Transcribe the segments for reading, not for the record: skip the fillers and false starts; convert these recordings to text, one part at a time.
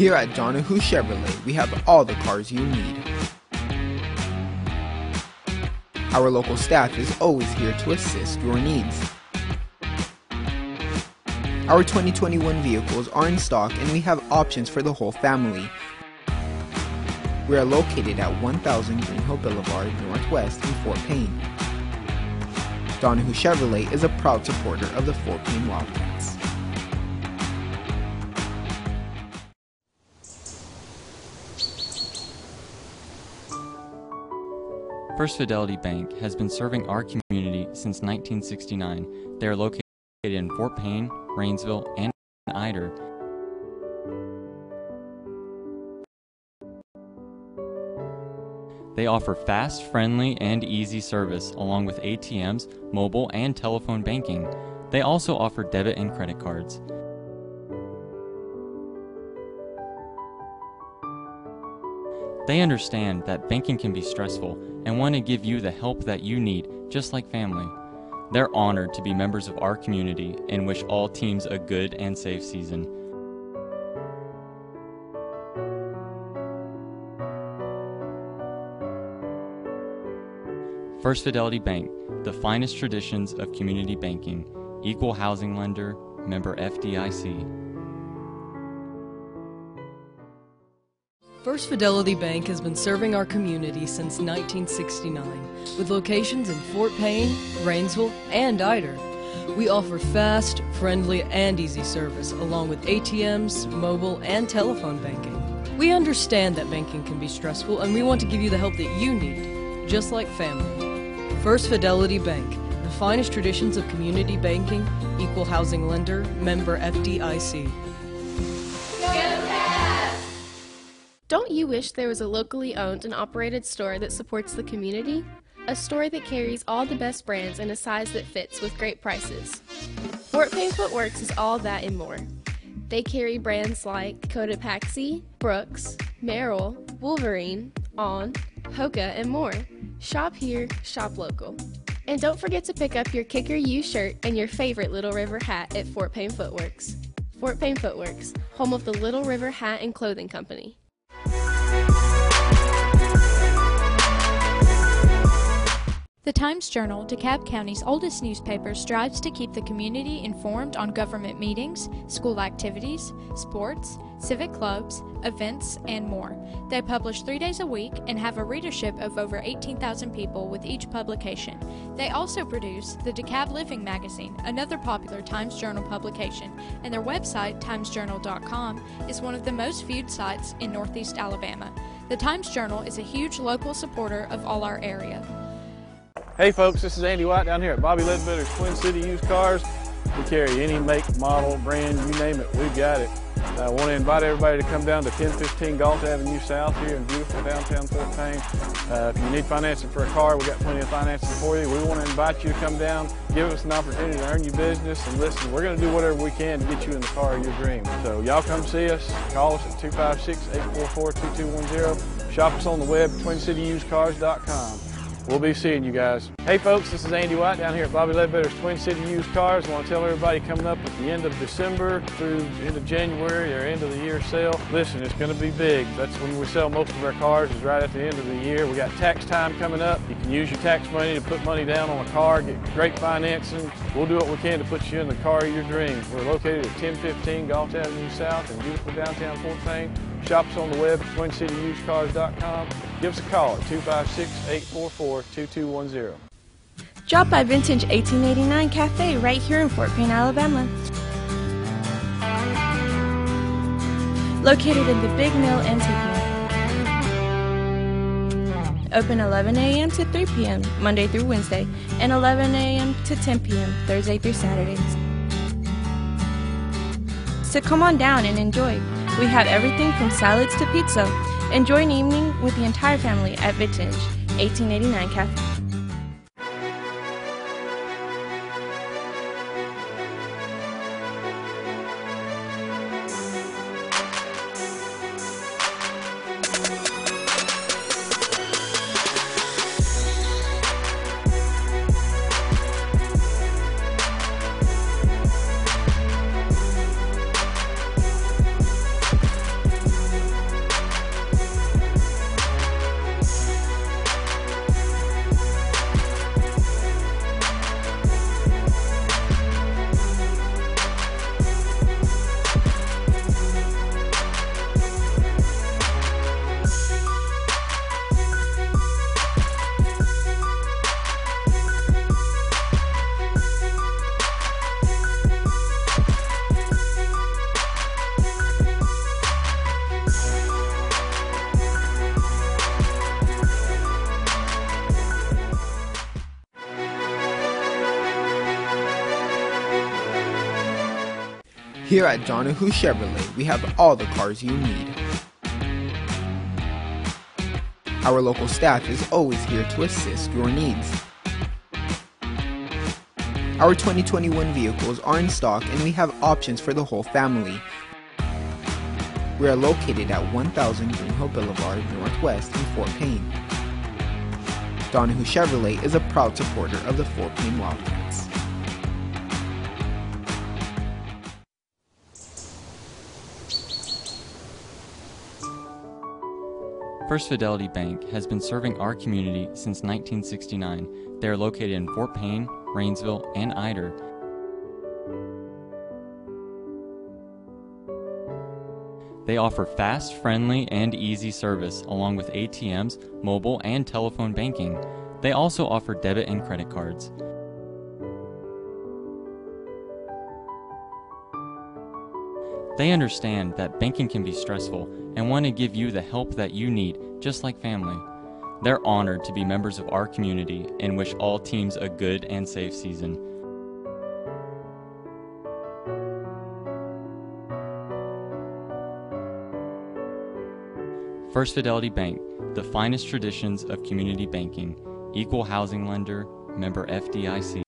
Here at Donahoo Chevrolet, we have all the cars you need. Our local staff is always here to assist your needs. Our 2021 vehicles are in stock and we have options for the whole family. We are located at 1000 Green Hill Boulevard Northwest in Fort Payne. Donahoo Chevrolet is a proud supporter of the Fort Payne Wildcats. First Fidelity Bank has been serving our community since 1969. They are located in Fort Payne, Rainsville, and Ider. They offer fast, friendly, and easy service along with ATMs, mobile, and telephone banking. They also offer debit and credit cards. They understand that banking can be stressful and want to give you the help that you need, just like family. They're honored to be members of our community and wish all teams a good and safe season. First Fidelity Bank, the finest traditions of community banking. Equal housing lender, member FDIC. First Fidelity Bank has been serving our community since 1969, with locations in Fort Payne, Rainsville, and Ider. We offer fast, friendly, and easy service, along with ATMs, mobile, and telephone banking. We understand that banking can be stressful, and we want to give you the help that you need, just like family. First Fidelity Bank, the finest traditions of community banking, equal housing lender, member FDIC. Don't you wish there was a locally owned and operated store that supports the community? A store that carries all the best brands in a size that fits with great prices. Fort Payne Footworks is all that and more. They carry brands like Cotopaxi, Brooks, Merrell, Wolverine, On, Hoka, and more. Shop here, shop local. And don't forget to pick up your Kicker U shirt and your favorite Little River hat at Fort Payne Footworks. Fort Payne Footworks, home of the Little River Hat and Clothing Company. The Times Journal, DeKalb County's oldest newspaper, strives to keep the community informed on government meetings, school activities, sports, civic clubs, events, and more. They publish 3 days a week and have a readership of over 18,000 people with each publication. They also produce the DeKalb Living Magazine, another popular Times Journal publication, and their website, timesjournal.com, is one of the most viewed sites in Northeast Alabama. The Times Journal is a huge local supporter of all our area. Hey folks, this is Andy White down here at Bobby Ledbetter's Twin City Used Cars. We carry any make, model, brand, you name it, we've got it. I want to invite everybody to come down to 1015 Galt Avenue South here in beautiful downtown Fort Payne. If you need financing for a car, we've got plenty of financing for you. We want to invite you to come down, give us an opportunity to earn your business, and listen, we're going to do whatever we can to get you in the car of your dream. So y'all come see us, call us at 256-844-2210, shop us on the web, TwinCityUsedCars.com. We'll be seeing you guys. Hey folks, this is Andy White down here at Bobby Ledbetter's Twin City Used Cars. I want to tell everybody coming up at the end of December through the end of January, or end of the year sale. Listen, it's going to be big. That's when we sell most of our cars, is right at the end of the year. We got tax time coming up. You can use your tax money to put money down on a car, get great financing. We'll do what we can to put you in the car of your dreams. We're located at 1015 Galt Avenue South in beautiful downtown Fort Payne. Shop us on the web at TwinCityUsedCars.com. Give us a call at 256-844-2210. Drop by Vintage 1889 Cafe right here in Fort Payne, Alabama. Located in the Big Mill Antique Mall. Open 11 a.m. to 3 p.m. Monday through Wednesday, and 11 a.m. to 10 p.m. Thursday through Saturdays. So come on down and enjoy. We have everything from salads to pizza. Enjoy an evening with the entire family at Vintage 1889 Cafe. Here at Donahoo Chevrolet, we have all the cars you need. Our local staff is always here to assist your needs. Our 2021 vehicles are in stock and we have options for the whole family. We are located at 1000 Green Hill Boulevard Northwest in Fort Payne. Donahoo Chevrolet is a proud supporter of the Fort Payne Wildcats. First Fidelity Bank has been serving our community since 1969. They are located in Fort Payne, Rainsville, and Eider. They offer fast, friendly, and easy service along with ATMs, mobile, and telephone banking. They also offer debit and credit cards. They understand that banking can be stressful and want to give you the help that you need, just like family. They're honored to be members of our community and wish all teams a good and safe season. First Fidelity Bank, the finest traditions of community banking. Equal housing lender, member FDIC.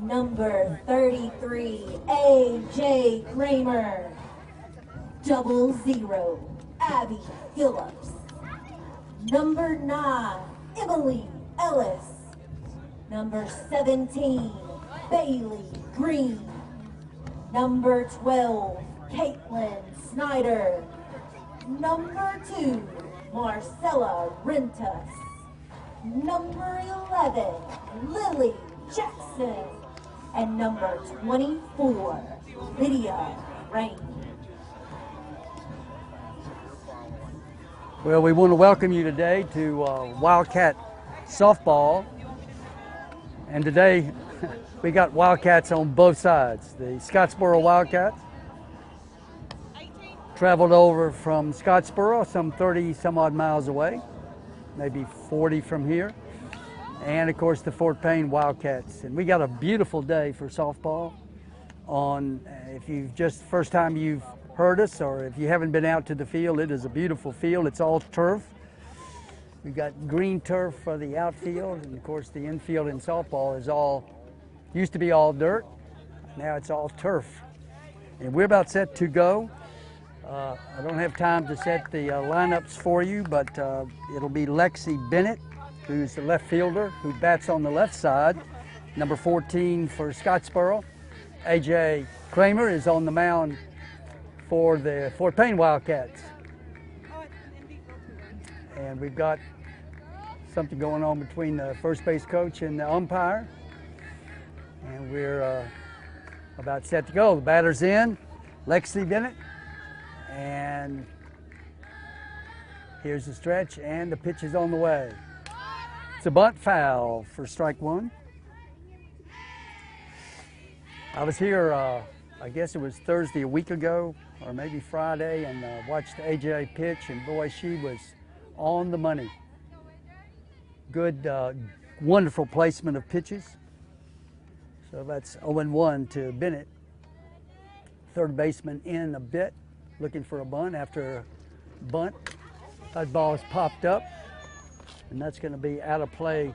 Number 33, A.J. Kramer. 00, Abby Phillips. Number 9, Emily Ellis. Number 17, Bailey Green. Number 12, Caitlin Snyder. Number 2, Marcella Rentas. Number 11, Lily Jackson. And number 24, Lydia Rain. Well, we want to welcome you today to Wildcat softball. And today we got Wildcats on both sides. The Scottsboro Wildcats traveled over from Scottsboro, some 30 some odd miles away, maybe 40 from here. And of course the Fort Payne Wildcats. And we got a beautiful day for softball. If you've just first time you've heard us, or if you haven't been out to the field, it is a beautiful field. It's all turf. We've got green turf for the outfield, and of course the infield in softball is all, used to be all dirt, now it's all turf. And we're about set to go. I don't have time to set the lineups for you, but it'll be Lexi Bennett, who's the left fielder, who bats on the left side. Number 14 for Scottsboro. A.J. Kramer is on the mound for the Fort Payne Wildcats. And we've got something going on between the first base coach and the umpire. And we're about set to go. The batter's in, Lexi Bennett. And here's the stretch, and the pitch is on the way. It's a bunt foul for strike one. I was here, I guess it was Thursday a week ago, or maybe Friday, and watched AJ pitch, and boy, she was on the money. Good Wonderful placement of pitches. So that's 0-1 to Bennett. Third baseman in a bit, looking for a bunt after a bunt. That ball is popped up, and that's going to be out of play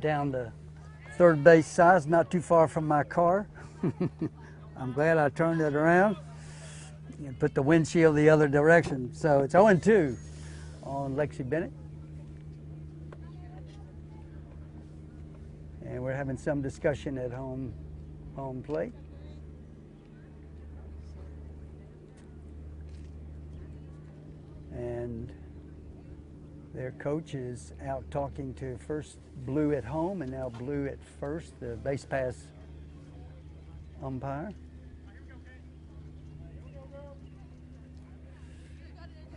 down the third base side, not too far from my car. I'm glad I turned it around and put the windshield the other direction. So it's 0-2 on Lexi Bennett. And we're having some discussion at home plate. And their coach is out talking to first Blue at home, and now Blue at first, the base pass umpire.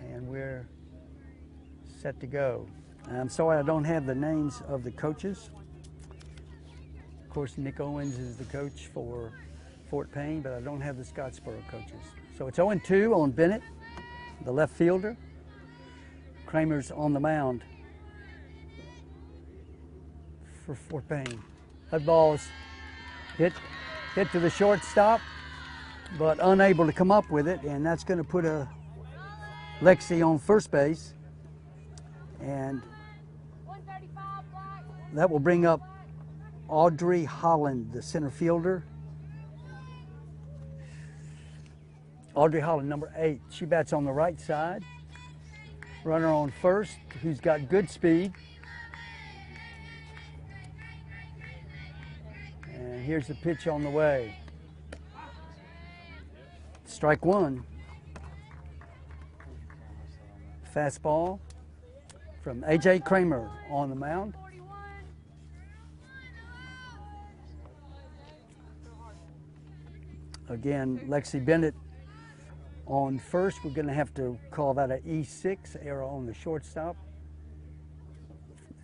And we're set to go. I'm sorry I don't have the names of the coaches. Of course, Nick Owens is the coach for Fort Payne, but I don't have the Scottsboro coaches. So it's 0-2 on Bennett, the left fielder. Kramer's on the mound for Fort Payne. That ball's hit to the shortstop, but unable to come up with it, and that's going to put a Lexi on first base, and that will bring up Audrey Holland, the center fielder. Audrey Holland, number 8. She bats on the right side. Runner on first, who's got good speed. And here's the pitch on the way. Strike one. Fastball from A.J. Kramer on the mound. Again, Lexi Bennett on first. We're going to have to call that an E6 error on the shortstop.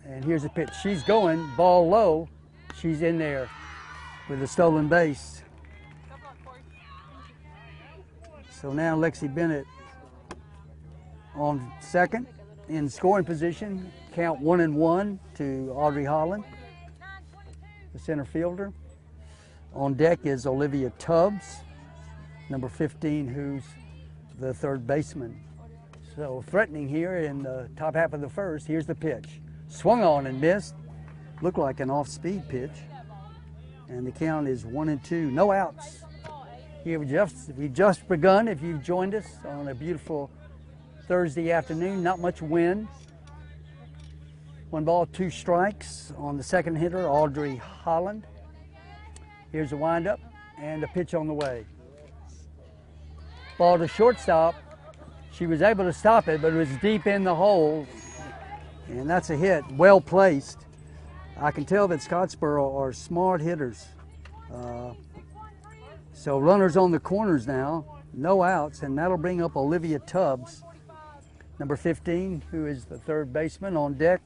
And here's a pitch. She's going, ball low. She's in there with a stolen base. So now Lexi Bennett on second in scoring position. Count 1-1 to Audrey Holland, the center fielder. On deck is Olivia Tubbs, number 15, who's the third baseman. So threatening here in the top half of the first. Here's the pitch. Swung on and missed. Looked like an off-speed pitch. And the count is 1-2. No outs. Here we've just begun. If you've joined us on a beautiful Thursday afternoon, not much wind. 1-2 on the second hitter, Audrey Holland. Here's the windup and the pitch on the way. Ball to shortstop. She was able to stop it, but it was deep in the hole, and that's a hit, well placed. I can tell that Scottsboro are smart hitters. So runners on the corners now, no outs, and that'll bring up Olivia Tubbs, number 15, who is the third baseman. On deck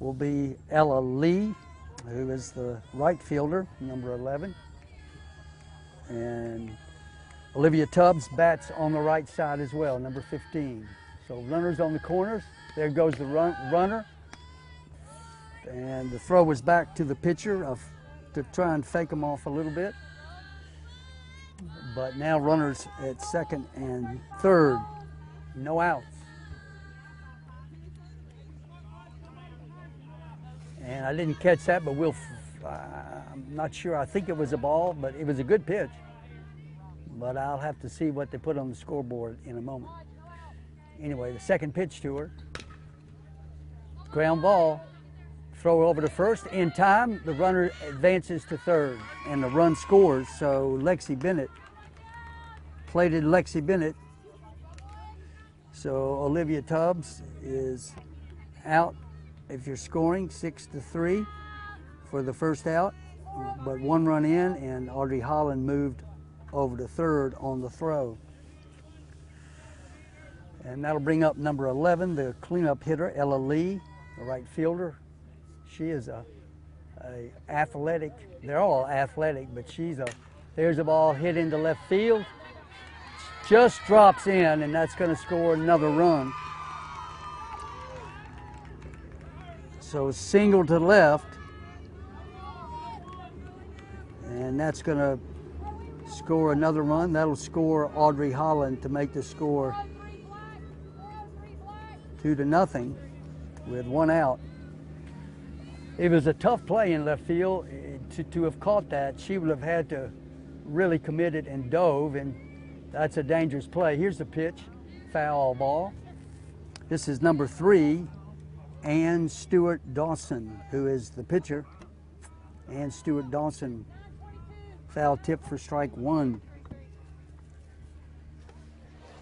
will be Ella Lee, who is the right fielder, number 11. And Olivia Tubbs bats on the right side as well, number 15. So runners on the corners. There goes the runner. And the throw was back to the pitcher to try and fake him off a little bit. But now runners at second and third. No outs. And I didn't catch that, but I'm not sure. I think it was a ball, but it was a good pitch. But I'll have to see what they put on the scoreboard in a moment. Anyway, the second pitch to her. Ground ball. Throw over to first. In time, the runner advances to third, and the run scores. So Lexi Bennett, plated Lexi Bennett. So Olivia Tubbs is out if you're scoring, 6-3 for the first out. But one run in, and Audrey Holland moved over to third on the throw. And that'll bring up number 11, the cleanup hitter, Ella Lee, the right fielder. She is a athletic, they're all athletic, but there's a ball hit into left field. Just drops in, and that's gonna score another run. So single to left, and that's going to score another run. That'll score Audrey Holland to make the score 2-0 with one out. It was a tough play in left field. To have caught that, she would have had to really commit it and dove, and that's a dangerous play. Here's the pitch, foul ball. This is number 3, Ann Stewart Dawson, who is the pitcher. Ann Stewart Dawson, foul tip for strike 1.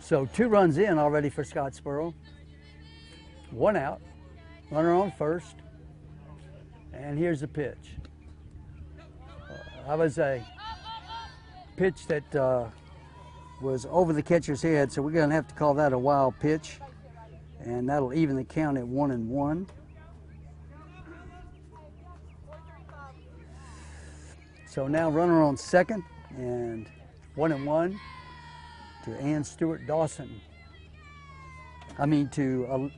So 2 runs in already for Scott Spurl. 1 out, runner on first, and here's the pitch. That was a pitch that was over the catcher's head, so we're going to have to call that a wild pitch. And that'll even the count at 1-1. So now runner on second, and 1-1 to Ann Stewart Dawson. I mean to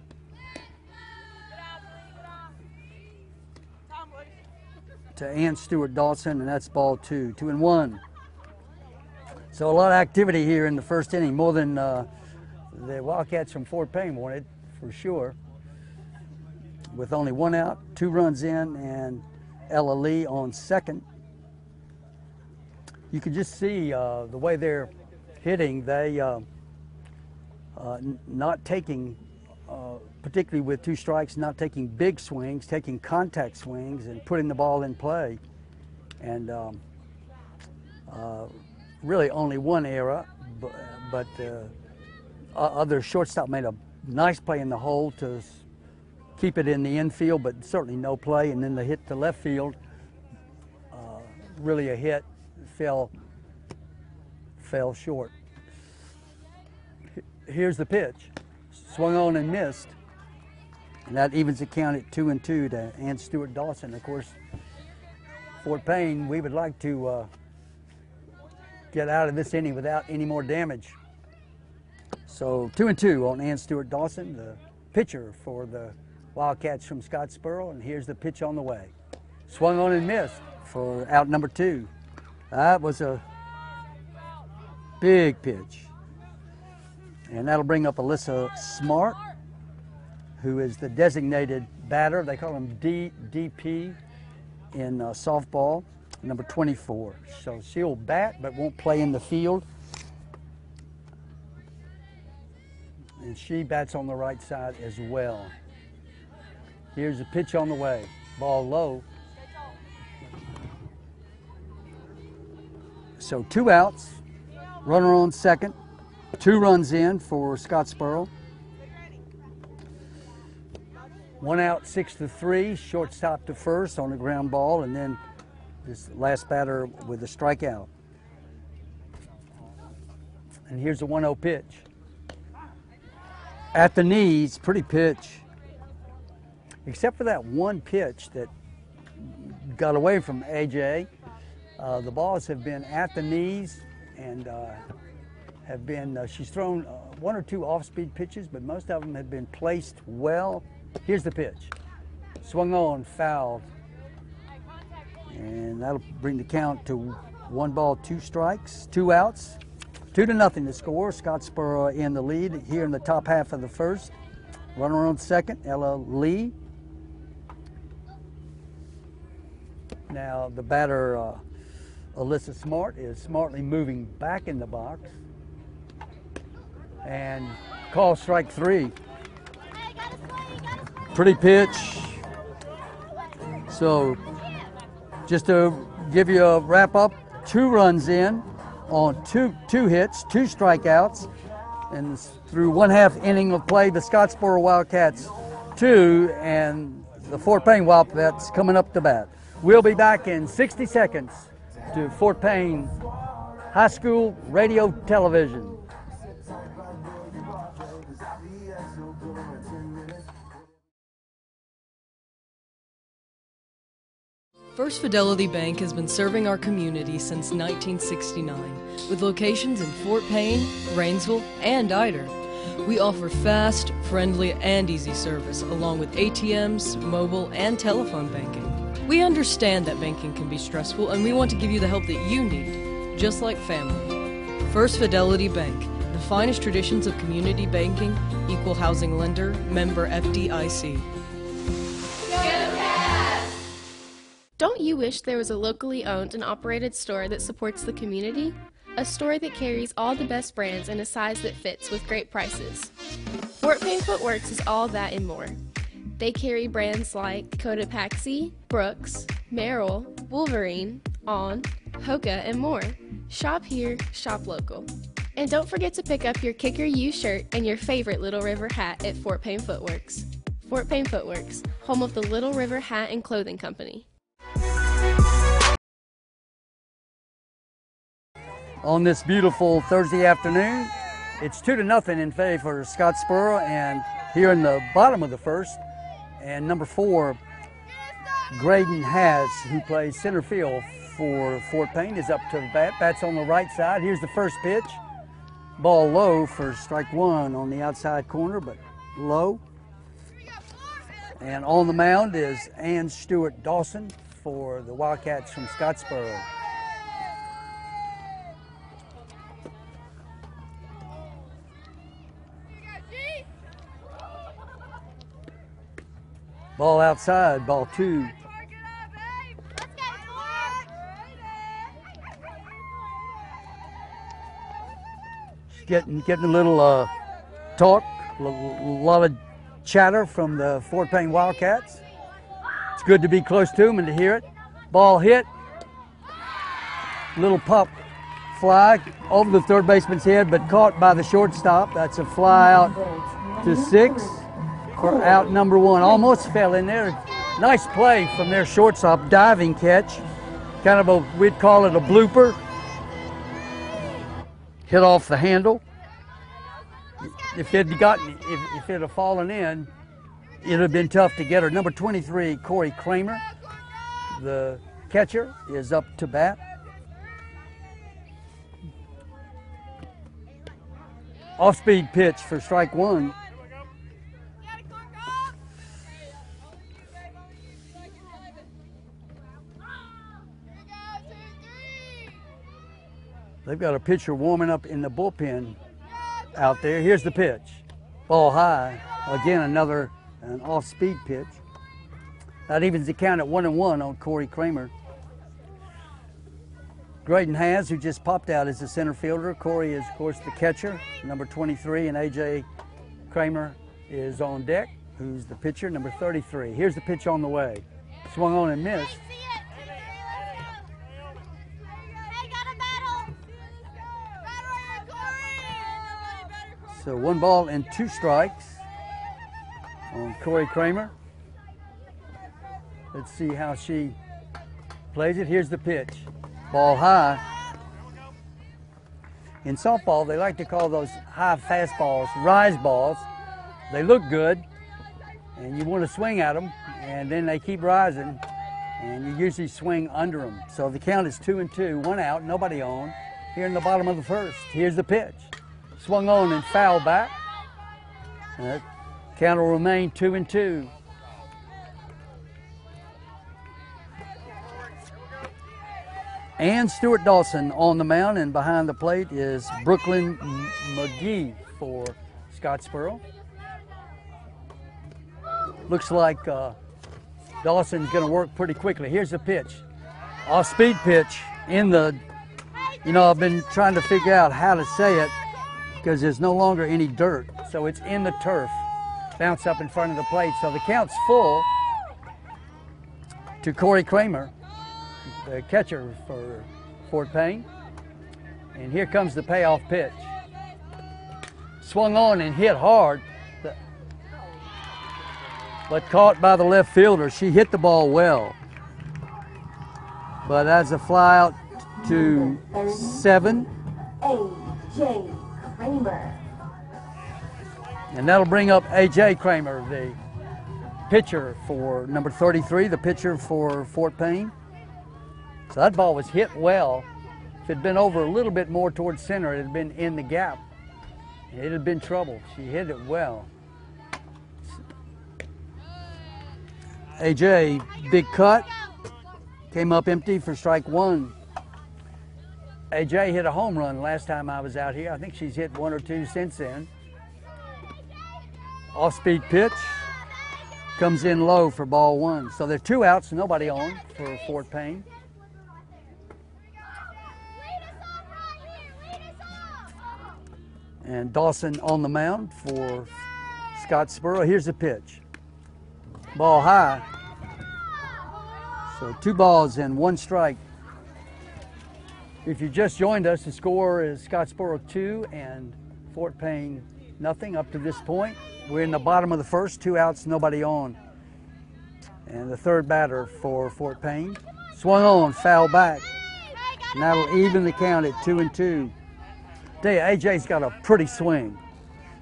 Ann Stewart Dawson, and that's ball 2, 2-1. So a lot of activity here in the first inning, more than the Wildcats from Fort Payne wanted, for sure. With only 1 out, 2 runs in, and Ella Lee on second. You can just see the way they're hitting. They not taking, particularly with 2 strikes, not taking big swings, taking contact swings and putting the ball in play. And really only 1 error, but other shortstop made a nice play in the hole to keep it in the infield, but certainly no play. And then the hit to left field, really a hit, fell short. Here's the pitch, swung on and missed, and that evens the count at 2-2 to Ann Stewart Dawson. Of course, Fort Payne, we would like to get out of this inning without any more damage. So 2-2 on Ann Stewart Dawson, the pitcher for the Wildcats from Scott Spurl, and here's the pitch on the way. Swung on and missed for out number 2. That was a big pitch. And that'll bring up Alyssa Smart, who is the designated batter. They call him DP in softball, number 24. So she'll bat but won't play in the field. And she bats on the right side as well. Here's a pitch on the way. Ball low. So 2 outs, runner on second, 2 runs in for Scott Spurl. 1 out, 6-3, shortstop to first on a ground ball, and then this last batter with a strikeout. And here's a 1-0 pitch. At the knees, pretty pitch. Except for that one pitch that got away from AJ, the balls have been at the knees and have been, she's thrown 1 or 2 off-speed pitches, but most of them have been placed well. Here's the pitch. Swung on, fouled. And that'll bring the count to 1 ball, 2 strikes, 2 outs. 2-0 to score. Scott Spurl in the lead here in the top half of the first. Runner on second, Ella Lee. Now the batter, Alyssa Smart, is smartly moving back in the box. And call strike 3. Pretty pitch. So just to give you a wrap up, 2 runs in on two hits, 2 strikeouts, and through 1/2 inning of play, the Scott Spurl Wildcats 2 and the Fort Payne Wildcats coming up to bat. We'll be back in 60 seconds to Fort Payne High School Radio Television. First Fidelity Bank has been serving our community since 1969, with locations in Fort Payne, Rainsville, and Eider. We offer fast, friendly, and easy service, along with ATMs, mobile, and telephone banking. We understand that banking can be stressful, and we want to give you the help that you need, just like family. First Fidelity Bank, the finest traditions of community banking, equal housing lender, member FDIC. Don't you wish there was a locally owned and operated store that supports the community? A store that carries all the best brands in a size that fits with great prices. Fort Payne Footworks is all that and more. They carry brands like Cotopaxi, Brooks, Merrell, Wolverine, On, Hoka, and more. Shop here, shop local. And don't forget to pick up your Kicker U shirt and your favorite Little River hat at Fort Payne Footworks. Fort Payne Footworks, home of the Little River Hat and Clothing Company. On this beautiful Thursday afternoon, it's 2-0 in favor of Scottsboro, and here in the bottom of the first, and number 4, Graydon Haas, who plays center field for Fort Payne, is up to the bat. Bats on the right side. Here's the first pitch. Ball low for strike one on the outside corner, but low. And on the mound is Ann Stewart Dawson for the Wildcats from Scottsboro. Ball outside, ball 2. Getting a little talk, a lot of chatter from the Fort Payne Wildcats. It's good to be close to them and to hear it. Ball hit, little pop fly over the third baseman's head, but caught by the shortstop. That's a fly out to 6. For out number 1, almost fell in there. Nice play from their shortstop, diving catch. Kind of a, we'd call it a blooper. Hit off the handle. If it had fallen in, it would have been tough to get her. Number 23, Corey Kramer, the catcher, is up to bat. Off-speed pitch for strike 1. They've got a pitcher warming up in the bullpen out there. Here's the pitch. Ball high. Again, an off-speed pitch. That evens the count at 1-1 on Corey Kramer. Graydon Haas, who just popped out, is the center fielder. Corey is, of course, the catcher, number 23, and A.J. Kramer is on deck, who's the pitcher, number 33. Here's the pitch on the way. Swung on and missed. So 1 ball and 2 strikes on Corey Kramer. Let's see how she plays it. Here's the pitch. Ball high. In softball, they like to call those high fastballs rise balls. They look good, and you want to swing at them, and then they keep rising, and you usually swing under them. So the count is 2-2, 1 out, nobody on. Here in the bottom of the first, here's the pitch. Swung on and foul back. That count will remain 2-2. And Stuart Dawson on the mound, and behind the plate is Brooklyn McGee for Scottsboro. Looks like Dawson's going to work pretty quickly. Here's the pitch. Off-speed pitch in the, I've been trying to figure out how to say it, because there's no longer any dirt, so it's in the turf. Bounce up in front of the plate, so the count's full to Corey Kramer, the catcher for Fort Payne. And here comes the payoff pitch. Swung on and hit hard, but caught by the left fielder. She hit the ball well. But that's a fly out to 7. AJ. Kramer. And that'll bring up A.J. Kramer, the pitcher for number 33, the pitcher for Fort Payne. So that ball was hit well. If it had been over a little bit more towards center, it had been in the gap. It had been trouble. She hit it well. A.J., big cut, Came up empty for strike one. AJ hit a home run last time I was out here. I think she's hit one or two since then. Off-speed pitch. Comes in low for ball one. So there are two outs, nobody on for Fort Payne. And Dawson on the mound for Scott Spurl. Here's the pitch. Ball high. So 2 balls and 1 strike. If you just joined us, the score is Scott Spurl 2 and Fort Payne 0 up to this point. We're in the bottom of the first, 2 outs, nobody on. And the third batter for Fort Payne. Swung on, foul back. And that'll even the count at 2 and 2. I tell you, AJ's got a pretty swing.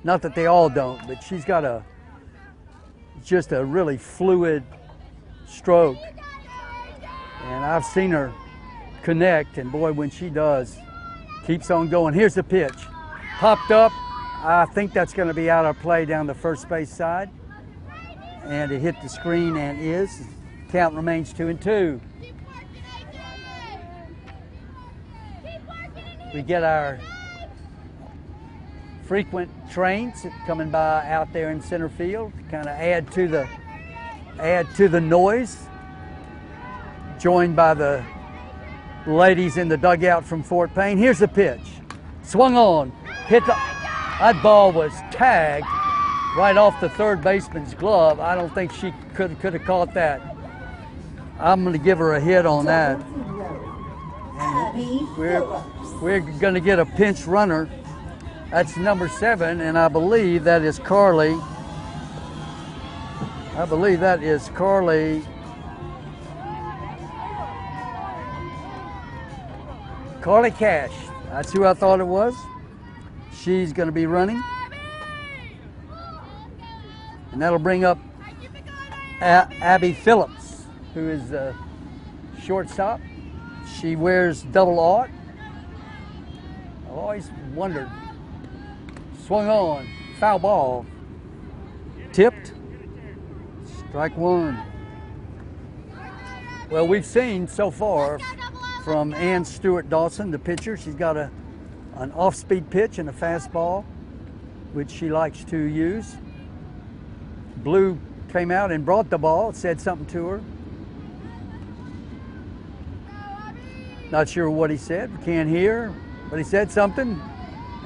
Not that they all don't, but she's got a just a really fluid stroke. And I've seen her connect, and boy, when she does, keeps on going. Here's the pitch. Popped up. I think that's going to be out of play down the first base side. And it hit the screen and is. Count remains 2 and 2. We get our frequent trains coming by out there in center field to kind of add to the noise. Joined by the ladies in the dugout from Fort Payne. Here's the pitch. Swung on. Hit the... That ball was tagged right off the third baseman's glove. I don't think she could have caught that. I'm going to give her a hit on that. And we're going to get a pinch runner. That's number 7, and I believe that is Carly. I believe that is Carly. Carly Cash. That's who I thought it was. She's going to be running. And that'll bring up Abby Phillips, who is a shortstop. She wears double aught. I've always wondered. Swung on, foul ball. Tipped. Strike one. Well, we've seen so far from Ann Stewart Dawson, the pitcher. She's got an off-speed pitch and a fastball, which she likes to use. Blue came out and brought the ball, said something to her. Not sure what he said, can't hear, but he said something.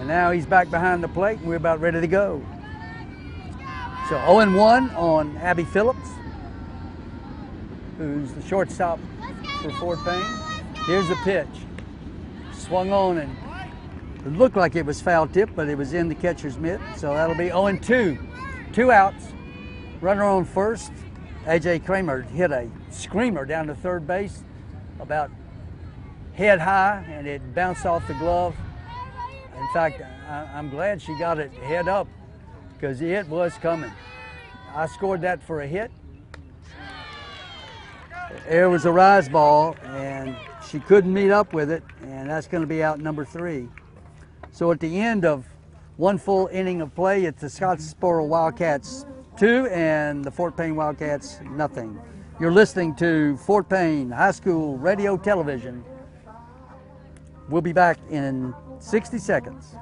And now he's back behind the plate, and we're about ready to go. So 0-1 on Abby Phillips, who's the shortstop for Fort Payne. Here's the pitch. Swung on and it looked like it was foul tipped, but it was in the catcher's mitt, so that'll be 0-2. 2 outs, runner on first. A.J. Kramer hit a screamer down to third base, about head high, and it bounced off the glove. In fact, I'm glad she got it head up, because it was coming. I scored that for a hit. There was a rise ball, and she couldn't meet up with it, and that's going to be out number 3. So at the end of 1 full inning of play, it's the Scott Spurl Wildcats 2 and the Fort Payne Wildcats 0. You're listening to Fort Payne High School Radio Television. We'll be back in 60 seconds.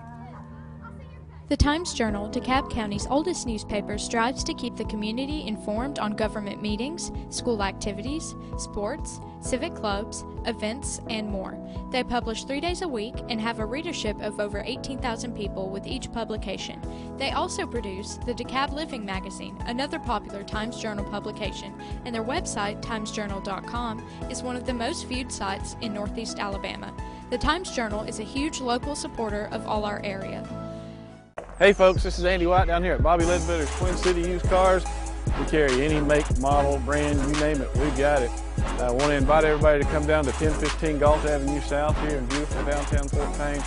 The Times Journal, DeKalb County's oldest newspaper, strives to keep the community informed on government meetings, school activities, sports, civic clubs, events, and more. They publish 3 days a week and have a readership of over 18,000 people with each publication. They also produce the DeKalb Living Magazine, another popular Times Journal publication, and their website, timesjournal.com, is one of the most viewed sites in Northeast Alabama. The Times Journal is a huge local supporter of all our area. Hey folks, this is Andy White down here at Bobby Ledbetter's Twin City Used Cars. We carry any make, model, brand, you name it, we've got it. I want to invite everybody to come down to 1015 Galt Avenue South here in beautiful downtown Fort Payne.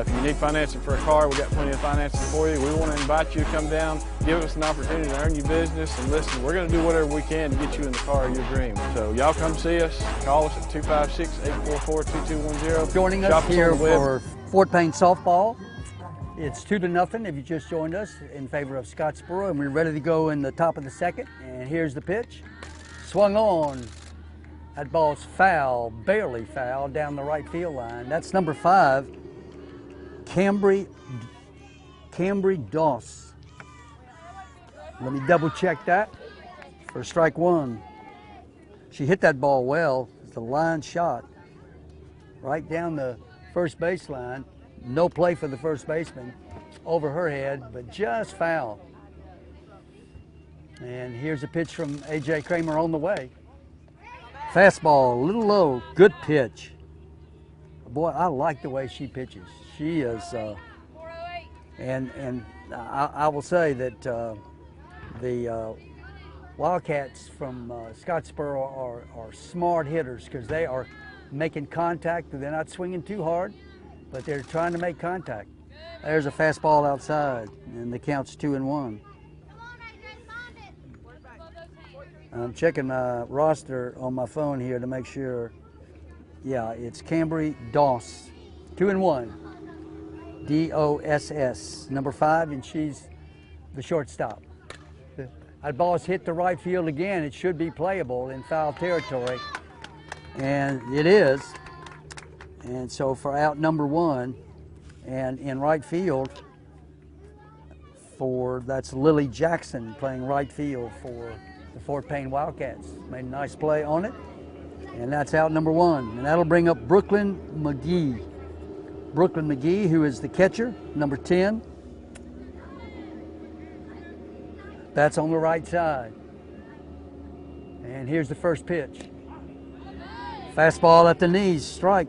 If you need financing for a car, we've got plenty of financing for you. We want to invite you to come down, give us an opportunity to earn your business, and listen, we're going to do whatever we can to get you in the car of your dream. So y'all come see us, call us at 256-844-2210. Joining us here for Fort Payne softball. It's 2-0 if you just joined us in favor of Scott Spurl, and we're ready to go in the top of the second. And here's the pitch. Swung on. That ball's foul, barely foul, down the right field line. That's number 5, Cambry Doss. Let me double check that for strike 1. She hit that ball well. It's a line shot right down the first baseline. No play for the first baseman over her head, but just foul. And here's a pitch from A.J. Kramer on the way. Fastball, a little low, good pitch. Boy, I like the way she pitches. She is, and I will say that the Wildcats from Scottsboro are smart hitters because they are making contact. They're not swinging too hard, but they're trying to make contact. There's a fastball outside, and the count's 2-1. I'm checking my roster on my phone here to make sure. Yeah, it's Cambry Doss, 2-1, D-O-S-S, number 5, and she's the shortstop. That ball's hit the right field again. It should be playable in foul territory, and it is. And so for out number 1, and in right field for, that's Lily Jackson playing right field for the Fort Payne Wildcats. Made a nice play on it, and that's out number 1. And that'll bring up Brooklyn McGee. Brooklyn McGee, who is the catcher, number 10. That's on the right side. And here's the first pitch. Fastball at the knees, strike.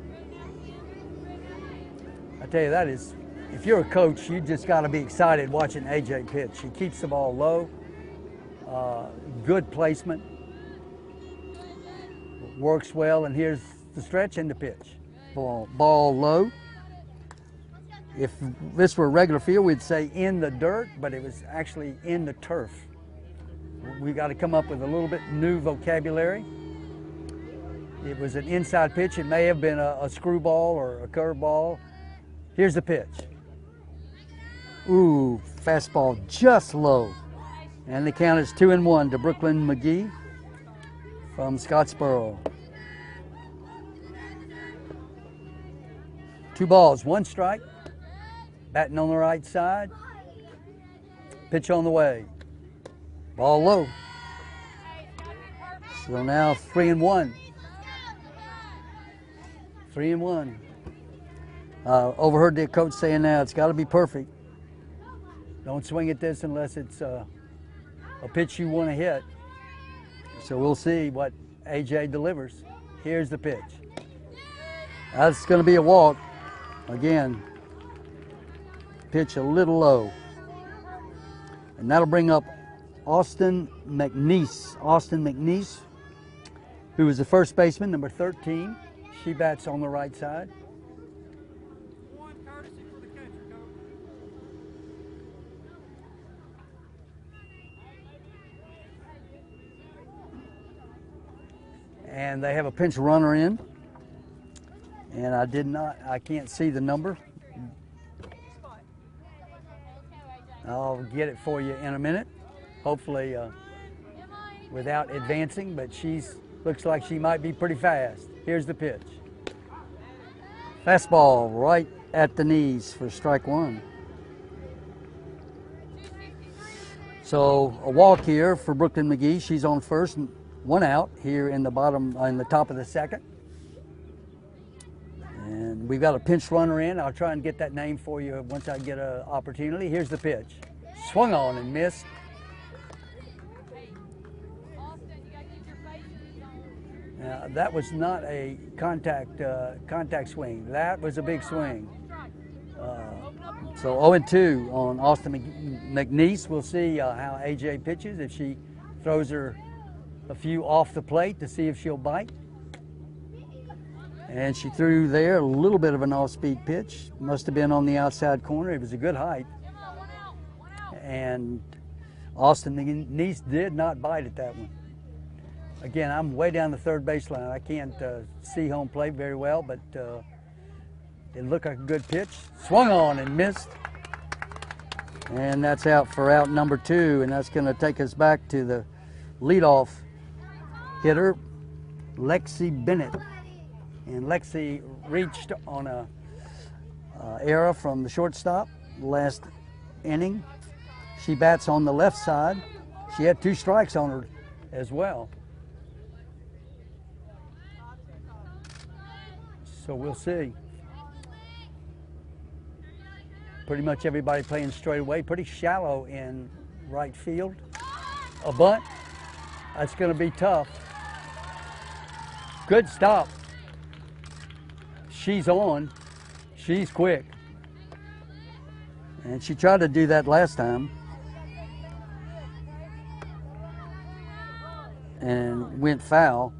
I tell you, that is, if you're a coach, you just got to be excited watching AJ pitch. She keeps the ball low. Good placement, works well, and here's the stretch and the pitch. Ball low. If this were a regular field, we'd say in the dirt, but it was actually in the turf. We got to come up with a little bit new vocabulary. It was an inside pitch. It may have been a screwball or a curveball. Here's the pitch. Ooh, fastball just low. And the count is 2-1 to Brooklyn McGee from Scottsboro. 2 balls, 1 strike. Batting on the right side. Pitch on the way. Ball low. So now 3-1. 3-1. Overheard the coach saying now it's got to be perfect. Don't swing at this unless it's a pitch you want to hit. So we'll see what AJ delivers. Here's the pitch. That's going to be a walk. Again, pitch a little low. And that'll bring up Austin McNeese. Austin McNeese, who is the first baseman, number 13. She bats on the right side. And they have a pinch runner in, and I can't see the number. I'll get it for you in a minute, hopefully without advancing, but she's, looks like she might be pretty fast. Here's the pitch. Fastball right at the knees for strike 1. So a walk here for Brooklyn McGee. She's on first. 1 out here in the bottom, in the top of the 2nd. And we've got a pinch runner in. I'll try and get that name for you once I get an opportunity. Here's the pitch. Swung on and missed. Now, that was not a contact swing. That was a big swing. So 0-2 on Austin McNeese. We'll see how AJ pitches, if she throws her a few off the plate to see if she'll bite. And she threw there a little bit of an off-speed pitch. Must have been on the outside corner. It was a good height. And Austin McNeese did not bite at that one. Again, I'm way down the third baseline. I can't see home plate very well, but it looked like a good pitch. Swung on and missed. And that's out for out number 2, and that's going to take us back to the leadoff hitter, Lexi Bennett. And Lexi reached on a error from the shortstop, last inning. She bats on the left side. She had 2 strikes on her as well. So we'll see. Pretty much everybody playing straight away. Pretty shallow in right field. A bunt. That's going to be tough. Good stop. She's on. She's quick. And she tried to do that last time. And went foul.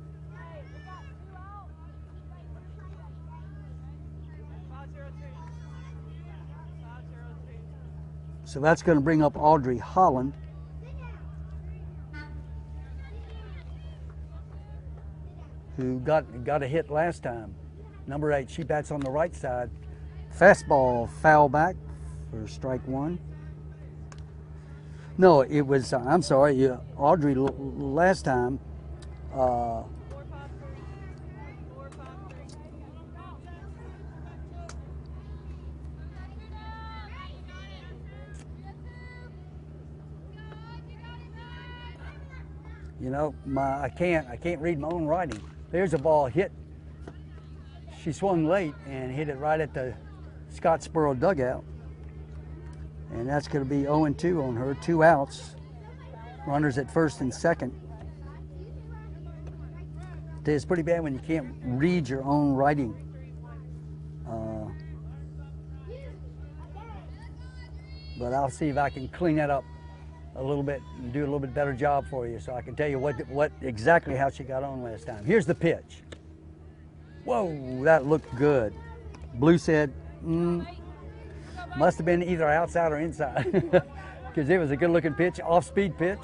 So that's going to bring up Audrey Holland. Who got a hit last time. Number 8, she bats on the right side. Fastball foul back for strike 1. No, it was, I'm sorry, Audrey last time. You know, I can't read my own writing. There's a ball hit. She swung late and hit it right at the Scott Spurl dugout. And that's going to be 0-2 on her. 2 outs. Runners at first and second. It's pretty bad when you can't read your own writing. But I'll see if I can clean that up a little bit and do a little bit better job for you, so I can tell you what exactly how she got on last time. Here's the pitch. Whoa, that looked good. Blue said, must have been either outside or inside, because it was a good-looking pitch, off-speed pitch.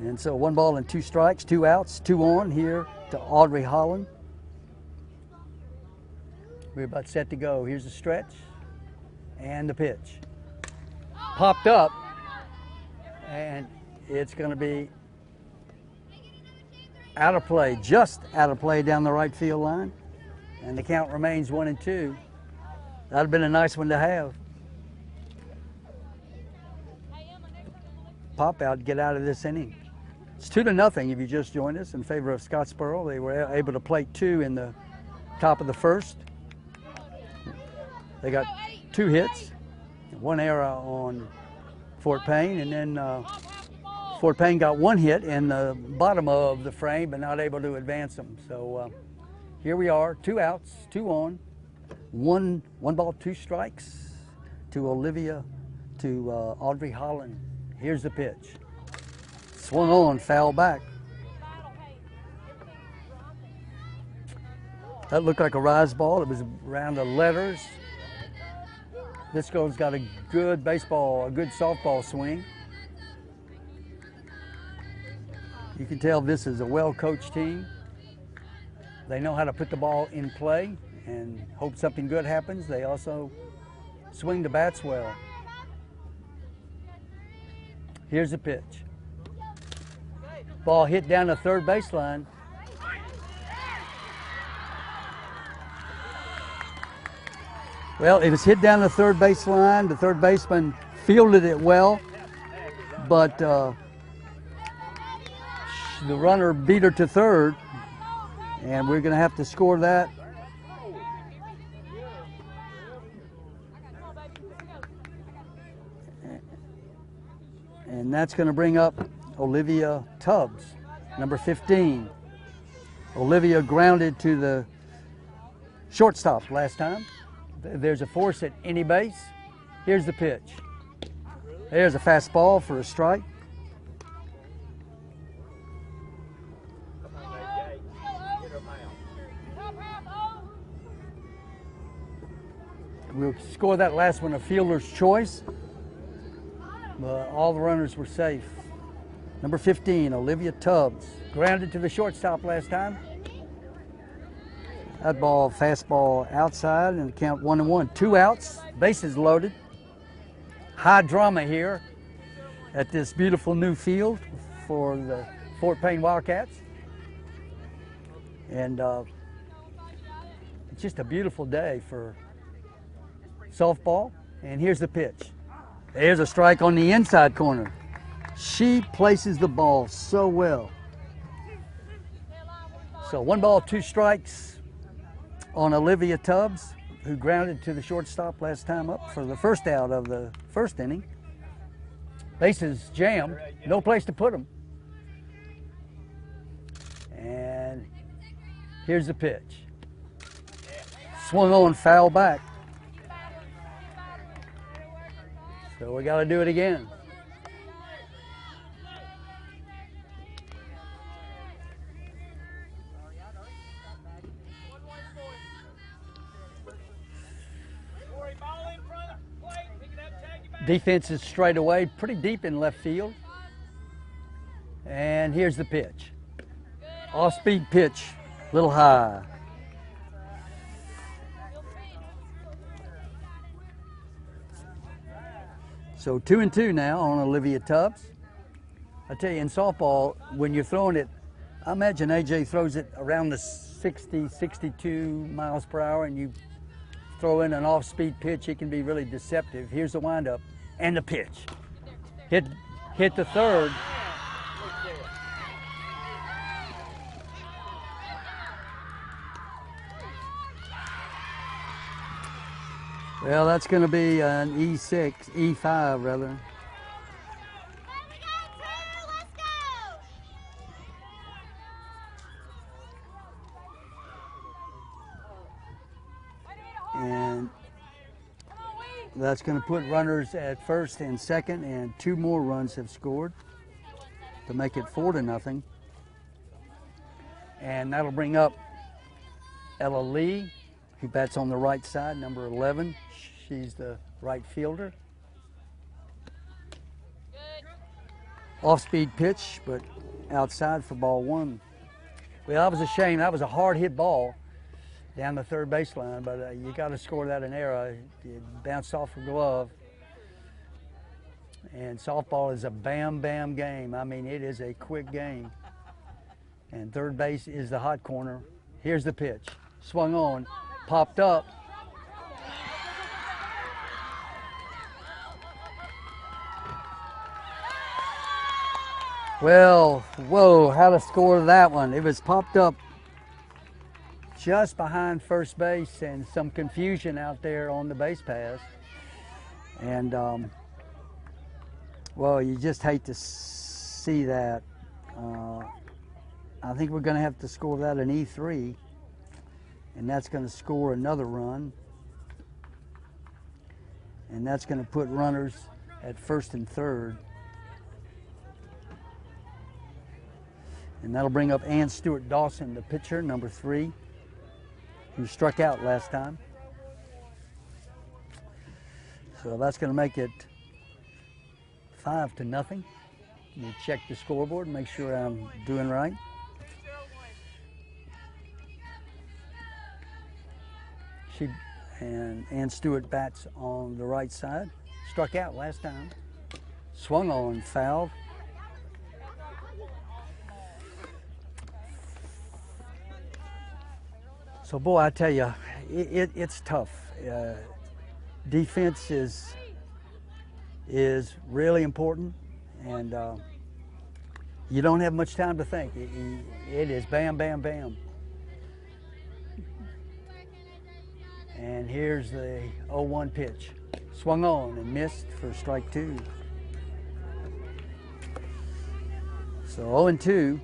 And so 1 ball and 2 strikes, 2 outs, 2 on here to Audrey Holland. We're about set to go. Here's the stretch and the pitch. Popped up, and it's going to be out of play, just out of play down the right field line, and the count remains 1-2. That would have been a nice one to have. Pop out, get out of this inning. It's 2-0 if you just joined us in favor of Scott Spurl. They were able to plate 2 in the top of the first. They got 2 hits. 1 error on Fort Payne, and then Fort Payne got 1 hit in the bottom of the frame, but not able to advance them. So here we are, 2 outs, 2 on, one ball, 2 strikes to Audrey Holland. Here's the pitch. Swung on, foul back. That looked like a rise ball. It was around the letters. This girl's got a good baseball, a good softball swing. You can tell this is a well-coached team. They know how to put the ball in play and hope something good happens. They also swing the bats well. Here's the pitch. Ball hit down the third baseline. Well, it was hit down the third baseline. The third baseman fielded it well, but the runner beat her to third, and we're going to have to score that. And that's going to bring up Olivia Tubbs, number 15. Olivia grounded to the shortstop last time. There's a force at any base. Here's the pitch. There's a fastball for a strike. We'll score that last one, a fielder's choice. But all the runners were safe. Number 15, Olivia Tubbs, grounded to the shortstop last time. That ball, fastball outside, and count 1-1. 2 outs, bases loaded. High drama here at this beautiful new field for the Fort Payne Wildcats. And it's just a beautiful day for softball. And here's the pitch. There's a strike on the inside corner. She places the ball so well. So 1 ball, 2 strikes on Olivia Tubbs, who grounded to the shortstop last time up for the first out of the first inning. Bases jammed, no place to put them. And here's the pitch. Swung on, foul back. So we got to do it again. Defense is straight away, pretty deep in left field. And here's the pitch. Off-speed pitch, a little high. So 2-2 now on Olivia Tubbs. I tell you, in softball, when you're throwing it, I imagine AJ throws it around the 60, 62 miles per hour, and you throw in an off-speed pitch, it can be really deceptive. Here's the windup. And the pitch. Hit the third. Well, that's going to be an E6, E5 rather. And that's going to put runners at first and second, and 2 more runs have scored to make it 4-0. And that'll bring up Ella Lee, who bats on the right side, number 11. She's the right fielder. Off-speed pitch, but outside for ball 1. Well, that was a shame. That was a hard-hit ball down the third baseline, but you got to score that an error. It bounced off the glove. And softball is a bam-bam game. I mean, it is a quick game. And third base is the hot corner. Here's the pitch. Swung on, popped up. Well, whoa, how to score that one. It was popped up just behind first base, and some confusion out there on the base pass. And, well, you just hate to see that. I think we're going to have to score that an E3, and that's going to score another run. And that's going to put runners at first and third. And that'll bring up Ann Stewart Dawson, the pitcher, number 3. Who struck out last time. So that's going to make it 5-0. Let me check the scoreboard and make sure I'm doing right. She and Ann Stewart bats on the right side. Struck out last time. Swung on, fouled. So, boy, I tell you, it's tough. Defense is really important, and you don't have much time to think. It is bam, bam, bam. And here's the 0-1 pitch. Swung on and missed for strike 2. So 0-2.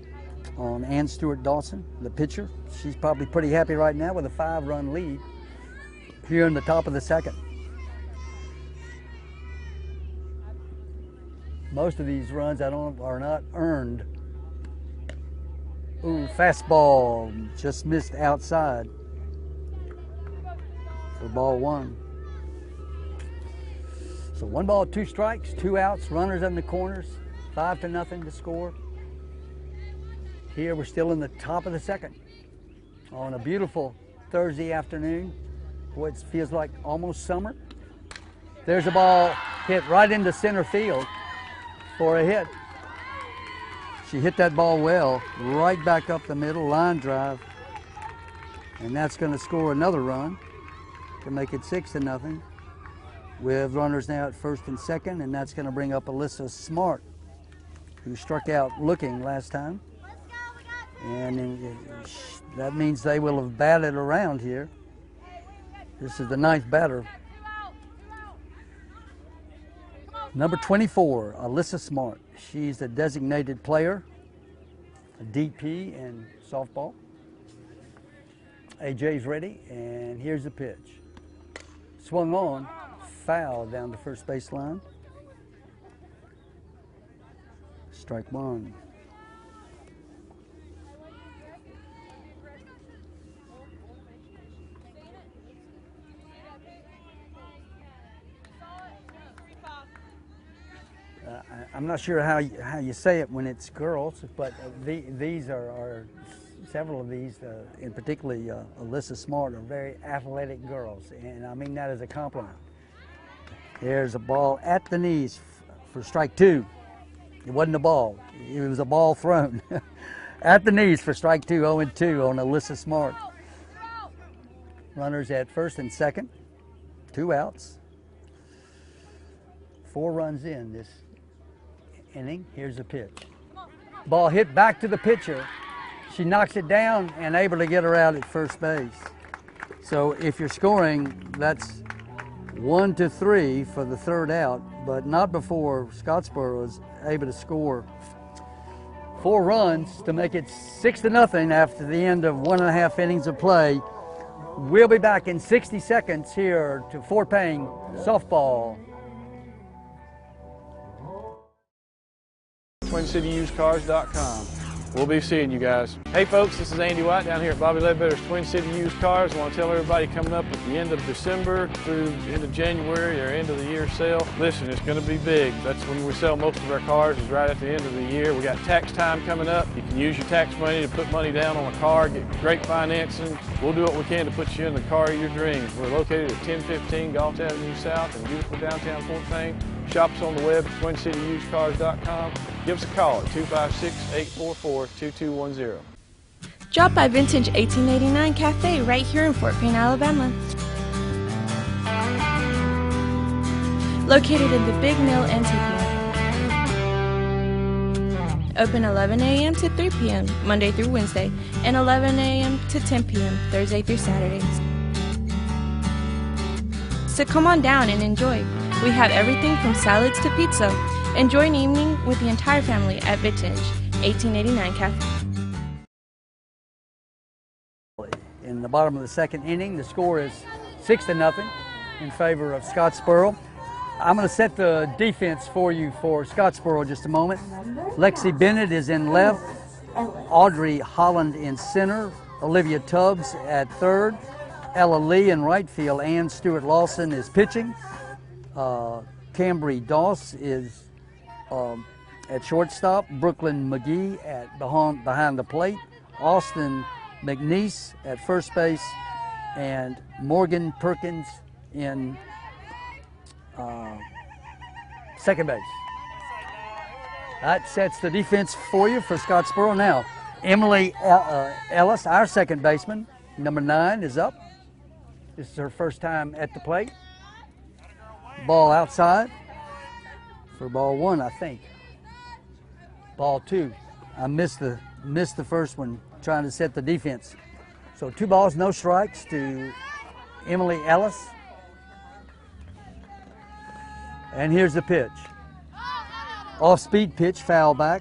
On Ann Stewart Dawson, the pitcher. She's probably pretty happy right now with a 5-run lead here in the top of the second. Most of these runs are not earned. Ooh, fastball, just missed outside for ball 1. So 1 ball, 2 strikes, 2 outs, runners in the corners, 5-0 to score. Here we're still in the top of the second on a beautiful Thursday afternoon. Boy, it feels like almost summer. There's a ball hit right into center field for a hit. She hit that ball well, right back up the middle, line drive. And that's going to score another run to make it 6-0. We have runners now at first and second, and that's going to bring up Alyssa Smart, who struck out looking last time. And that means they will have batted around here. This is the 9th batter. Number 24, Alyssa Smart. She's the designated player, a DP in softball. AJ's ready, and here's the pitch. Swung on, foul down the first baseline. Strike one. I'm not sure how you say it when it's girls, but these are several of these, and particularly Alyssa Smart, are very athletic girls, and I mean that as a compliment. There's a ball at the knees for strike two. It wasn't a ball. It was a ball thrown. At the knees for strike two, 0-2 on Alyssa Smart. Runners at first and second, 2 outs. 4 runs in this inning. Here's a pitch. Ball hit back to the pitcher. She knocks it down and able to get her out at first base. So if you're scoring, that's 1-3 for the 3rd out, but not before Scottsboro was able to score 4 runs to make it 6-0 after the end of 1.5 innings of play. We'll be back in 60 seconds here to Fort Payne softball. TwinCityUsedCars.com. We'll be seeing you guys. Hey folks, this is Andy White down here at Bobby Ledbetter's Twin City Used Cars. I want to tell everybody coming up at the end of December through the end of January, or end of the year sale, listen, it's going to be big. That's when we sell most of our cars, is right at the end of the year. We got tax time coming up. You can use your tax money to put money down on a car, get great financing. We'll do what we can to put you in the car of your dreams. We're located at 1015 Galt Avenue South in beautiful downtown Fort Payne. Shop us on the web at TwinCityUsedCars.com. Give us a call at 256-844-2210. Drop by Vintage 1889 Cafe right here in Fort Payne, Alabama. Located in the Big Mill Antique Mall. Open 11 a.m. to 3 p.m. Monday through Wednesday, and 11 a.m. to 10 p.m. Thursday through Saturdays. So come on down and enjoy. We have everything from salads to pizza. Enjoy an evening with the entire family at Vintage 1889 Cafe. In the bottom of the 2nd inning, the score is 6-0 in favor of Scottsboro. I'm going to set the defense for you for Scottsboro just a moment. Lexi Bennett is in left, Audrey Holland in center, Olivia Tubbs at 3rd, Ella Lee in right field, and Stuart Lawson is pitching. Cambry Doss is at shortstop, Brooklyn McGee at behind the plate, Austin McNeese at first base, and Morgan Perkins in 2nd base. That sets the defense for you for Scottsboro. Now, Emily Ellis, our 2nd baseman, number 9, is up. This is her first time at the plate. Ball outside for ball 1, I think. Ball 2. I missed the first one, trying to set the defense. So 2 balls, no strikes to Emily Ellis. And here's the pitch. Off-speed pitch, foul back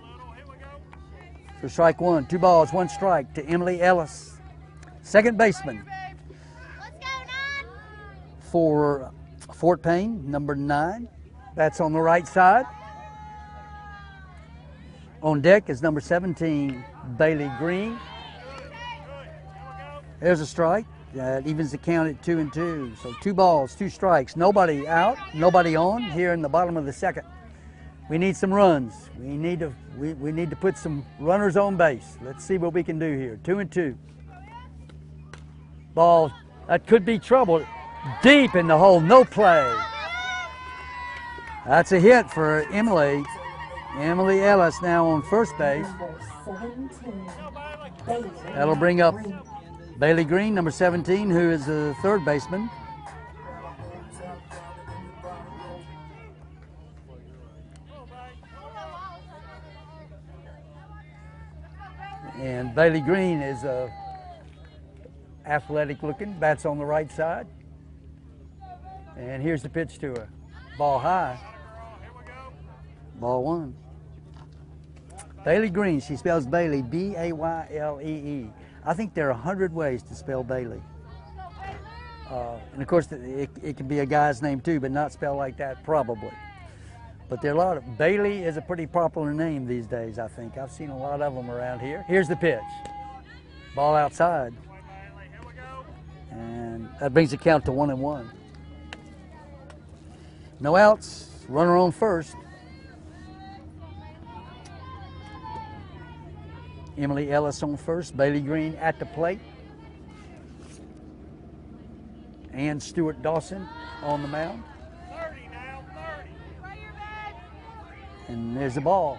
for strike 1. 2 balls, 1 strike to Emily Ellis, 2nd baseman for Fort Payne, number 9. That's on the right side. On deck is number 17, Bailey Green. There's a strike. That evens the count at 2-2. So 2 balls, 2 strikes. Nobody out, nobody on here in the bottom of the 2nd. We need some runs. We need to put some runners on base. Let's see what we can do here. 2-2. Ball, that could be trouble. Deep in the hole, no play. That's a hit for Emily. Emily Ellis now on first base. That'll bring up Bailey Green, number 17, who is the third baseman. And Bailey Green is athletic looking, bats on the right side. And here's the pitch to her. Ball high. Ball one. Bailey Green, she spells Bailey, B-A-Y-L-E-E. I think there are 100 ways to spell Bailey. And of course, it can be a guy's name too, but not spelled like that, probably. But there are a lot of, Bailey is a pretty popular name these days, I think. I've seen a lot of them around here. Here's the pitch. Ball outside. And that brings the count to 1-1. No outs, runner on first. Emily Ellis on first, Bailey Green at the plate. And Stuart Dawson on the mound. 30 now, 30. And there's the ball.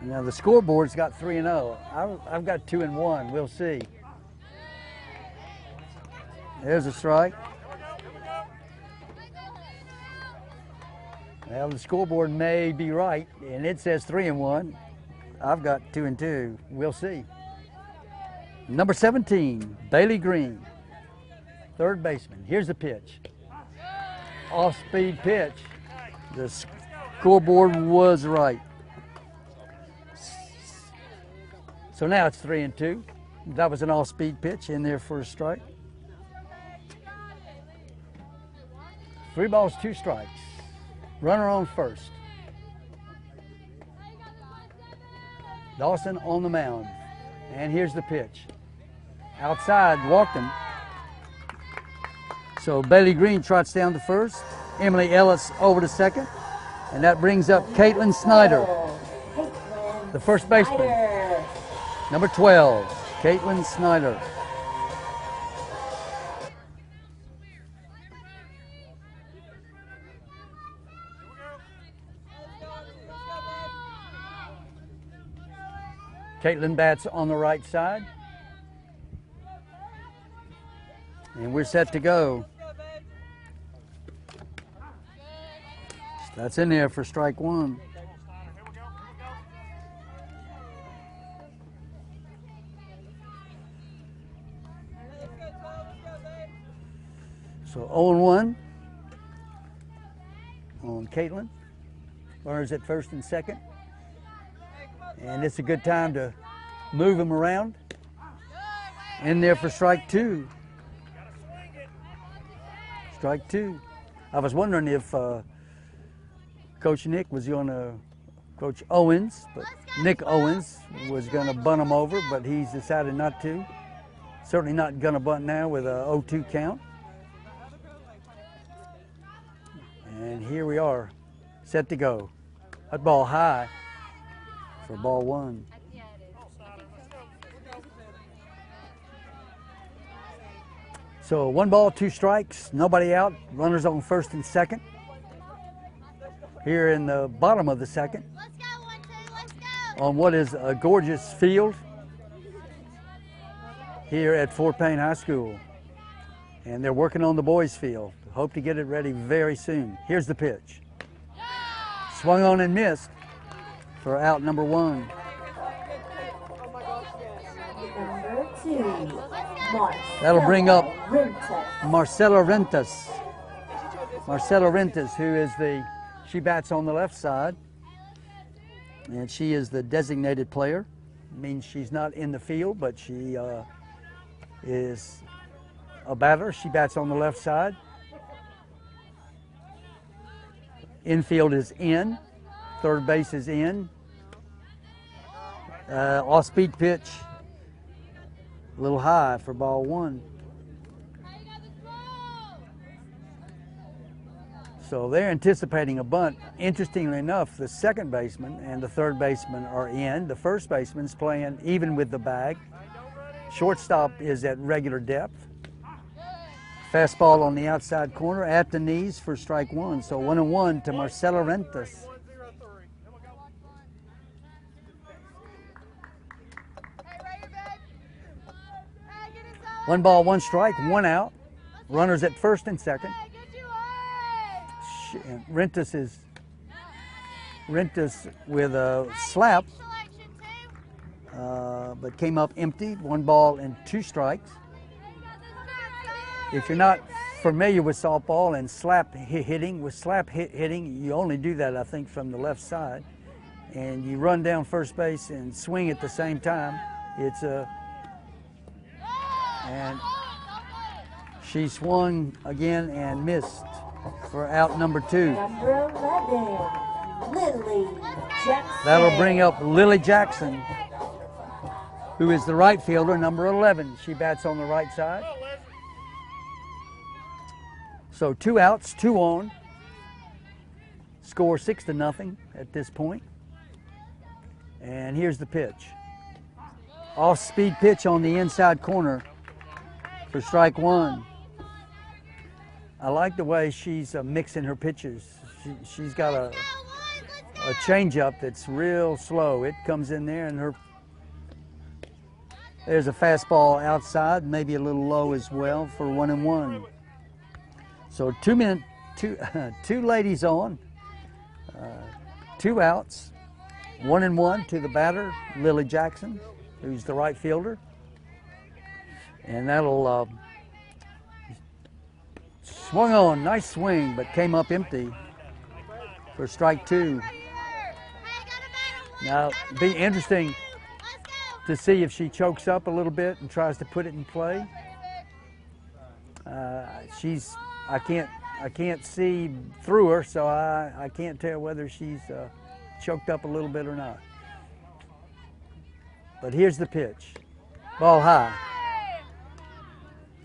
Now the scoreboard's got 3-0. I've got 2-1, we'll see. There's a strike. Well, the scoreboard may be right, and it says 3-1. I've got 2-2. We'll see. Number 17, Bailey Green, third baseman. Here's the pitch. Off-speed pitch. The scoreboard was right. So now it's 3-2. That was an off-speed pitch in there for a strike. 3 balls, 2 strikes. Runner on first. Dawson on the mound. And here's the pitch. Outside, walked him. So Bailey Green trots down to first. Emily Ellis over to second. And that brings up Caitlin Snyder, the first baseman. Number 12, Caitlin Snyder. Caitlin bats on the right side. And we're set to go. That's in there for strike one. So 0-1 on Caitlin. Runners at first and second. And it's a good time to move him around. In there for strike two. Strike two. I was wondering if Coach Nick was going to, Coach Owens, but Nick Owens was going to bunt him over, but he's decided not to. Certainly not going to bunt now with a 0-2 count. And here we are, set to go. That ball high. For ball one. So 1 ball, 2 strikes, nobody out, runners on first and second. Here in the bottom of the second. Let's go, 1-2, let's go. On what is a gorgeous field here at Fort Payne High School. And they're working on the boys' field. Hope to get it ready very soon. Here's the pitch. Swung on and missed. For out number 1. Number 2, that'll bring up Marcela Rentas. Marcela Rentas, who is she bats on the left side, and she is the designated player. It means she's not in the field, but she is a batter. She bats on the left side. Infield is in. Third base is in. Off-speed pitch, a little high for ball one. So they're anticipating a bunt. Interestingly enough, the second baseman and the third baseman are in. The first baseman's playing even with the bag. Shortstop is at regular depth. Fastball on the outside corner at the knees for strike one. So 1-1 to Marcelo Rentas. One ball, one strike, one out. Runners at first and second. Rentas with a slap, but came up empty. One ball and two strikes. If you're not familiar with softball and slap hitting, with slap hitting, you only do that, I think, from the left side. And you run down first base and swing at the same time. It's a, and she swung again and missed for out number two. Number 11, Lily Jackson. That'll bring up Lily Jackson, who is the right fielder, number 11. She bats on the right side. So 2 outs, 2 on. Score 6-0 at this point. And here's the pitch. Off-speed pitch on the inside corner for strike one. I like the way she's mixing her pitches. She's got a changeup that's real slow. It comes in there and her. There's a fastball outside, maybe a little low as well for 1-1. So two ladies on, 2 outs, 1-1 to the batter, Lily Jackson, who's the right fielder. And that'll swung on, nice swing, but came up empty for strike two. Now, it'll be interesting to see if she chokes up a little bit and tries to put it in play. I can't see through her, so I can't tell whether she's choked up a little bit or not. But here's the pitch. Ball high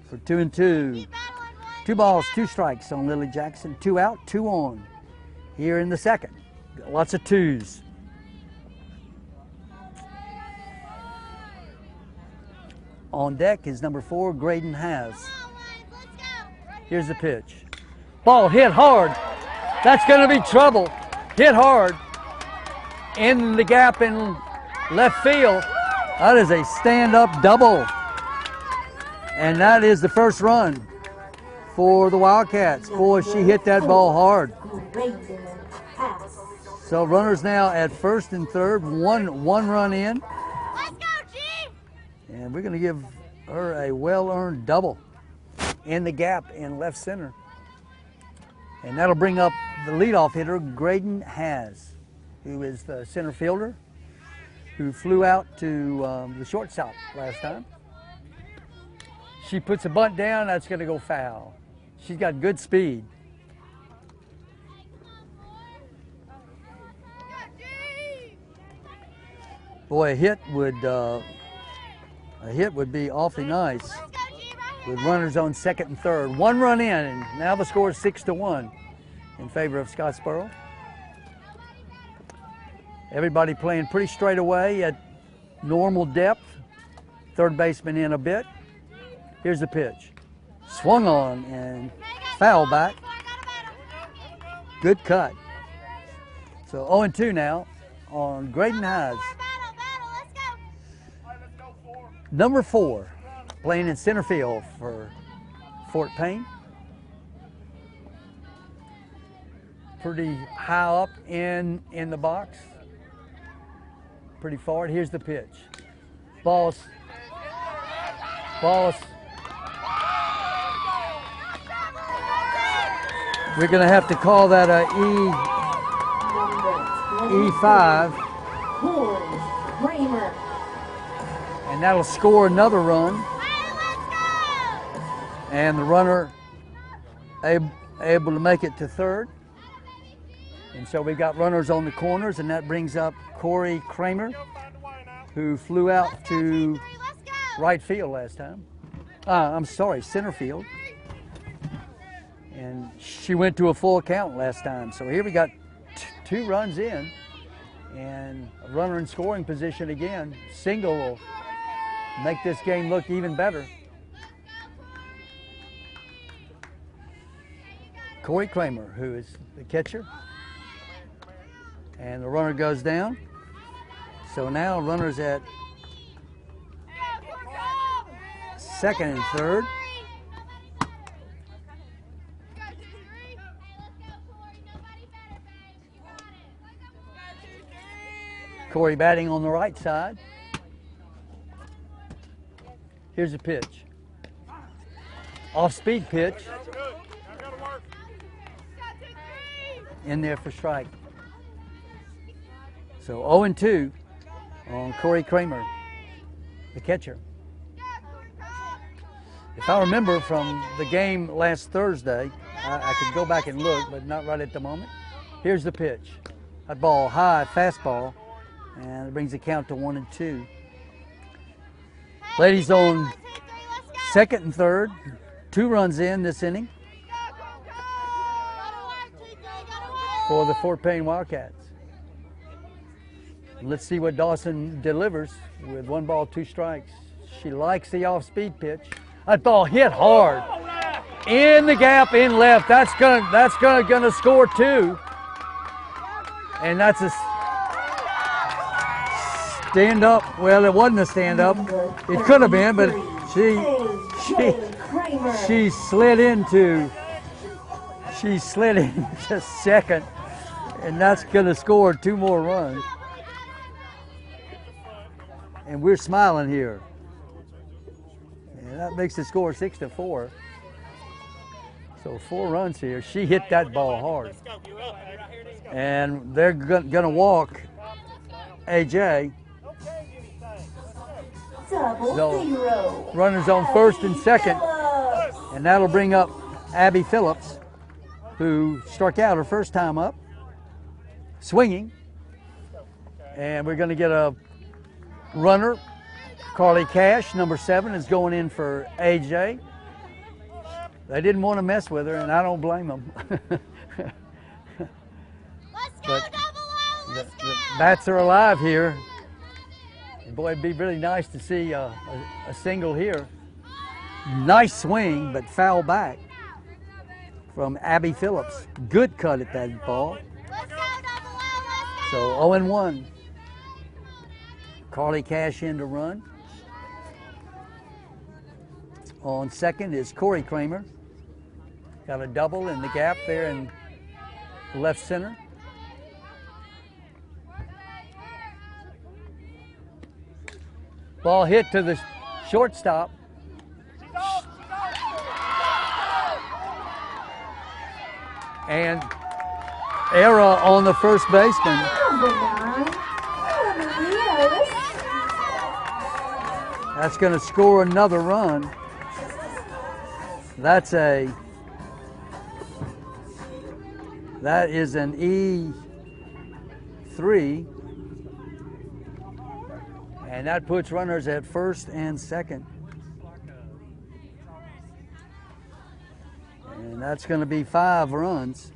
for 2-2. 2 balls, 2 strikes on Lily Jackson. 2 out, 2 on here in the second. Got lots of twos. On deck is number 4, Graydon Haas. Here's the pitch. Ball hit hard. That's going to be trouble. Hit hard. In the gap in left field. That is a stand-up double. And that is the first run for the Wildcats. Boy, she hit that ball hard. So runners now at first and third. One run in. And we're going to give her a well-earned double in the gap in left center. And that'll bring up the leadoff hitter, Graydon Haas, who is the center fielder, who flew out to the shortstop last time. She puts a bunt down, that's gonna go foul. She's got good speed. Boy, a hit would be awfully nice. With runners on second and third. 1 run in, and now the score is 6-1 in favor of Scottsboro. Everybody playing pretty straight away at normal depth. Third baseman in a bit. Here's the pitch. Swung on and foul back. Good cut. So 0-2 now on Graydon Highs. Number 4. Playing in center field for Fort Payne. Pretty high up in the box. Pretty forward. Here's the pitch. Balls. We're going to have to call that a E5. And that'll score another run. And the runner able to make it to third. And so we've got runners on the corners, and that brings up Corey Kramer, who flew out to right field last time. I'm sorry, center field. And she went to a full count last time. So here we got 2 runs in, and a runner in scoring position again. Single will make this game look even better. Corey Kramer, who is the catcher. And the runner goes down. So now runners at second and third. Corey batting on the right side. Here's the pitch. Off-speed pitch. In there for strike. So 0-2 on Corey Kramer, the catcher. If I remember from the game last Thursday, I could go back and look, but not right at the moment. Here's the pitch. That ball high, fastball. And it brings the count to 1-2. Ladies on second and third. 2 runs in this inning for the Fort Payne Wildcats. Let's see what Dawson delivers with 1 ball, 2 strikes. She likes the off-speed pitch. That ball hit hard in the gap in left. That's gonna score 2, and that's a. Stand up. Well, it wasn't a stand up. It could have been, but she slid in just second, and that's going to score 2 more runs. And we're smiling here. And that makes the score 6-4. So 4 runs here. She hit that ball hard, and they're going to walk AJ. So runners on first and second, and that'll bring up Abby Phillips, who struck out her first time up, swinging. And we're going to get a runner. Carly Cash, number 7, is going in for AJ. They didn't want to mess with her, and I don't blame them. But the bats are alive here. Boy, it'd be really nice to see a single here. Nice swing, but foul back from Abby Phillips. Good cut at that ball. So 0-1. Carly Cash in to run. On second is Corey Kramer. Got a double in the gap there in left center. Ball hit to the shortstop. And error on the first baseman. That's going to score another run. That is an E3. And that puts runners at first and second. And that's going to be 5 runs.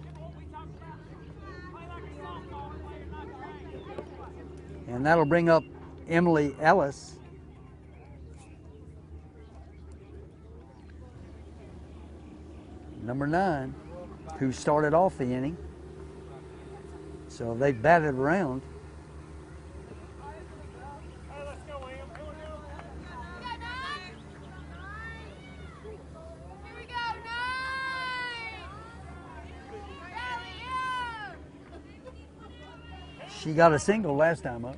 And that'll bring up Emily Ellis. Number 9, who started off the inning. So they batted around. She got a single last time up.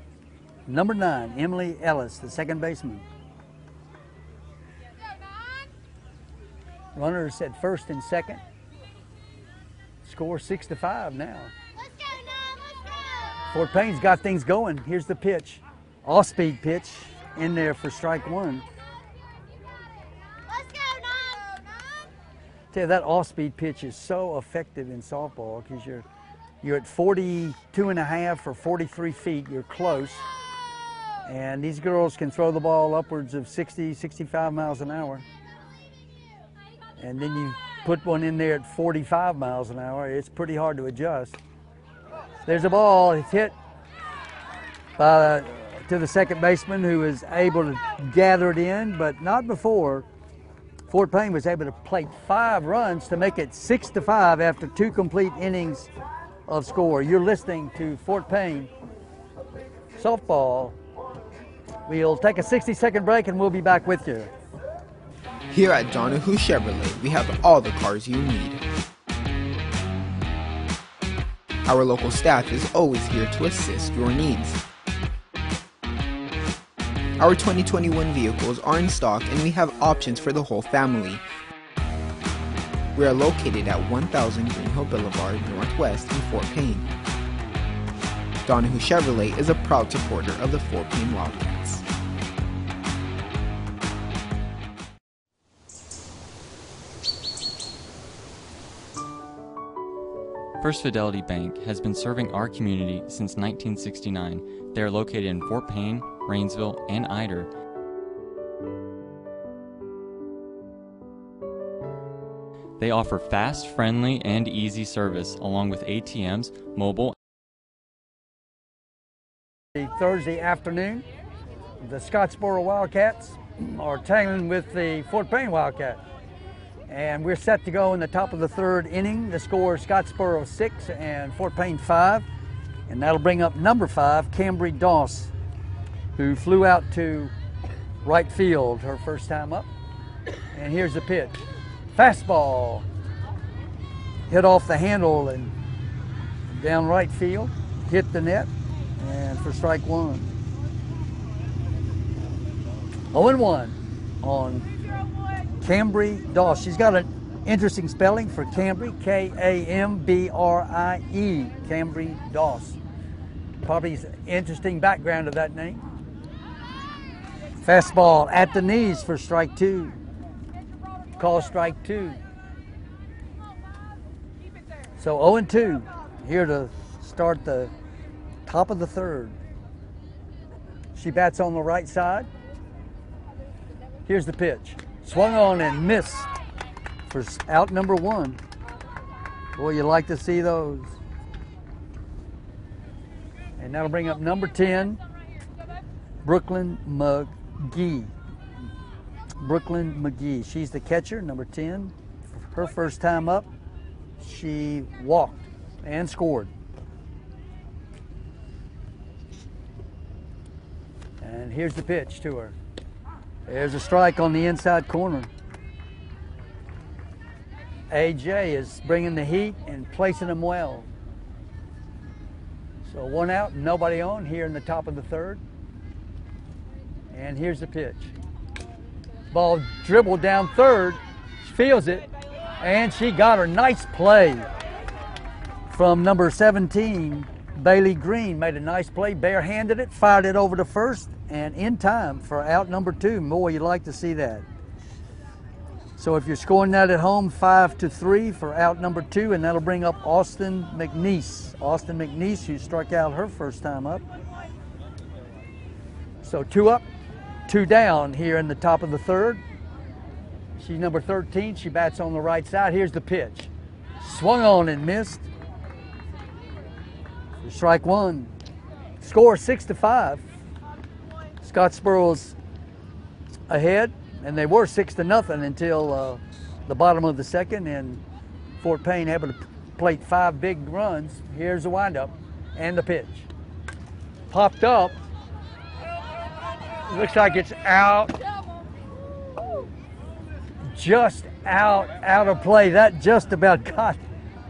Number 9, Emily Ellis, the second baseman. Runners at first and second. Score 6-5 now. Fort Payne's got things going. Here's the pitch. Off-speed pitch in there for strike 1. Tell you, that off-speed pitch is so effective in softball because you're at 42.5 or 43 feet. You're close. And these girls can throw the ball upwards of 60, 65 miles an hour. And then you put one in there at 45 miles an hour. It's pretty hard to adjust. There's a ball. It's hit to the second baseman, who is able to gather it in, but not before Fort Payne was able to plate 5 runs to make it 6-5 after 2 complete innings of score. You're listening to Fort Payne softball. We'll take a 60-second break and we'll be back with you. Here at Donahoo Chevrolet, we have all the cars you need. Our local staff is always here to assist your needs. Our 2021 vehicles are in stock and we have options for the whole family. We are located at 1000 Green Hill Boulevard Northwest in Fort Payne. Donahoo Chevrolet is a proud supporter of the Fort Payne Wildcats. First Fidelity Bank has been serving our community since 1969. They are located in Fort Payne, Rainsville, and Eider. They offer fast, friendly, and easy service along with ATMs, mobile. Thursday afternoon, the Scottsboro Wildcats are tangling with the Fort Payne Wildcats. And we're set to go in the top of the 3rd inning. The score is Scottsboro 6 and Fort Payne 5. And that'll bring up number 5, Cambry Doss, who flew out to right field her first time up. And here's the pitch. Fastball. Hit off the handle and down right field. Hit the net. And for strike 1. 0-1 on Cambry Doss. She's got an interesting spelling for Cambry. K-A-M-B-R-I-E. Cambry Doss. Probably interesting background of that name. Fastball at the knees for strike 2. Call strike 2. So 0-2 here to start the top of the 3rd. She bats on the right side. Here's the pitch. Swung on and missed for out number 1. Boy, you like to see those. And that'll bring up number 10, Brooklyn McGee. Brooklyn McGee. She's the catcher, number 10. Her first time up, she walked and scored. And here's the pitch to her. There's a strike on the inside corner. AJ is bringing the heat and placing them well. So 1 out, nobody on here in the top of the 3rd. And here's the pitch. Ball dribbled down 3rd. She feels it. And she got her. Nice play from number 17, Bailey Green. Made a nice play, barehanded it, fired it over to first, and in time for out number 2. Boy, you like to see that. So if you're scoring that at home, 5-3 for out number 2, and that'll bring up Austin McNeese. Austin McNeese, who struck out her first time up. So 2 up, 2 down here in the top of the 3rd. She's number 13. She bats on the right side. Here's the pitch. Swung on and missed. Strike 1. Score 6-5. Scottsboro's ahead, and they were 6-0 until the bottom of the 2nd, and Fort Payne able to plate 5 big runs. Here's the windup and the pitch. Popped up. Looks like it's out. Just out of play. That just about got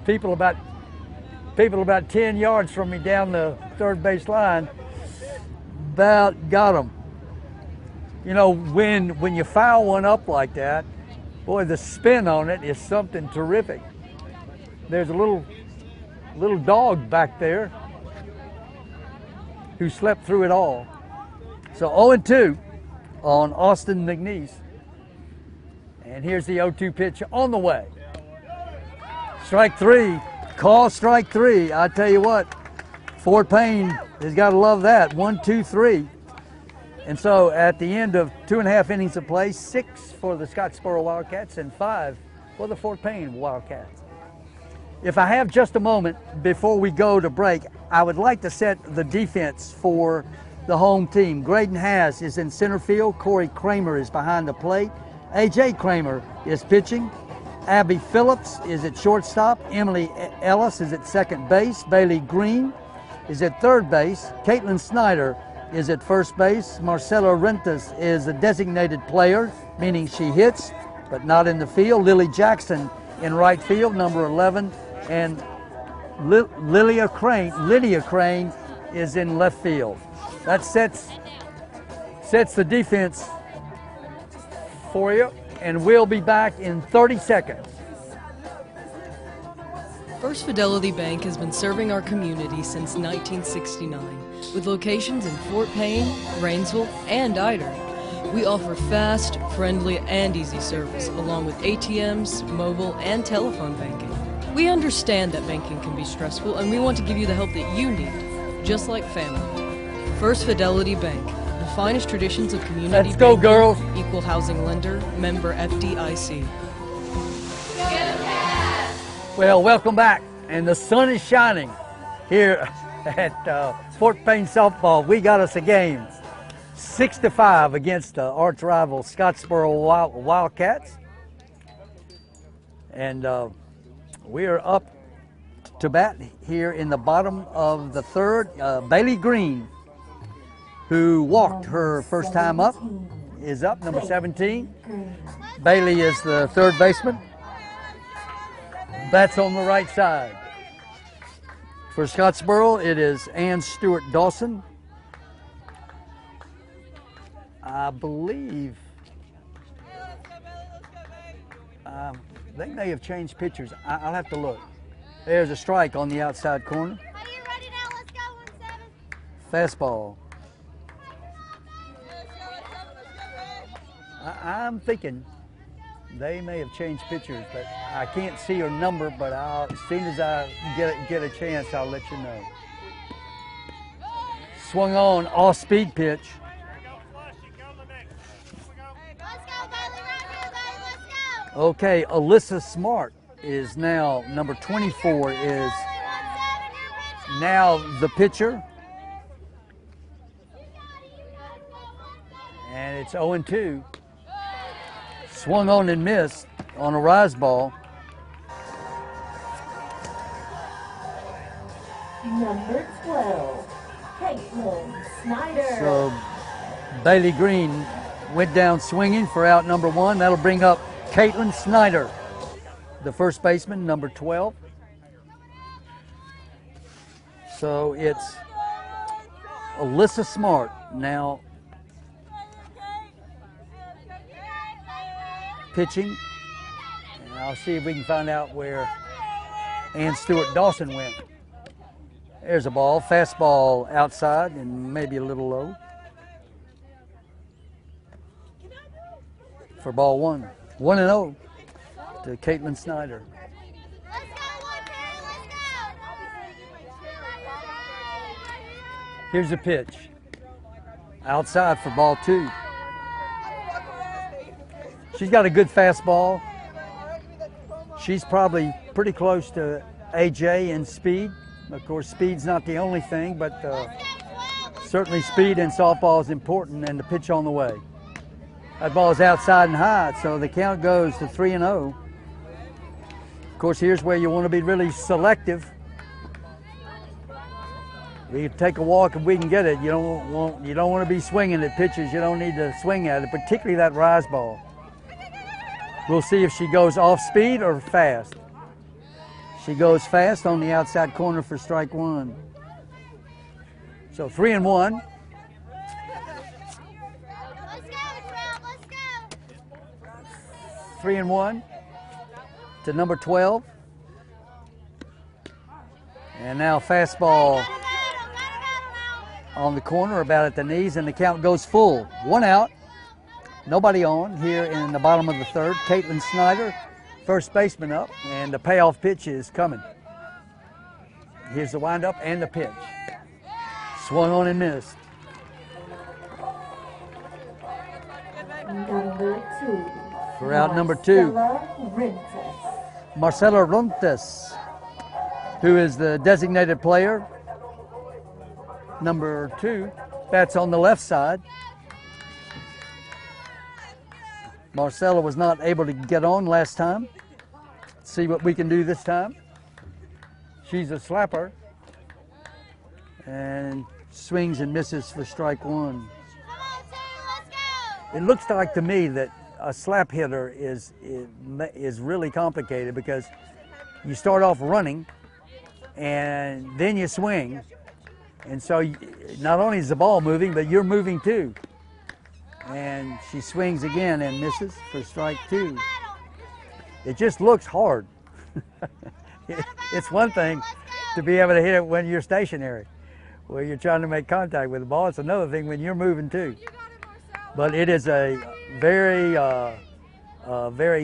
people about 10 yards from me down the 3rd base line. About got them. You know, when you foul one up like that, boy, the spin on it is something terrific. There's a little dog back there who slept through it all. So 0-2 on Austin McNeese. And here's the 0-2 pitch on the way. Strike 3, call strike 3. I tell you what, Fort Payne has got to love that. 1, 2, 3. And so at the end of 2.5 innings of play, 6 for the Scottsboro Wildcats and 5 for the Fort Payne Wildcats. If I have just a moment before we go to break, I would like to set the defense for the home team. Graydon Haas is in center field. Corey Kramer is behind the plate. A.J. Kramer is pitching. Abby Phillips is at shortstop. Emily Ellis is at second base. Bailey Green is at third base. Caitlin Snyder is at first base. Marcela Rentas is a designated player, meaning she hits, but not in the field. Lily Jackson in right field, number 11. And Lydia Crane is in left field. That sets the defense for you, and we'll be back in 30 seconds. First Fidelity Bank has been serving our community since 1969 with locations in Fort Payne, Rainsville, and Ider. We offer fast, friendly, and easy service along with ATMs, mobile, and telephone banking. We understand that banking can be stressful, and we want to give you the help that you need, just like family. First Fidelity Bank, the finest traditions of community banking. Let's go, girls. Equal housing lender, member FDIC. Well, welcome back, and the sun is shining here at Fort Payne softball. We got us a game, 6-5 against arch rival Scottsboro Wildcats, and we are up to bat here in the bottom of the third. Bailey Green, who walked her first time up, is up, number 17. Bailey is the third baseman. Bats on the right side. For Scottsboro, it is Ann Stewart Dawson. I believe, I think they have changed pitchers. I'll have to look. There's a strike on the outside corner. Are you ready now? Let's go. 1-7. Fastball. I'm thinking they may have changed pitchers, but I can't see your number. But I'll, as soon as I get a chance, I'll let you know. Swung on, off-speed pitch. Okay, Alyssa Smart is now, number 24 is now the pitcher. And it's 0-2. Swung on and missed on a rise ball. Number 12, Caitlin Snyder. So Bailey Green went down swinging for out number 1. That'll bring up Caitlin Snyder, the first baseman, number 12. So it's Alyssa Smart now pitching. And I'll see if we can find out where Ann Stewart Dawson went. There's a ball, fastball outside and maybe a little low. For ball 1. 1-0 to Caitlin Snyder. Let's go, one pair, let's go. Here's a pitch. Outside for ball 2. She's got a good fastball. She's probably pretty close to AJ in speed. Of course, speed's not the only thing, but certainly speed in softball is important, and the pitch on the way. That ball's outside and high, so the count goes to 3-0. Of course, here's where you want to be really selective. We take a walk if we can get it. You don't want to be swinging at pitches. You don't need to swing at it, particularly that rise ball. We'll see if she goes off speed or fast. She goes fast on the outside corner for strike 1. So 3-1. Three and one to number 12. And now fastball on the corner, about at the knees, and the count goes full. 1 out, nobody on here in the bottom of the third. Caitlin Snyder, first baseman up, and the payoff pitch is coming. Here's the windup and the pitch. Swung on and missed. Number 2. For out number 2, Marcela Rontes, who is the designated player. Number 2, bats on the left side. Marcella was not able to get on last time. Let's see what we can do this time. She's a slapper. And swings and misses for strike one. Come on, team, let's go. It looks like to me that a slap hitter is really complicated, because you start off running and then you swing. And so not only is the ball moving, but you're moving too. And she swings again and misses for strike two. It just looks hard. It's one thing to be able to hit it when you're stationary, where you're trying to make contact with the ball. It's another thing when you're moving too. But it is a very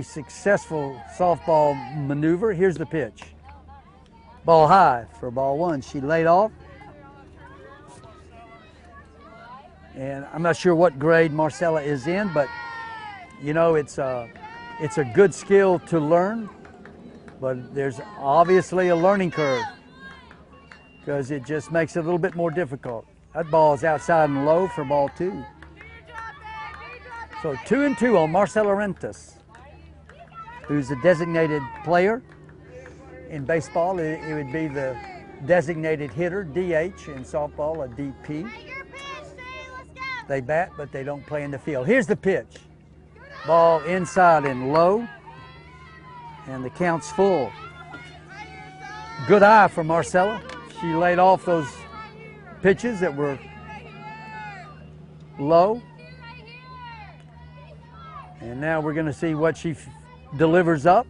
successful softball maneuver. Here's the pitch. Ball high for ball one. She laid off. And I'm not sure what grade Marcella is in, but you know, it's a good skill to learn, but there's obviously a learning curve, because it just makes it a little bit more difficult. That ball's outside and low for ball two. So 2-2 on Marcella Rentas, who's a designated player in baseball. It would be the designated hitter, DH, in softball, a DP. They bat, but they don't play in the field. Here's the pitch. Ball inside and low, and the count's full. Good eye for Marcella. She laid off those pitches that were low. And now we're going to see what she delivers up.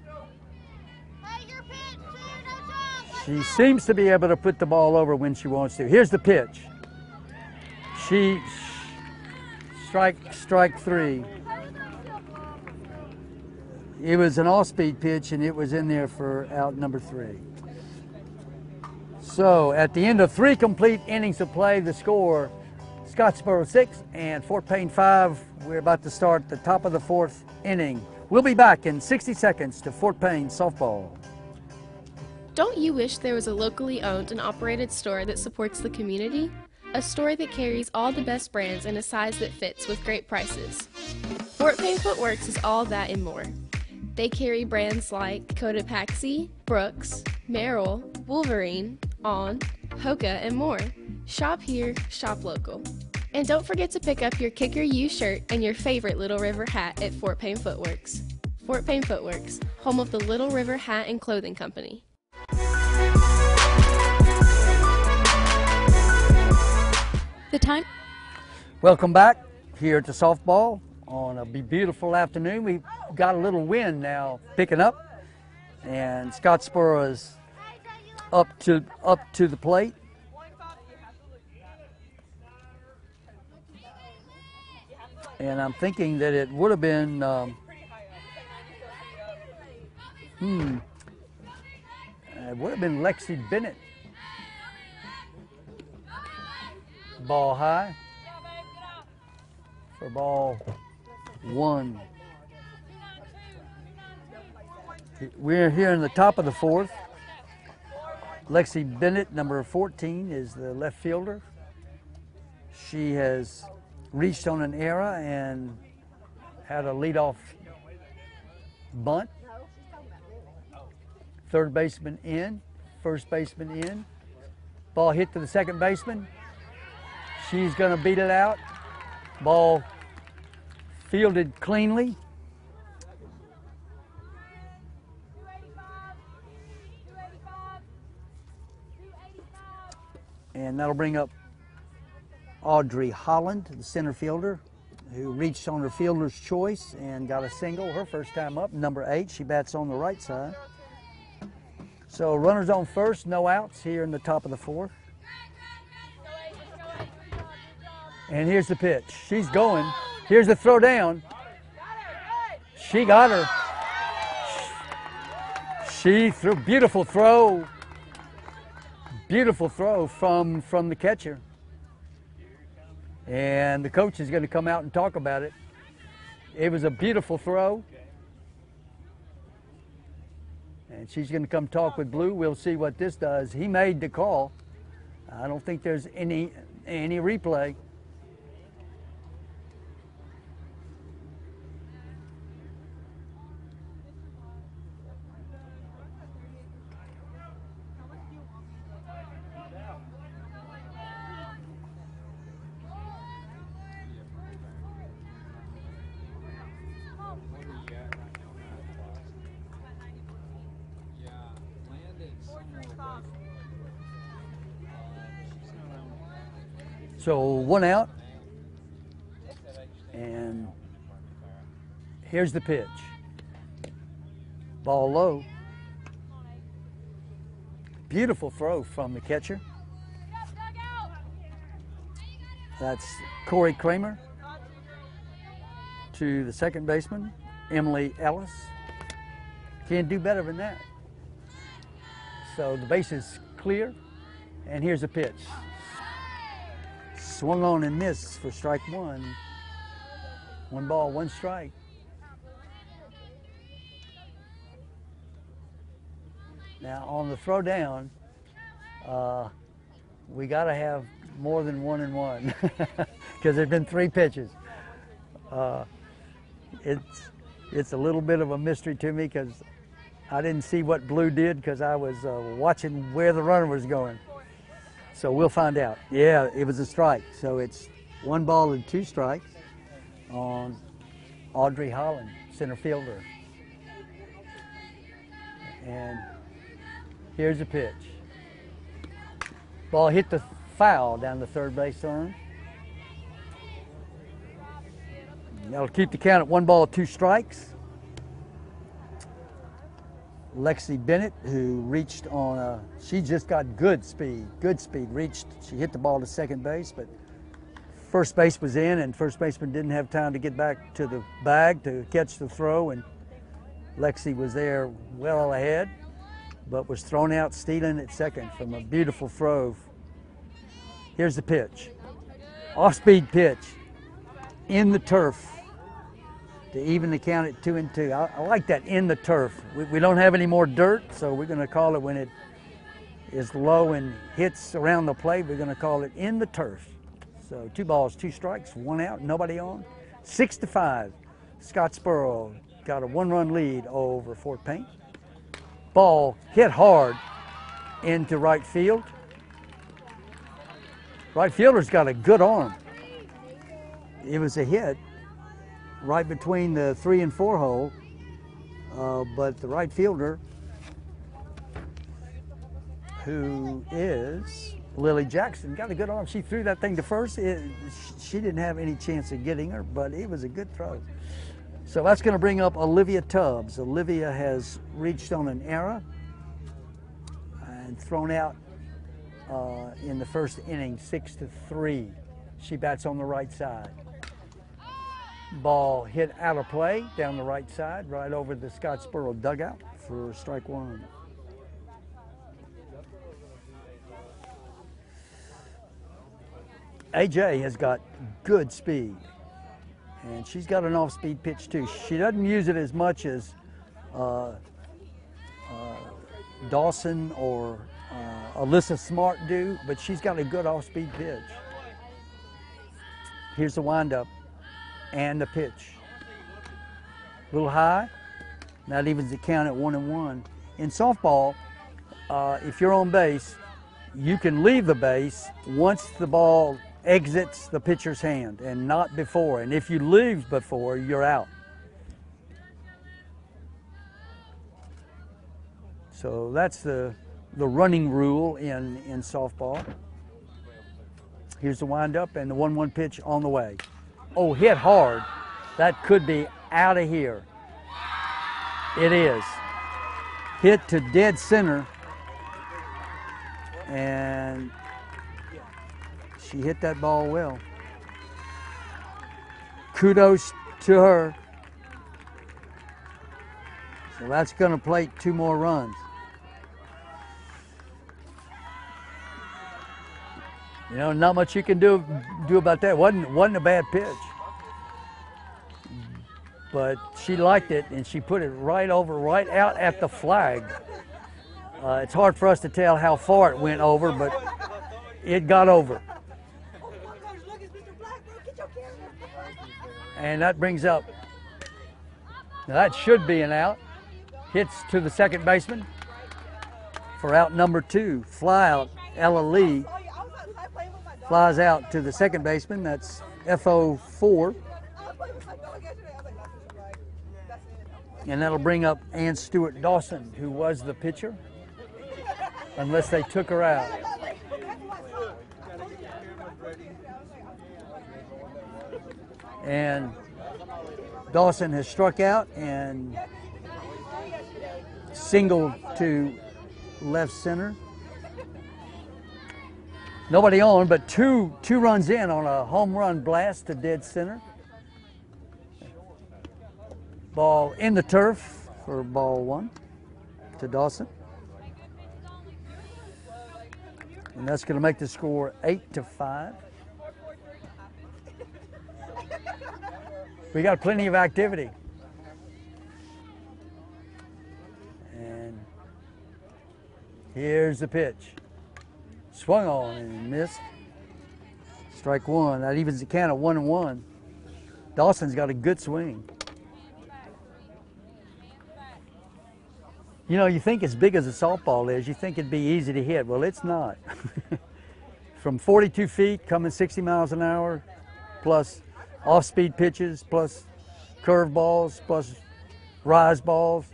She seems to be able to put the ball over when she wants to. Here's the pitch. She strike three. It was an off-speed pitch, and it was in there for out number three. So at the end of three complete innings of play, the score, Scottsboro 6 and Fort Payne 5. We're about to start the top of the fourth inning. We'll be back in 60 seconds to Fort Payne softball. Don't you wish there was a locally owned and operated store that supports the community? A store that carries all the best brands in a size that fits with great prices. Fort Payne Footworks is all that and more. They carry brands like Cotopaxi, Brooks, Merrell, Wolverine, On, Hoka, and more. Shop here, shop local. And don't forget to pick up your Kicker U shirt and your favorite Little River hat at Fort Payne Footworks. Fort Payne Footworks, home of the Little River Hat and Clothing Company. The time. Welcome back here to softball on a beautiful afternoon. We've got a little wind now picking up, and Scottsboro is up to the plate. And I'm thinking that it would have been it would have been Lexi Bennett. Ball high for ball one. We're here in the top of the fourth. Lexi Bennett, number 14, is the left fielder. She has reached on an error and had a leadoff bunt. Third baseman in, first baseman in. Ball hit to the second baseman. She's going to beat it out. Ball fielded cleanly. And that'll bring up Audrey Holland, the center fielder, who reached on her fielder's choice and got a single her first time up, number 8. She bats on the right side. So runners on first, no outs here in the top of the fourth. And here's the pitch. She's going. Here's the throw down. She got her. She threw, beautiful throw. Beautiful throw from the catcher. And the coach is going to come out and talk about it. It was a beautiful throw. And she's going to come talk with Blue. We'll see what this does. He made the call. I don't think there's any replay. So one out, and here's the pitch. Ball low. Beautiful throw from the catcher. That's Corey Kramer to the second baseman, Emily Ellis. Can't do better than that. So the base is clear, and here's a pitch. Swung on and missed for strike one. One ball, one strike. Now on the throw down, we gotta have more than one and one, because there's been three pitches. It's a little bit of a mystery to me, because I didn't see what Blue did, because I was watching where the runner was going. So we'll find out. Yeah, it was a strike. So it's one ball and two strikes on Audrey Holland, center fielder. And here's a pitch. Ball hit the foul down the third base line. That'll keep the count at one ball, two strikes. Lexi Bennett, who reached on a, she just got good speed, reached, she hit the ball to second base, but first base was in, and first baseman didn't have time to get back to the bag to catch the throw, and Lexi was there well ahead, but was thrown out stealing at second from a beautiful throw. Here's the pitch. Off-speed pitch in the turf to even the count at 2-2. I like that, in the turf. We don't have any more dirt, so we're going to call it, when it is low and hits around the plate, we're going to call it in the turf. So two balls, two strikes, one out, nobody on. 6-5. Scottsboro got a one-run lead over Fort Payne. Ball hit hard into right field. Right fielder's got a good arm. It was a hit right between the 3 and 4 hole, but the right fielder, who is Lily Jackson, got a good arm. She threw that thing to first. She didn't have any chance of getting her, but it was a good throw. So that's going to bring up Olivia Tubbs. Olivia has reached on an error and thrown out in the first inning, 6-3. She bats on the right side. Ball hit out of play down the right side, right over the Scottsboro dugout for strike one. AJ has got good speed, and she's got an off-speed pitch too. She doesn't use it as much as Dawson or Alyssa Smart do, but she's got a good off-speed pitch. Here's the windup and the pitch. A little high, that evens the count at 1-1. In softball, if you're on base, you can leave the base once the ball exits the pitcher's hand, and not before. And if you leave before, you're out. So that's the running rule in softball. Here's the windup and the 1-1 pitch on the way. Oh, hit hard. That could be out of here. It is. Hit to dead center. And she hit that ball well. Kudos to her. So that's going to plate two more runs. You know, not much you can do about that. Wasn't a bad pitch. But she liked it, and she put it right over, right out at the flag. It's hard for us to tell how far it went over, but it got over. And that brings up, now that should be an out. Hits to the second baseman for out number 2. Fly out, Ella Lee. Flies out to the second baseman. That's FO4. And that'll bring up Ann Stewart Dawson, who was the pitcher, unless they took her out. and Dawson has struck out and singled to left center. Nobody on, but two runs in on a home run blast to dead center. Ball in the turf for ball one to Dawson. And that's going to make the score 8-5. We got plenty of activity. And here's the pitch. Swung on and missed. Strike one. That evens the count at 1-1. Dawson's got a good swing. You know, you think as big as a softball is, you think it'd be easy to hit. Well, it's not. From 42 feet, coming 60 miles an hour, plus off-speed pitches, plus curveballs, plus rise balls,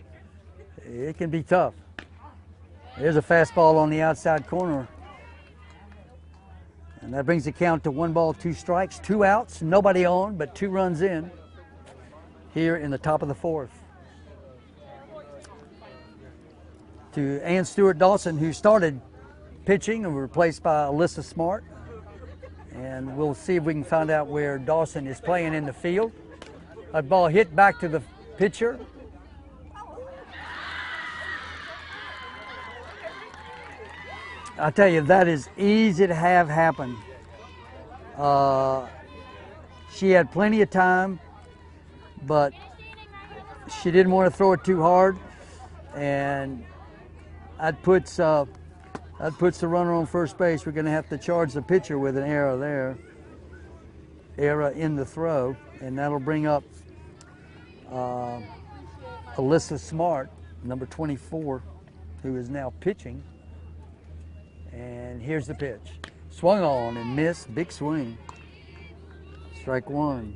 it can be tough. There's a fastball on the outside corner. And that brings the count to 1-2, 2 outs, nobody on, but 2 runs in here in the top of the 4th. To Ann Stewart Dawson, who started pitching and replaced by Alyssa Smart. And we'll see if we can find out where Dawson is playing in the field. A ball hit back to the pitcher. I tell you, that is easy to have happen. She had plenty of time, but she didn't want to throw it too hard, and that puts the runner on first base. We're going to have to charge the pitcher with an error there, error in the throw, and that'll bring up Alyssa Smart, number 24, who is now pitching. And here's the pitch. Swung on and missed. Big swing. Strike one.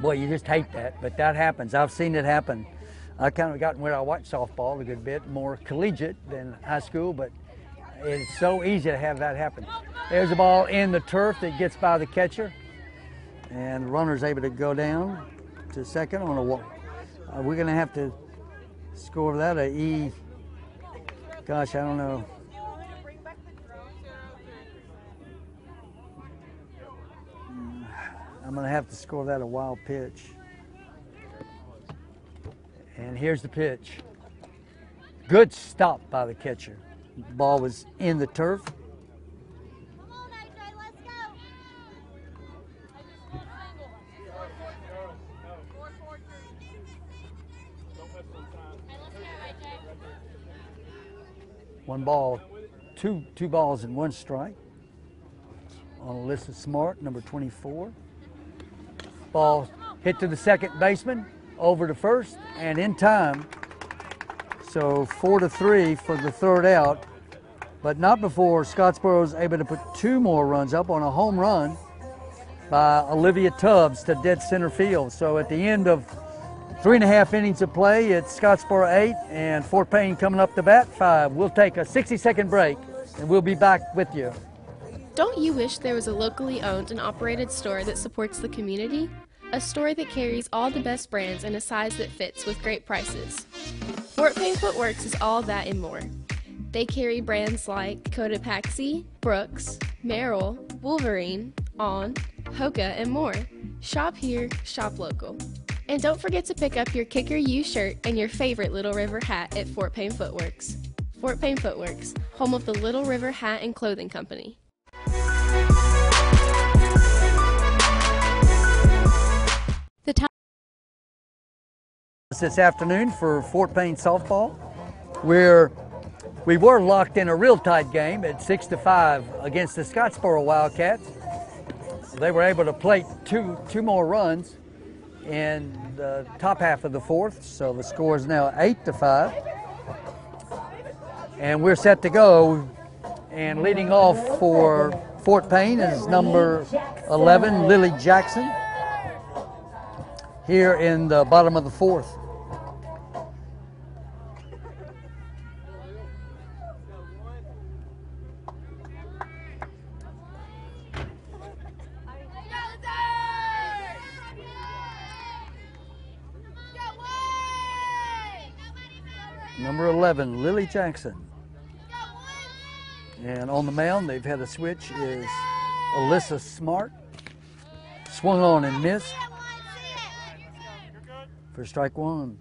Boy, you just hate that, but that happens. I've seen it happen. I kind of gotten where I watch softball a good bit, more collegiate than high school, but it's so easy to have that happen. There's a ball in the turf that gets by the catcher. And the runner's able to go down to second on a walk. We're going to have to score that a E. Gosh, I don't know. I'm going to have to score that a wild pitch. And here's the pitch. Good stop by the catcher. The ball was in the turf. One ball, two balls and 1 strike on Alyssa Smart, number 24. Ball hit to the second baseman, over to first, and in time. So 4-3 for the 3rd out, but not before Scottsboro's able to put 2 more runs up on a home run by Olivia Tubbs to dead center field. So at the end of 3.5 innings of play, it's Scottsboro 8 and Fort Payne coming up to bat 5. We'll take a 60-second break and we'll be back with you. Don't you wish there was a locally owned and operated store that supports the community? A store that carries all the best brands in a size that fits with great prices. Fort Payne Footworks is all that and more. They carry brands like Cotopaxi, Brooks, Merrell, Wolverine, On, Hoka, and more. Shop here, shop local. And don't forget to pick up your Kicker U shirt and your favorite Little River hat at Fort Payne Footworks. Fort Payne Footworks, home of the Little River Hat and Clothing Company. The time this afternoon for Fort Payne softball, where we were locked in a real tight game at 6-5 against the Scottsboro Wildcats. They were able to plate two more runs. In the top half of the 4th, so the score is now 8-5. And we're set to go. And leading off for Fort Payne is number 11, Lily Jackson, here in the bottom of the 4th. Number 11, Lily Jackson. And on the mound, they've had a switch, is Alyssa Smart. Swung on and missed for strike one.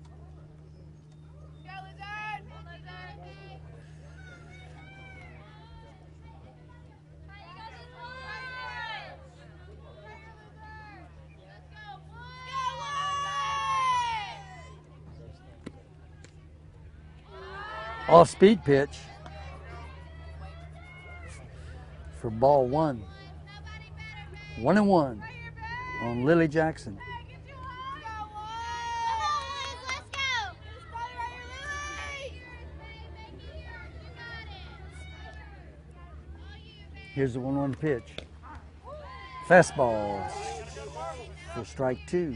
Off-speed pitch for ball one. 1-1 on Lily Jackson. Here's the 1-1 pitch. Fastball for strike two.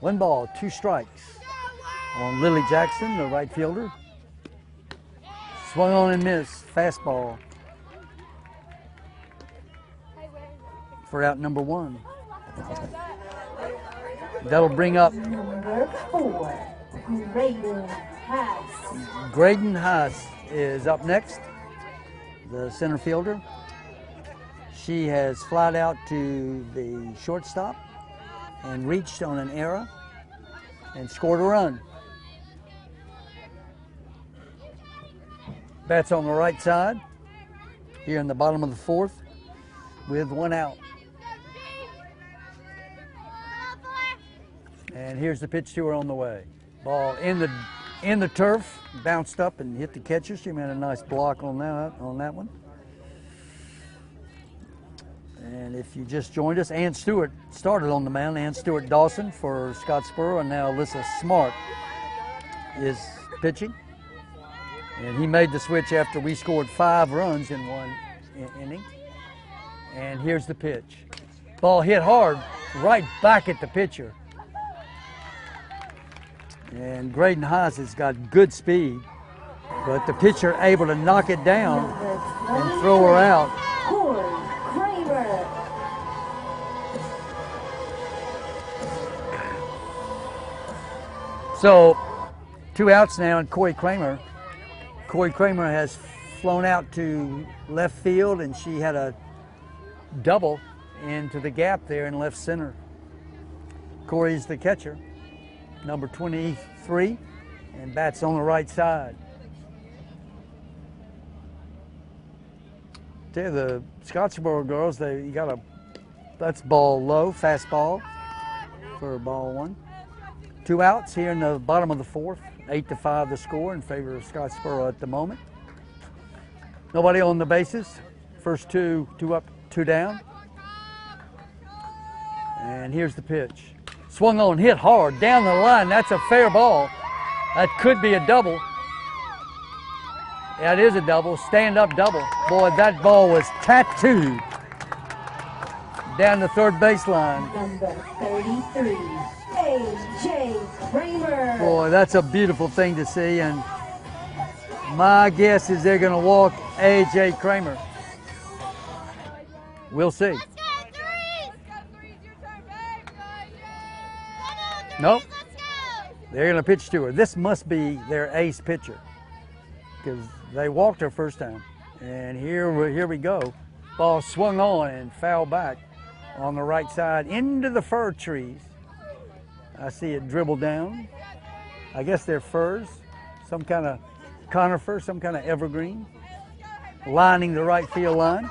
One ball, two strikes on Lily Jackson, the right fielder. Swung on and missed, fastball for out number one. That'll bring up Graydon Haas is up next, the center fielder. She has flied out to the shortstop and reached on an error and scored a run. Bats on the right side here in the bottom of the fourth with one out. And here's the pitch to her on the way. Ball in the turf, bounced up and hit the catcher. She made a nice block on that one. And if you just joined us, Ann Stewart started on the mound. Ann Stewart Dawson for Scott Spurrow, and now Alyssa Smart is pitching. And he made the switch after we scored 5 runs in one inning. And here's the pitch. Ball hit hard, right back at the pitcher. And Graydon Haas has got good speed, but the pitcher able to knock it down and throw her out. So, 2 outs now, and Corey Kramer. Corey Kramer has flown out to left field, and she had a double into the gap there in left center. Corey's the catcher, number 23, and bats on the right side. There, the Scottsboro girls, you got that's ball low, fastball for ball one. 2 outs here in the bottom of the fourth. 8-5 the score in favor of Scottsboro at the moment. Nobody on the bases. First two up, 2 down. And here's the pitch. Swung on, hit hard, down the line. That's a fair ball. That could be a double. That is a double, stand-up double. Boy, that ball was tattooed down the third baseline. Number 33. A.J. Kramer. Boy, that's a beautiful thing to see, and my guess is they're going to walk A.J. Kramer. We'll see. Let's go, 3! Nope. They're going to pitch to her. This must be their ace pitcher because they walked her first time. And here we go. Ball swung on and foul back on the right side into the fir trees. I see it dribble down. I guess they're firs, some kind of conifer, some kind of evergreen, lining the right field line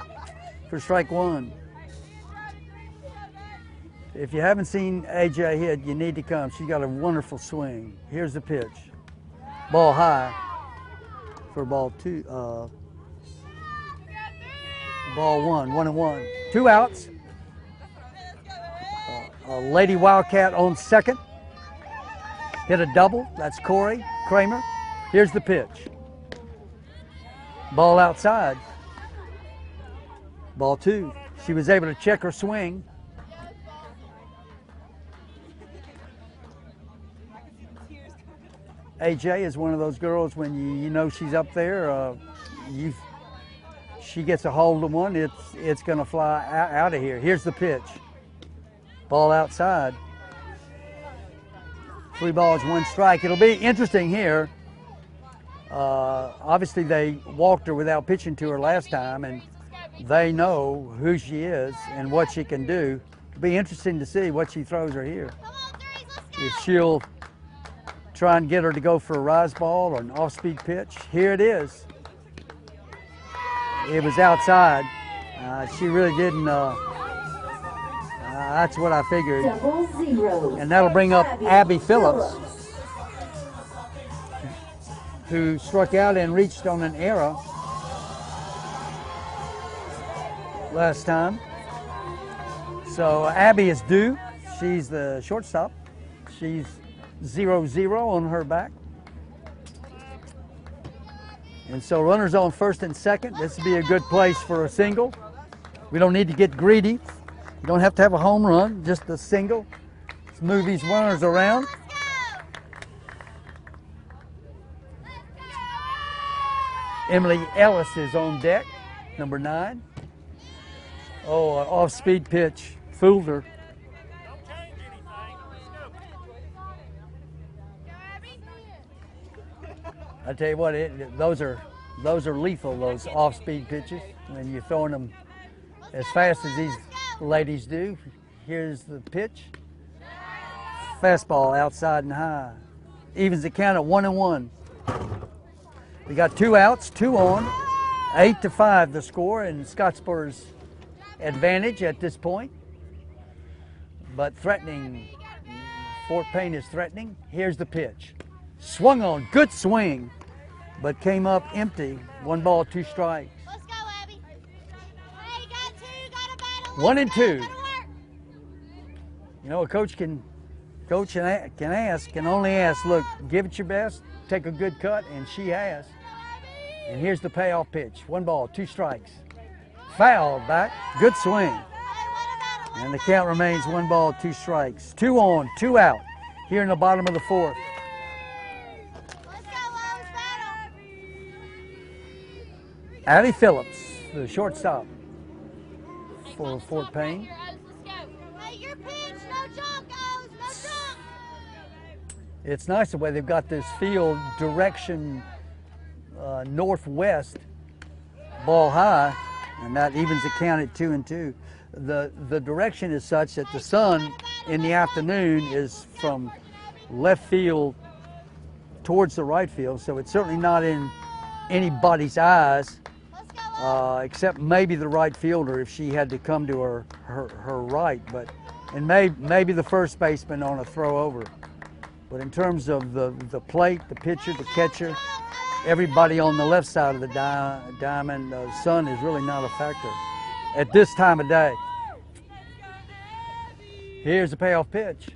for strike one. If you haven't seen AJ hit, you need to come. She's got a wonderful swing. Here's the pitch. Ball high for ball two. Ball one, 1-1. 2 outs. A Lady Wildcat on second. Hit a double. That's Corey Kramer. Here's the pitch. Ball outside. Ball two. She was able to check her swing. AJ is one of those girls when you know she's up there. she gets a hold of one, it's going to fly out of here. Here's the pitch. Ball outside. 3 balls, 1 strike. It'll be interesting here. Obviously, they walked her without pitching to her last time, and they know who she is and what she can do. It'll be interesting to see what she throws her here. If she'll try and get her to go for a rise ball or an off-speed pitch. Here it is. It was outside. She really didn't. That's what I figured. And that'll bring up Abby Phillips, who struck out and reached on an error last time. So Abby is due. She's the shortstop. She's 0-0 on her back. And so runners on first and second. This would be a good place for a single. We don't need to get greedy. You don't have to have a home run, just a single. Let's move these runners around. Emily Ellis is on deck, number 9. Oh, an off-speed pitch. Fooled her. I tell you what, those are lethal, those off-speed pitches. When you're throwing them as fast as these ladies do. Here's the pitch. Fastball outside and high. Evens the count at 1-1. We got 2 outs, 2 on. 8-5 the score, and Scottsboro's advantage at this point. But threatening, Fort Payne is threatening. Here's the pitch. Swung on, good swing, but came up empty. 1 ball, 2 strikes. Let's go, Abby. Hey, you got 2, you got a battle. 1-2. You know, a coach can only ask, look, give it your best, take a good cut, and she has. And here's the payoff pitch. 1 ball, 2 strikes. Foul back, good swing. And the count remains 1 ball, 2 strikes. 2 on, 2 out. Here in the bottom of the 4th. Addie Phillips, the shortstop for Fort Payne. It's nice the way they've got this field direction northwest, ball high, and that evens the count at 2-2. The direction is such that the sun in the afternoon is from left field towards the right field, so it's certainly not in anybody's eyes. Except maybe the right fielder if she had to come to her right, but and maybe the first baseman on a throw over. But in terms of the plate, the pitcher, the catcher, everybody on the left side of the diamond, sun is really not a factor at this time of day. Here's the payoff pitch.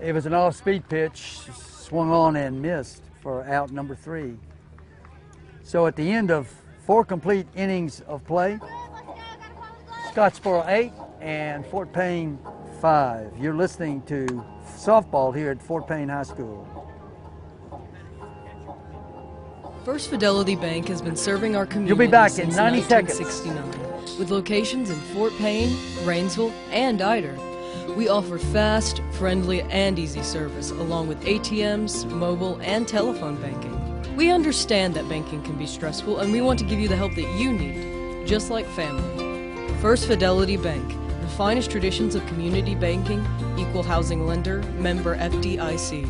It was an off-speed pitch, swung on and missed for out number 3. So at the end of 4 complete innings of play, Scottsboro 8 and Fort Payne 5. You're listening to softball here at Fort Payne High School. First Fidelity Bank has been serving our community. You'll be back in 90 seconds. With locations in Fort Payne, Rainsville, and Eider. We offer fast, friendly, and easy service along with ATMs, mobile, and telephone banking. We understand that banking can be stressful, and we want to give you the help that you need, just like family. First Fidelity Bank, the finest traditions of community banking, equal housing lender, member FDIC.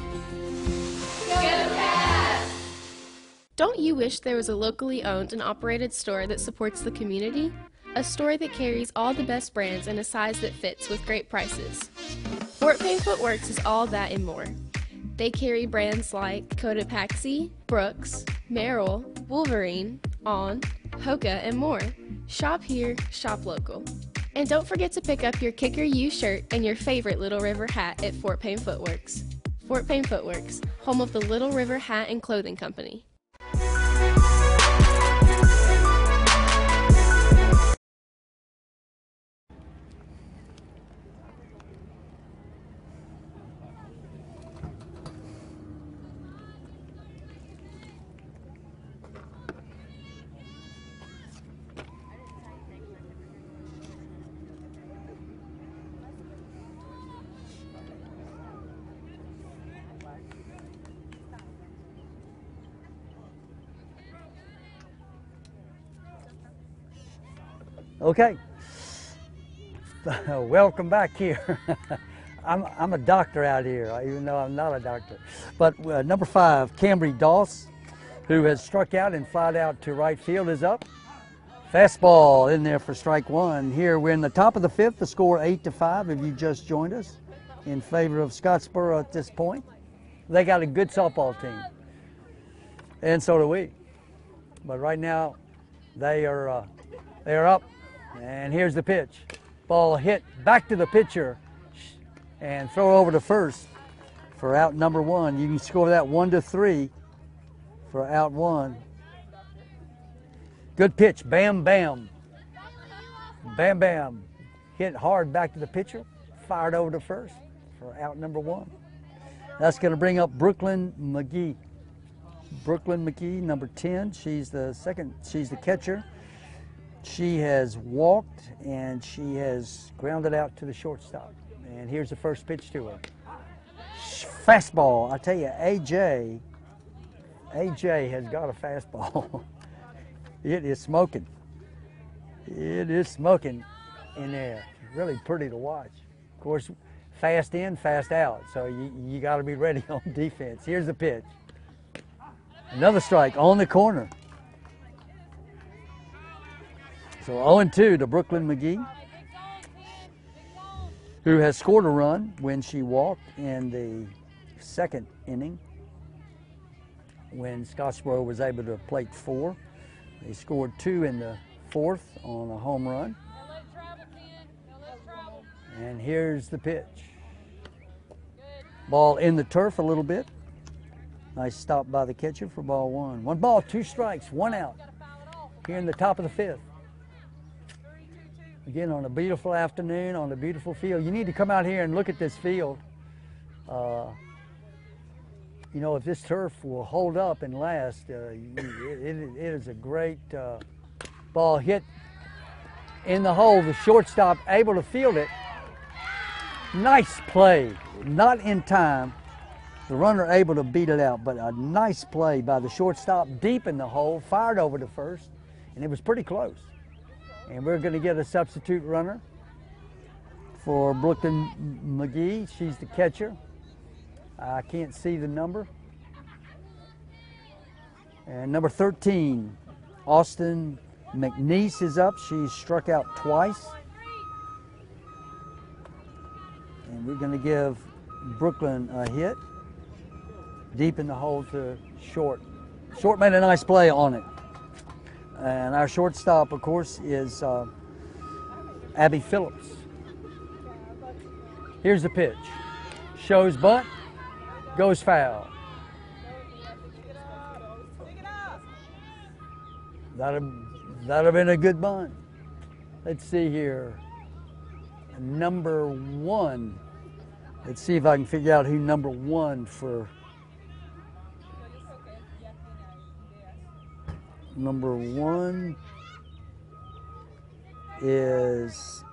Don't you wish there was a locally owned and operated store that supports the community? A store that carries all the best brands in a size that fits with great prices. Fort Payne Footworks is all that and more. They carry brands like Cotopaxi, Brooks, Merrell, Wolverine, On, Hoka, and more. Shop here, shop local. And don't forget to pick up your Kicker U shirt and your favorite Little River hat at Fort Payne Footworks. Fort Payne Footworks, home of the Little River Hat and Clothing Company. Okay, welcome back here. I'm a doctor out here, even though I'm not a doctor. But number 5, Cambry Doss, who has struck out and flied out to right field, is up. Fastball in there for strike one. Here we're in the top of the 5th, the score 8-5 if you just joined us, in favor of Scottsboro at this point. They got a good softball team, and so do we. But right now, they are up, and here's the pitch. Ball hit back to the pitcher, and throw over to first for out number 1. You can score that 1-3 for out 1. Good pitch, bam, bam. Bam, bam. Hit hard back to the pitcher, fired over to first for out number 1. That's going to bring up Brooklyn McGee. Brooklyn McGee, number 10. She's the catcher. She has walked, and she has grounded out to the shortstop. And here's the first pitch to her. Fastball. I tell you, AJ has got a fastball. It is smoking. It is smoking in there. Really pretty to watch. Of course, fast in, fast out. So you got to be ready on defense. Here's the pitch. Another strike on the corner. So 0-2 to Brooklyn McGee, who has scored a run when she walked in the 2nd inning when Scottsboro was able to plate 4. They scored 2 in the 4th on a home run. And here's the pitch. Ball in the turf a little bit. Nice stop by the catcher for ball 1. 1 ball, 2 strikes, 1 out here in the top of the 5th. Again, on a beautiful afternoon, on a beautiful field. You need to come out here and look at this field. You know, if this turf will hold up and last, it is a great ball hit in the hole. The shortstop able to field it. Nice play, not in time. The runner able to beat it out, but a nice play by the shortstop deep in the hole, fired over to first, and it was pretty close. And we're going to get a substitute runner for Brooklyn McGee. She's the catcher. I can't see the number. And number 13, Austin McNeese, is up. She's struck out twice. And we're going to give Brooklyn a hit. Deep in the hole to short. Short made a nice play on it. And our shortstop, of course, is Abby Phillips. Here's the pitch. Shows bunt, goes foul. That'd have been a good bunt. Let's see here. Number 1. Let's see if I can figure out who number 1 for. Number 1 is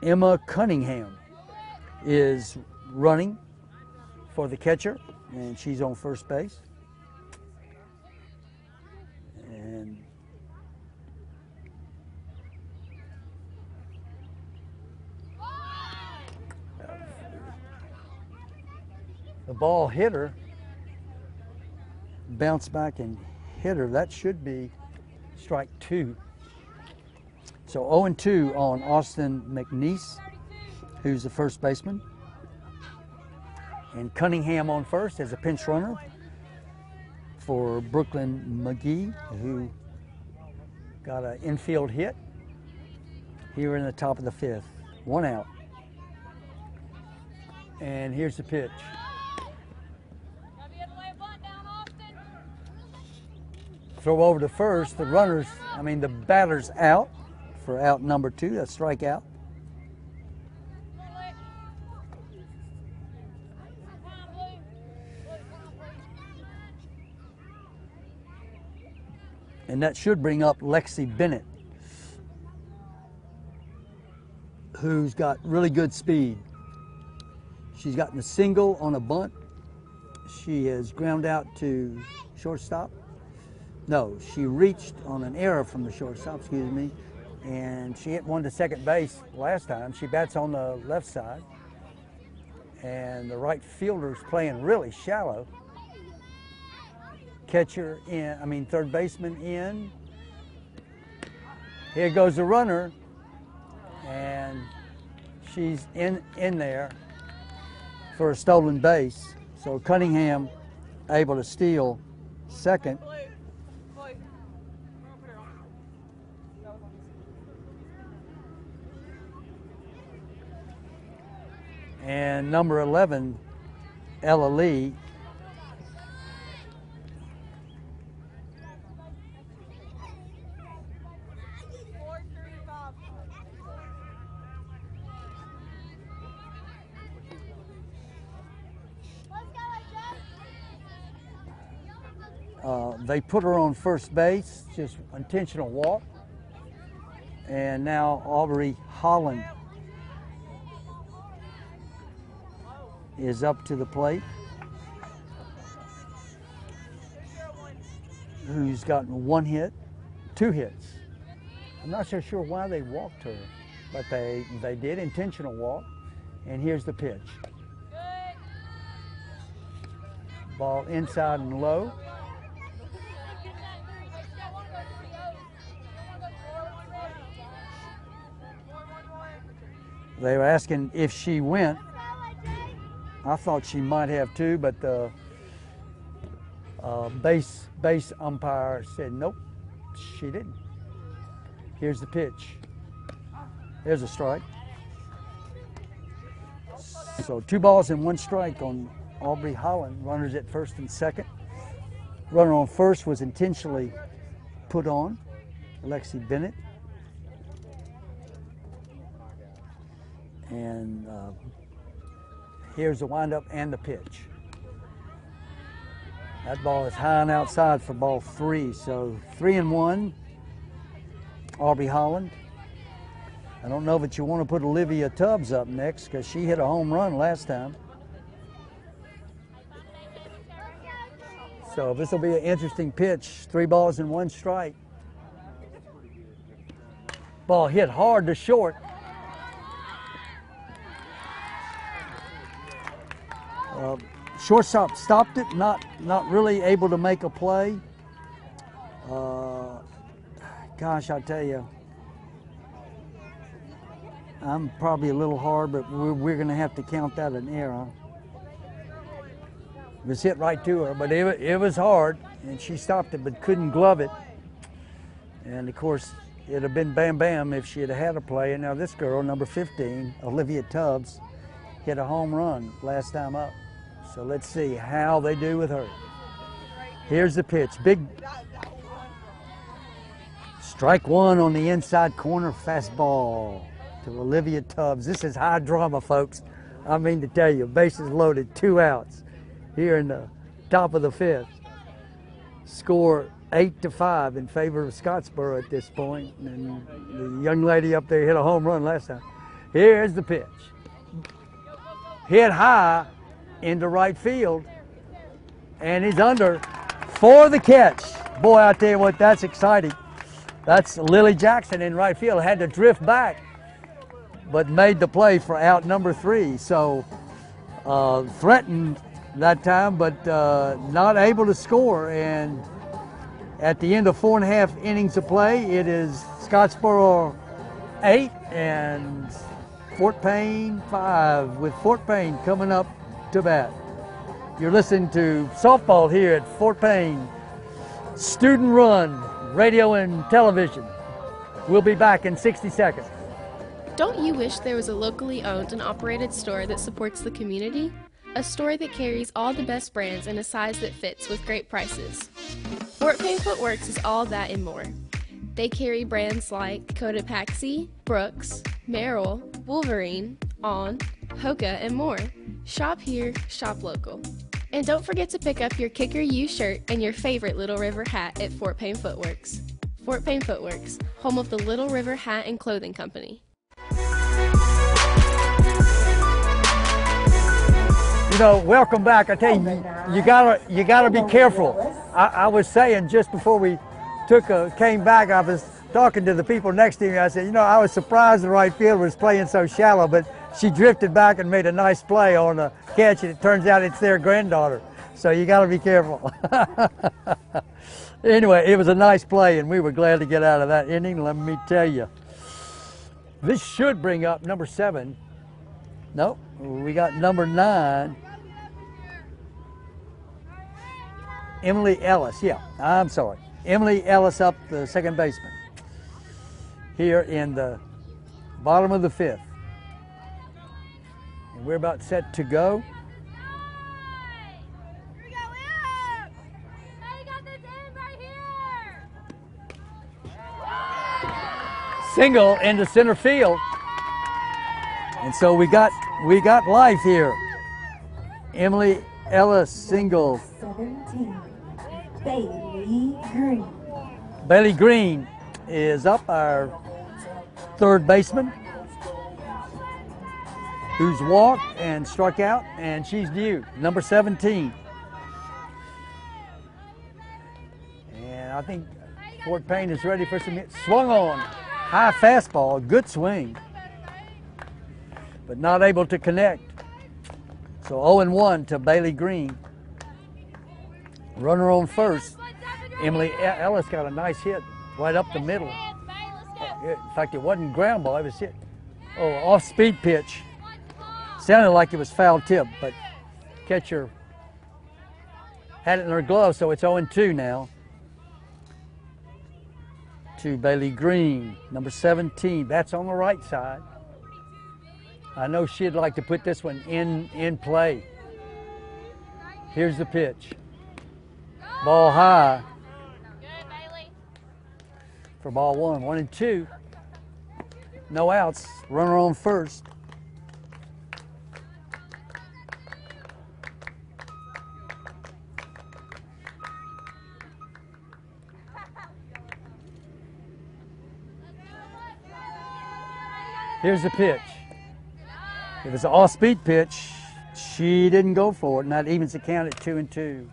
Emma Cunningham is running for the catcher, and she's on first base. And the ball hit her. Bounce back and hit her. That should be strike 2. So 0-2 on Austin McNeese, who's the first baseman. And Cunningham on first as a pinch runner for Brooklyn McGee, who got an infield hit here in the top of the 5th. 1 out. And here's the pitch. Throw over to first, the batter's out for out number 2, that's strike out. And that should bring up Lexi Bennett, who's got really good speed. She's gotten a single on a bunt. She has ground out to shortstop. No, she reached on an error from the shortstop, excuse me, and she hit one to second base last time. She bats on the left side, and the right fielder's playing really shallow. Catcher in, third baseman in. Here goes the runner, and she's in there for a stolen base. So Cunningham able to steal second. And number 11, Ella Lee. They put her on first base, just intentional walk. And now Aubrey Holland is up to the plate, who's gotten one hit, two hits. I'm not so sure why they walked her, but they did, intentional walk. And here's the pitch. Ball inside and low. They were asking if she went. I thought she might have too, but the base umpire said, nope, she didn't. Here's the pitch. There's a strike. So 2 balls and 1 strike on Aubrey Holland. Runners at first and second. Runner on first was intentionally put on, Alexi Bennett. And here's the windup and the pitch. That ball is high and outside for ball 3. So 3-1, Aubrey Holland. I don't know that you want to put Olivia Tubbs up next, because she hit a home run last time. So this will be an interesting pitch. 3 balls and 1 strike. Ball hit hard to short. Shortstop stopped it, not really able to make a play. Gosh, I tell you, I'm probably a little hard, but we're going to have to count that an error. It was hit right to her, but it was hard, and she stopped it but couldn't glove it. And, of course, it would have been bam, bam if she had had a play. And now this girl, number 15, Olivia Tubbs, hit a home run last time up. So let's see how they do with her. Here's the pitch. Big strike 1 on the inside corner fastball to Olivia Tubbs. This is high drama, folks. I mean to tell you, bases loaded, 2 outs here in the top of the 5th. Score 8-5 in favor of Scottsboro at this point. And the young lady up there hit a home run last time. Here's the pitch. Hit high into right field, and he's under for the catch. Boy, I tell you what, that's exciting. That's Lily Jackson in right field. Had to drift back, but made the play for out number 3. So threatened that time, but not able to score. And at the end of 4.5 innings of play, it is Scottsboro 8 and Fort Payne 5, with Fort Payne coming up to bat. You're listening to softball here at Fort Payne, student run radio and television. We'll be back in 60 seconds. Don't you wish there was a locally owned and operated store that supports the community? A store that carries all the best brands in a size that fits with great prices. Fort Payne Footworks is all that and more. They carry brands like Cotopaxi, Brooks, Merrell, Wolverine, On, Hoka, and more. Shop here, shop local. And don't forget to pick up your Kicker U shirt and your favorite Little River hat at Fort Payne Footworks. Fort Payne Footworks, home of the Little River Hat and Clothing Company. You know, welcome back. I tell you, you gotta be careful. I was saying just before we came back, I was talking to the people next to me. I said, you know, I was surprised the right field was playing so shallow, but she drifted back and made a nice play on a catch, and it turns out it's their granddaughter. So you got to be careful. Anyway, it was a nice play, and we were glad to get out of that inning, let me tell you. This should bring up number 7. Nope, we got number 9. Emily Ellis, yeah, I'm sorry. Emily Ellis up the second baseman here in the bottom of the 5th. And we're about set to go. Single into center field. And so we got life here. Emily Ellis single. 17, Bailey Green. Bailey Green is up, our third baseman, who's walked and struck out, and she's due, number 17. And I think Fort Payne is ready for some hits. Swung on. High fastball, good swing, but not able to connect. So 0-1 to Bailey Green. Runner on first. Emily Ellis got a nice hit right up the middle. In fact, it wasn't ground ball, it was hit. Oh, off-speed pitch. Sounded like it was foul tip, but catcher had it in her glove, so it's 0-2 now to Bailey Green, number 17. That's on the right side. I know she'd like to put this one in play. Here's the pitch. Ball high. Good, Bailey. For ball one. 1-2. No outs. Runner on first. Here's the pitch. It was an off-speed pitch. She didn't go for it, and that evens the count at 2-2.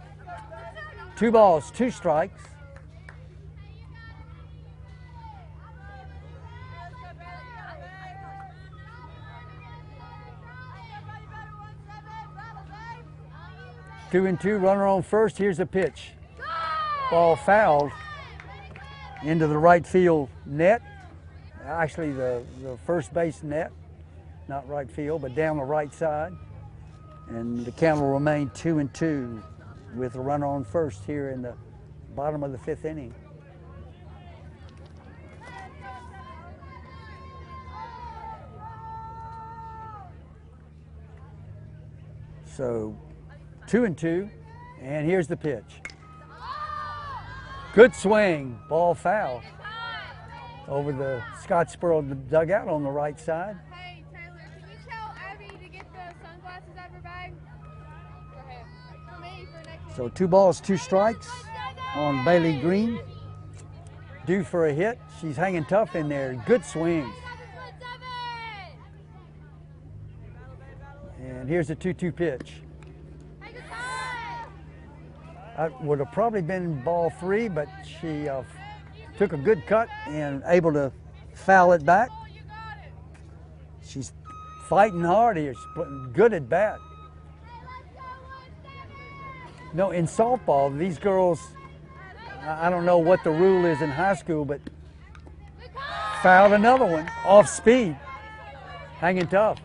2 balls, 2 strikes. Two and two, runner on first. Here's a pitch. Ball fouled into the right field net. Actually, the first base net, not right field, but down the right side. And the count will remain 2-2 with a runner on first here in the bottom of the 5th inning. So 2-2, and here's the pitch. Good swing, ball foul over the Scottsboro dugout on the right side. Hey, Taylor, can you tell Abby to get the sunglasses out of her bag? Go ahead. For me, for next week. So 2 balls, 2 strikes on Bailey Green. Due for a hit. She's hanging tough in there. Good swing. And here's a 2-2 pitch. That would have probably been ball 3, but she took a good cut and able to foul it back. She's fighting hard here. She's good at bat. No, in softball, these girls, I don't know what the rule is in high school, but fouled another one off speed, hanging tough.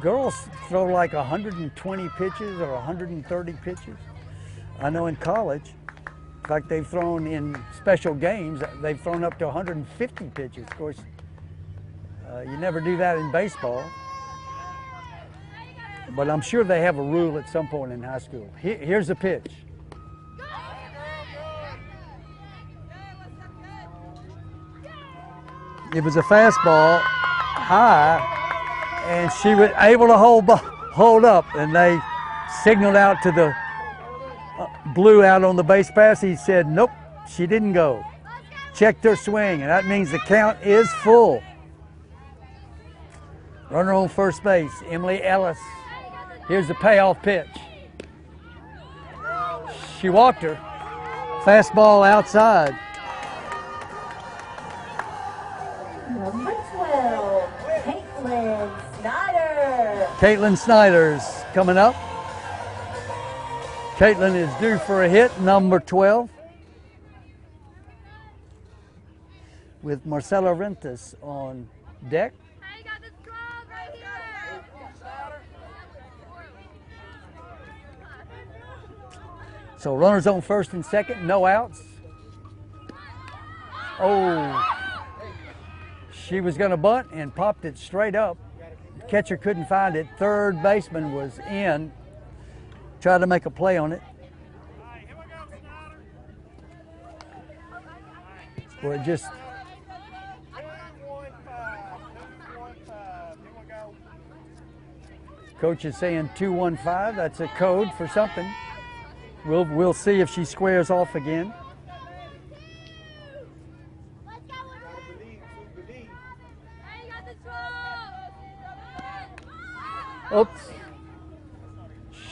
Girls throw like 120 pitches or 130 pitches. I know in college, in fact, they've thrown in special games, they've thrown up to 150 pitches. Of course, you never do that in baseball. But I'm sure they have a rule at some point in high school. Here's the pitch. It was a fastball, high, and she was able to hold up, and they signaled out to the Blew out on the base pass. He said, nope, she didn't go. Checked her swing, and that means the count is full. Runner on first base, Emily Ellis. Here's the payoff pitch. She walked her. Fastball outside. Number 12, Caitlin Snyder. Caitlin Snyder's coming up. Caitlin is due for a hit, number 12. With Marcela Rentas on deck. So runners on first and second, no outs. Oh, she was gonna bunt and popped it straight up. Catcher couldn't find it. Third baseman was in, tried to make a play on it. Where it just, coach is saying 2-1-5, that's a code for something. We'll see if she squares off again. Oops.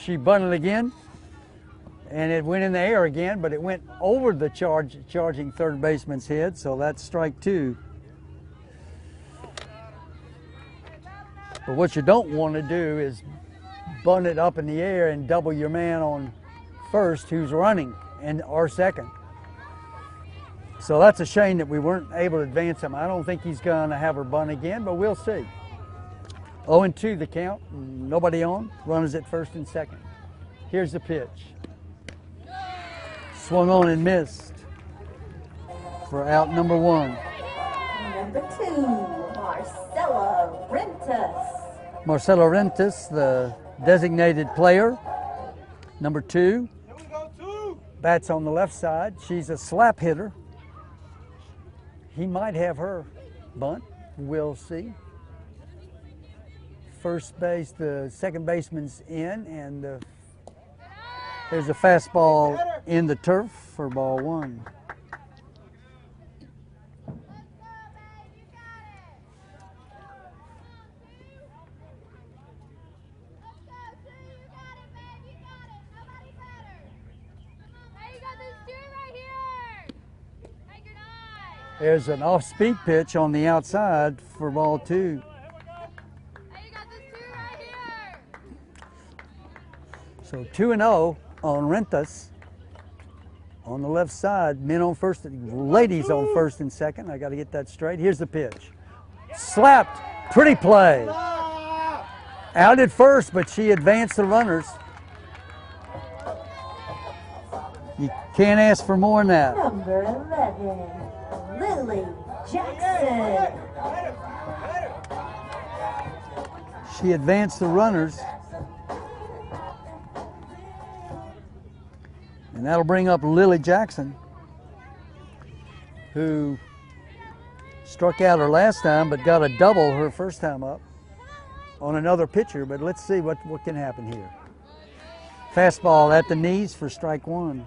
She bunted again, and it went in the air again, but it went over the charging third baseman's head, so that's strike two. But what you don't want to do is bunt it up in the air and double your man on first, who's running, and our second. So that's a shame that we weren't able to advance him. I don't think he's gonna have her bunt again, but we'll see. 0-2 the count, nobody on, runners at first and second. Here's the pitch. Swung on and missed for out number one. Number two, Marcela Rentas. Marcela Rentas, the designated player. Number two, bats on the left side. She's a slap hitter. He might have her bunt, we'll see. First base, the second baseman's in, and there's a fastball in the turf for ball one. There's an off-speed pitch on the outside for ball two. Hey, you got this two right here. So 2-0 on Rentas. On the left side, men on first, ladies on first and second. I got to get that straight. Here's the pitch. Slapped. Pretty play. Out at first, but she advanced the runners. You can't ask for more now. Number 11. Lily Jackson. She advanced the runners. And that'll bring up Lily Jackson, who struck out her last time but got a double her first time up on another pitcher. But let's see what can happen here. Fastball at the knees for strike one.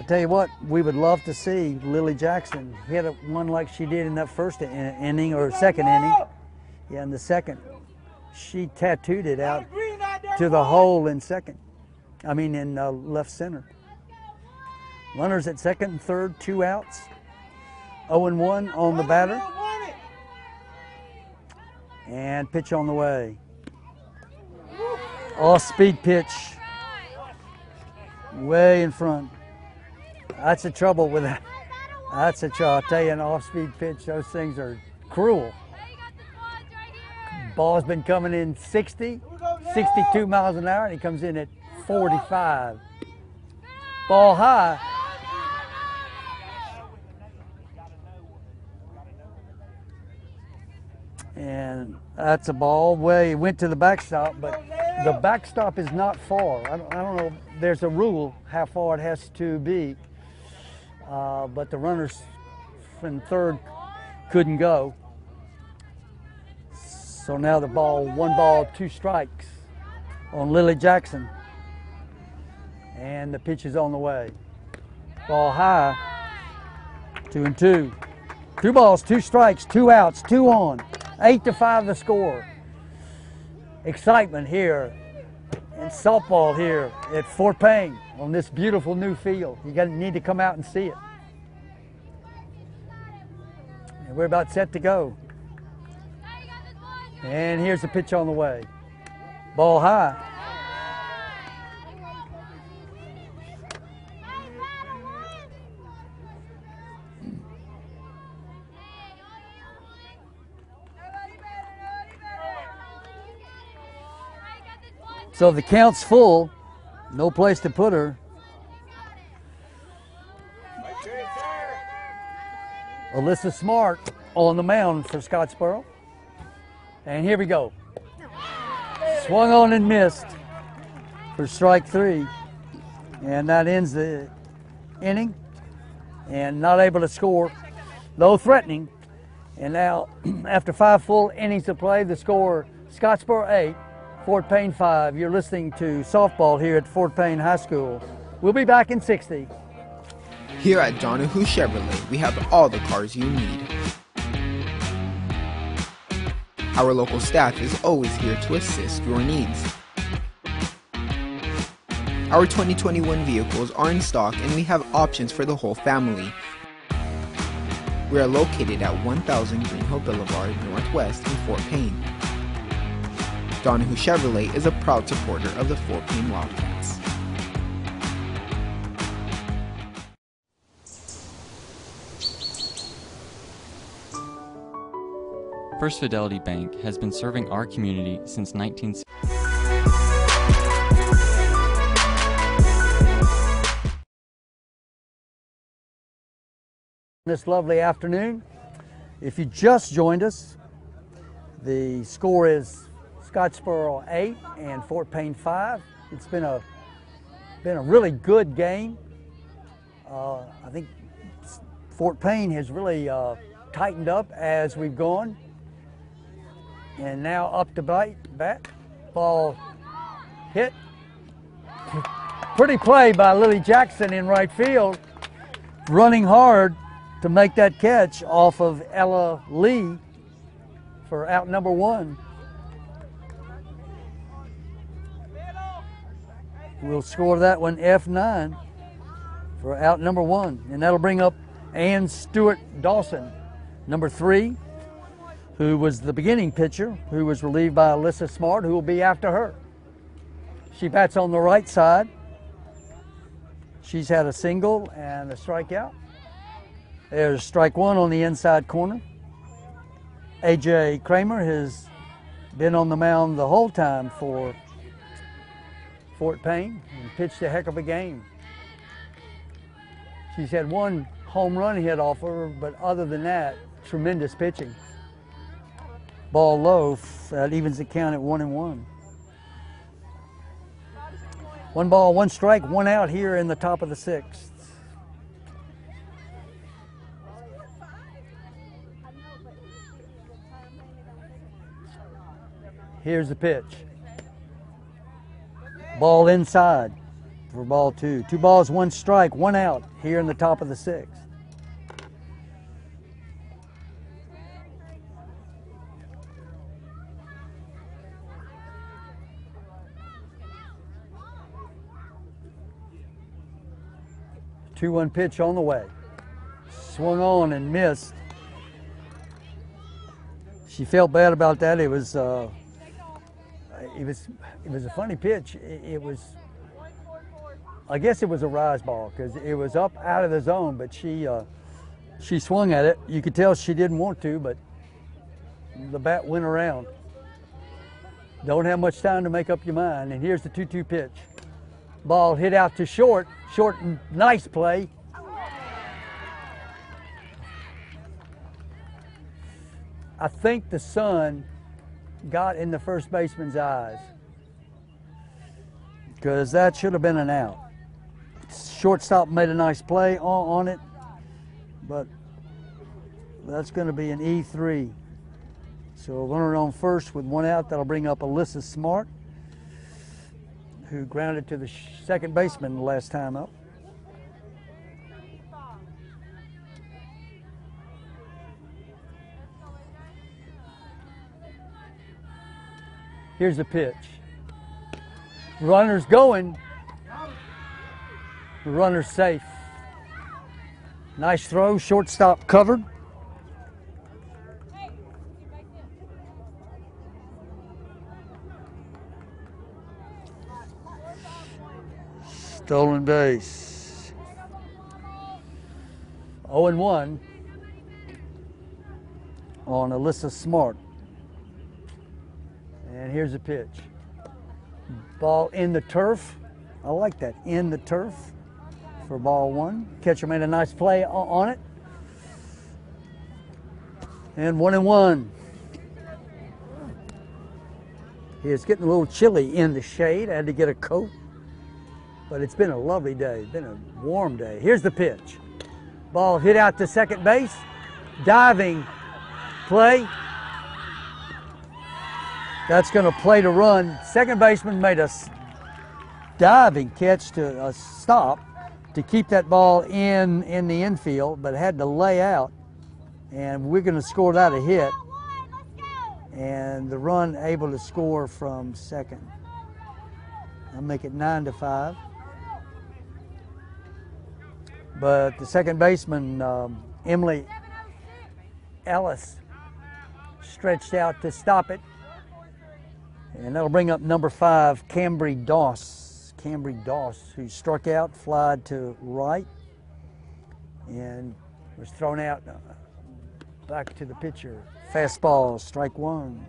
I tell you what, we would love to see Lily Jackson hit one like she did in that first inning or second inning. Yeah, in the second. She tattooed it out to the hole in second. I mean, in left center. Runners at second and third, two outs. 0-1 on the batter. And pitch on the way. Off-speed pitch. Way in front. That's the trouble with that. That's the trouble. I'll tell you, an off-speed pitch, those things are cruel. Ball's been coming in 60, 62 miles an hour, and he comes in at 45. Ball high. And that's a ball. Way went to the backstop, but the backstop is not far. I don't know. There's a rule how far it has to be. But the runners from third couldn't go. So now the ball, one ball, two strikes on Lily Jackson. And the pitch is on the way. Ball high, 2-2. Two balls, two strikes, two outs, two on. 8-5 the score. Excitement here and softball here at Fort Payne on this beautiful new field. You're going to need to come out and see it. And we're about set to go. And here's the pitch on the way. Ball high. So the count's full, no place to put her. Alyssa Smart on the mound for Scottsboro. And here we go. Swung on and missed for strike three. And that ends the inning. And not able to score, though threatening. And now, after 5 full innings of play, the score Scottsboro 8, Fort Payne 5. You're listening to softball here at Fort Payne High School. We'll be back in 60. Here at Donahoo Chevrolet, we have all the cars you need. Our local staff is always here to assist your needs. Our 2021 vehicles are in stock and we have options for the whole family. We are located at 1000 Greenhill Boulevard Northwest in Fort Payne. Donahoo Chevrolet is a proud supporter of the Fort Payne Wildcats. First Fidelity Bank has been serving our community since 1960. This lovely afternoon, if you just joined us, the score is Scottsboro 8 and Fort Payne 5. It's been a really good game. I think Fort Payne has really tightened up as we've gone. And now up to bat, ball hit. Pretty play by Lily Jackson in right field, running hard to make that catch off of Ella Lee for out number 1. We'll score that one F9 for out number 1. And that'll bring up Ann Stewart Dawson, number 3, who was the beginning pitcher, who was relieved by Alyssa Smart, who will be after her. She bats on the right side. She's had a single and a strikeout. There's strike 1 on the inside corner. A.J. Kramer has been on the mound the whole time for Fort Payne and pitched a heck of a game. She's had 1 home run hit off of her, but other than that, tremendous pitching. Ball low, that evens the count at 1-1. 1 ball, 1 strike, 1 out here in the top of the 6th. Here's the pitch. Ball inside for ball 2. 2 balls, 1 strike, 1 out here in the top of the 6th. The 2-1 pitch on the way. Swung on and missed. She felt bad about that. It was a funny pitch. I guess it was a rise ball because it was up out of the zone, but she swung at it. You could tell she didn't want to, but the bat went around. Don't have much time to make up your mind. And here's the 2-2 pitch. Ball hit out to short. Short, nice play. I think the sun got in the first baseman's eyes because that should have been an out. Shortstop made a nice play on it, but that's going to be an E3. So runner on first with 1 out. That'll bring up Alyssa Smart, who grounded to the second baseman the last time up. Here's the pitch. Runner's going. Runner's safe. Nice throw, shortstop covered. Stolen base. 0-1 on Alyssa Smart. And here's a pitch. Ball in the turf. I like that, in the turf for ball one. Catcher made a nice play on it. And 1-1. It's getting a little chilly in the shade. I had to get a coat. But it's been a lovely day, been a warm day. Here's the pitch. Ball hit out to second base. Diving play. That's gonna play to run. Second baseman made a diving catch to a stop to keep that ball in the infield, but had to lay out. And we're gonna score that a hit. And the run able to score from second. I'll make it 9-5. But the second baseman, Emily Ellis, stretched out to stop it. And that'll bring up number 5, Cambry Doss. Cambry Doss, who struck out, flied to right, and was thrown out back to the pitcher. Fastball, strike one.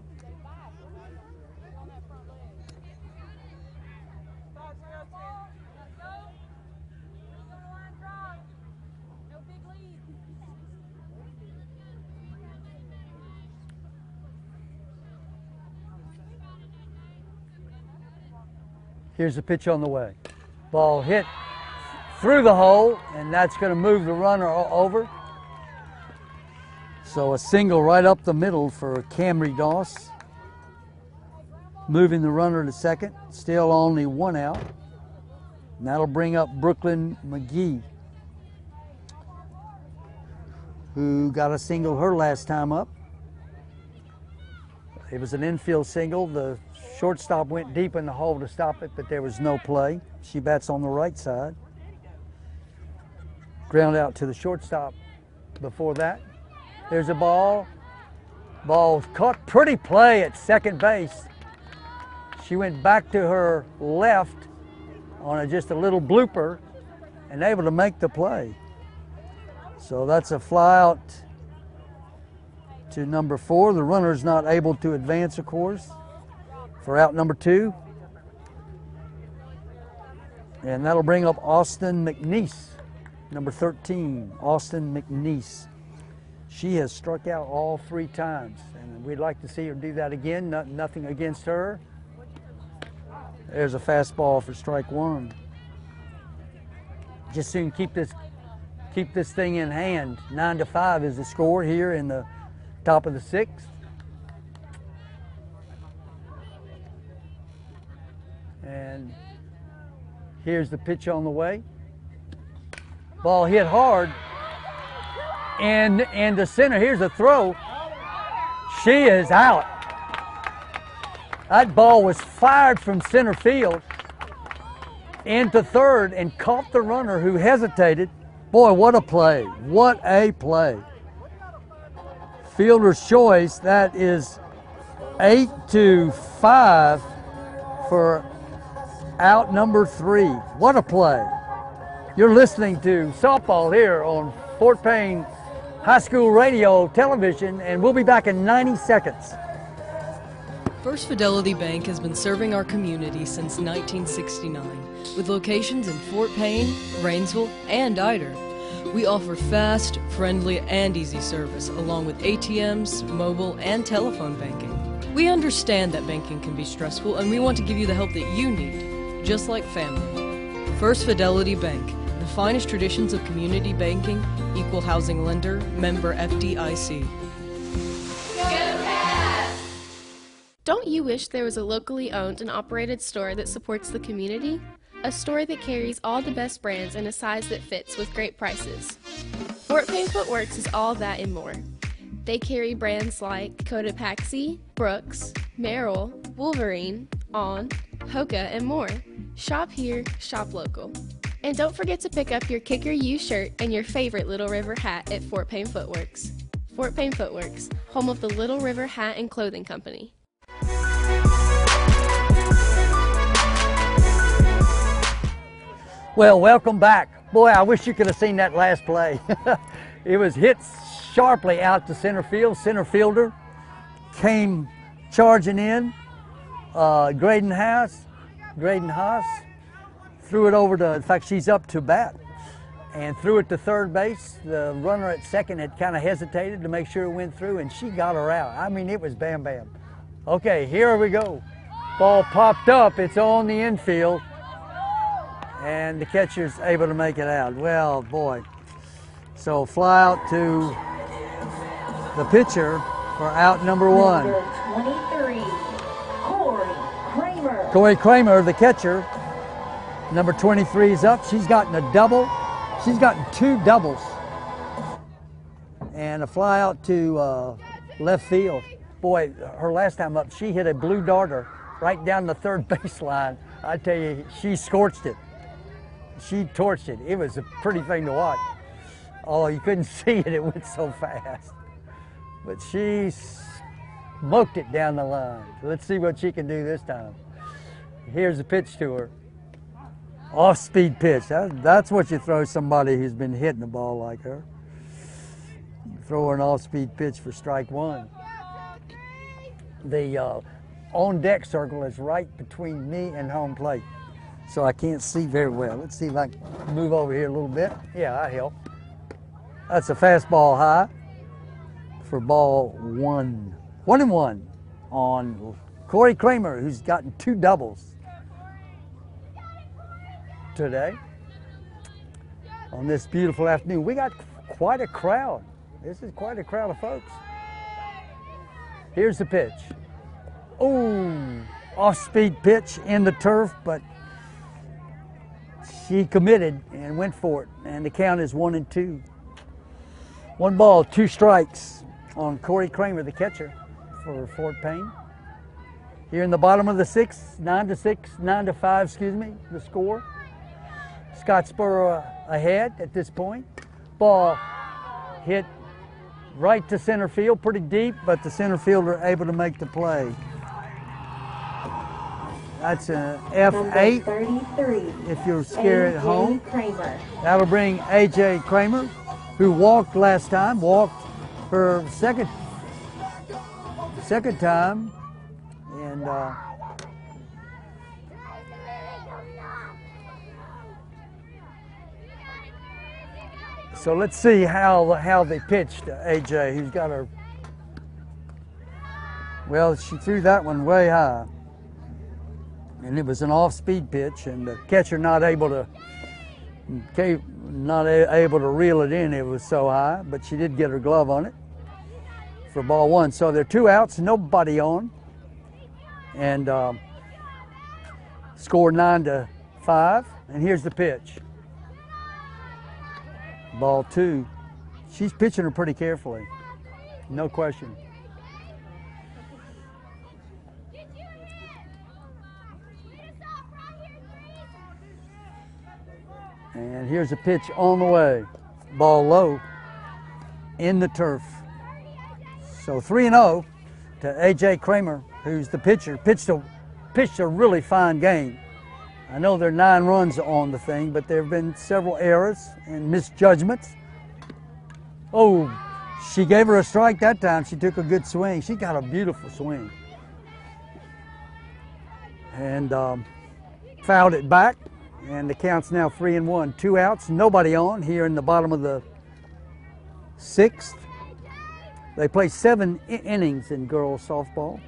Here's the pitch on the way. Ball hit through the hole, and that's going to move the runner over. So a single right up the middle for Cambry Doss. Moving the runner to second. Still only one out. And that'll bring up Brooklyn McGee, who got a single her last time up. It was an infield single. The shortstop went deep in the hole to stop it, but there was no play. She bats on the right side. Ground out to the shortstop before that. There's a ball. Ball caught. Pretty play at second base. She went back to her left on just a little blooper and able to make the play. So that's a fly out to number 4. The runner's not able to advance, of course, for out number 2. And that'll bring up Austin McNeese, number 13, Austin McNeese. She has struck out all 3 times, and we'd like to see her do that again. Nothing against her. There's a fastball for strike one. Just soon keep this thing in hand. 9-5 is the score here in the top of the 6th. And here's the pitch on the way. Ball hit hard. And the center, here's the throw. She is out. That ball was fired from center field into third and caught the runner who hesitated. Boy, what a play. What a play. Fielder's choice. That is 8-5 for out number 3. What a play. You're listening to softball here on Fort Payne High School Radio Television, and we'll be back in 90 seconds. First Fidelity Bank has been serving our community since 1969 with locations in Fort Payne, Rainsville, and Eider. We offer fast, friendly, and easy service along with ATMs, mobile, and telephone banking. We understand that banking can be stressful, and we want to give you the help that you need. Just like family. First Fidelity Bank, the finest traditions of community banking, equal housing lender, member FDIC. Don't you wish there was a locally owned and operated store that supports the community? A store that carries all the best brands in a size that fits with great prices. Fort Payne Footworks is all that and more. They carry brands like Cotopaxi, Brooks, Merrell, Wolverine, On, Hoka, and more. Shop here, shop local. And don't forget to pick up your Kicker U shirt and your favorite Little River hat at Fort Payne Footworks. Fort Payne Footworks, home of the Little River Hat and Clothing Company. Well, welcome back. Boy, I wish you could have seen that last play. It was hit sharply out to center field. Center fielder came charging in. Graydon Haas threw it over to, in fact, she's up to bat, and threw it to third base. The runner at second had kind of hesitated to make sure it went through, and she got her out. I mean, it was bam, bam. Okay, here we go. Ball popped up. It's on the infield. And the catcher's able to make it out. Well, boy. So fly out to the pitcher for out number one. Number 23, Corey Kramer, the catcher. Number 23 is up. She's gotten a double. She's gotten two doubles. And a fly out to left field. Boy, her last time up, she hit a blue darter right down the third baseline. I tell you, she scorched it. She torched it. It was a pretty thing to watch. Oh, you couldn't see it. It went so fast. But she smoked it down the line. Let's see what she can do this time. Here's a pitch to her. Off-speed pitch. That's what you throw somebody who's been hitting the ball like her. Throw her an off-speed pitch for strike one. The on-deck circle is right between me and home plate. So I can't see very well. Let's see if I can move over here a little bit. Yeah, that'll help. That's a fastball high for ball one. 1-1 on Corey Kramer, who's gotten two doubles today on this beautiful afternoon. We got quite a crowd. This is quite a crowd of folks. Here's the pitch. Oh, off-speed pitch in the turf, but she committed and went for it, and the count is 1-2. One ball, two strikes on Corey Kramer, the catcher for Fort Payne. Here in the bottom of the sixth, 9-5, excuse me, the score. Scottsboro ahead at this point. Ball hit right to center field, pretty deep, but the center fielder able to make the play. That's an F8, if you're scared at home. Kramer. That'll bring AJ Kramer, who walked last time, walked her second time. And so let's see how they pitched AJ, who's got her. Well, she threw that one way high. And it was an off-speed pitch, and the catcher not able to reel it in. It was so high, but she did get her glove on it for ball one. So there are two outs, nobody on, and score 9-5. And here's the pitch. Ball two. She's pitching her pretty carefully, no question. And here's a pitch on the way. Ball low in the turf. So 3-0 to AJ Kramer, who's the pitcher. Pitched a really fine game. I know there are 9 runs on the thing, but there have been several errors and misjudgments. Oh, she gave her a strike that time. She took a good swing. She got a beautiful swing. And fouled it back. And the count's now 3-1. Two outs, nobody on here in the bottom of the sixth. They play 7 innings in girls softball.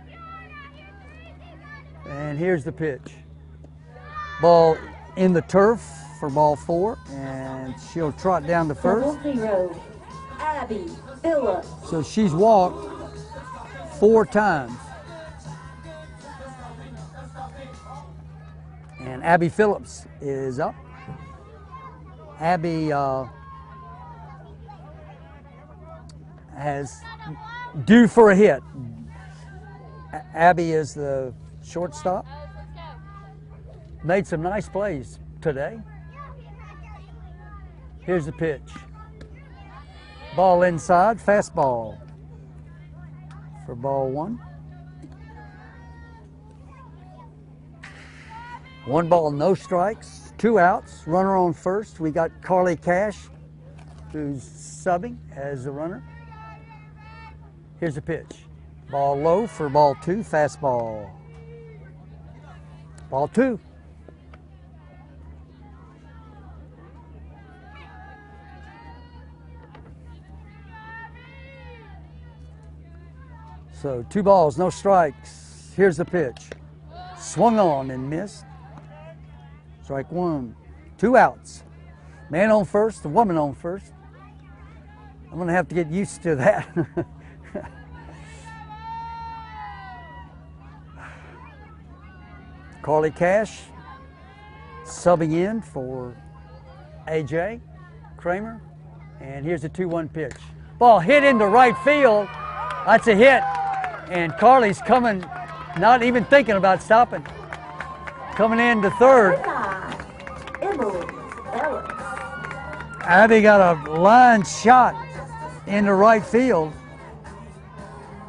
And here's the pitch. Ball in the turf for ball 4, and she'll trot down to first. Abby Phillips. So she's walked 4 times. And Abby Phillips is up. Abby has due for a hit. Abby is the shortstop. Made some nice plays today. Here's the pitch. Ball inside, fastball for ball one. One ball, no strikes, two outs, runner on first. We got Carly Cash, who's subbing as the runner. Here's the pitch. Ball low for ball two, fastball. Ball two. So two balls, no strikes. Here's the pitch. Swung on and missed. Strike one. Two outs. Man on first, the woman on first. I'm gonna have to get used to that. Carly Cash subbing in for AJ Kramer. And here's a 2-1 pitch. Ball hit into right field. That's a hit. And Carly's coming, not even thinking about stopping. Coming in to third. Abby got a line shot into right field.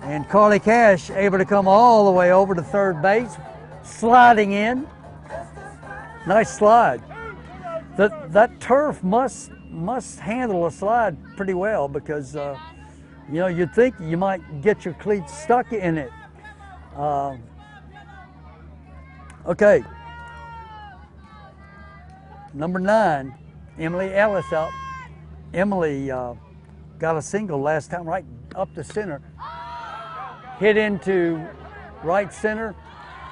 And Carly Cash able to come all the way over to third base, sliding in. Nice slide. That turf must handle a slide pretty well, because you know, you'd think you might get your cleat stuck in it. Okay. Number 9, Emily Ellis out. Emily got a single last time, right up the center. Hit into right center,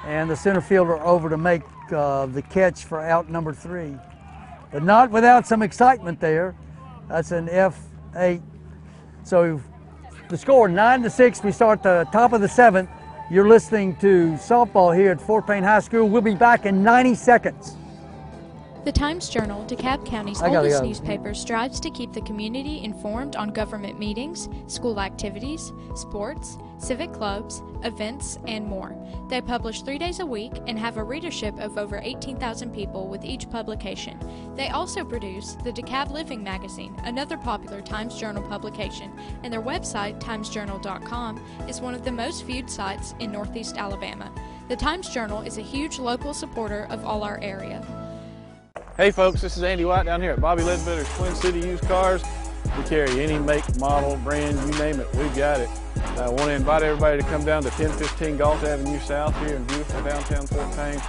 and the center fielder over to make the catch for out number 3. But not without some excitement there. That's an F8. So the score 9-6. We start the top of the 7th. You're listening to softball here at Fort Payne High School. We'll be back in 90 seconds. The Times Journal, DeKalb County's oldest newspaper, strives to keep the community informed on government meetings, school activities, sports, civic clubs, events, and more. They publish 3 days a week and have a readership of over 18,000 people with each publication. They also produce the DeKalb Living Magazine, another popular Times Journal publication, and their website, timesjournal.com, is one of the most viewed sites in Northeast Alabama. The Times Journal is a huge local supporter of all our area. Hey folks, this is Andy White down here at Bobby Ledbetter's Twin City Used Cars. We carry any make, model, brand, you name it, we've got it. I want to invite everybody to come down to 1015 Galt Avenue South here in beautiful downtown Fort Payne.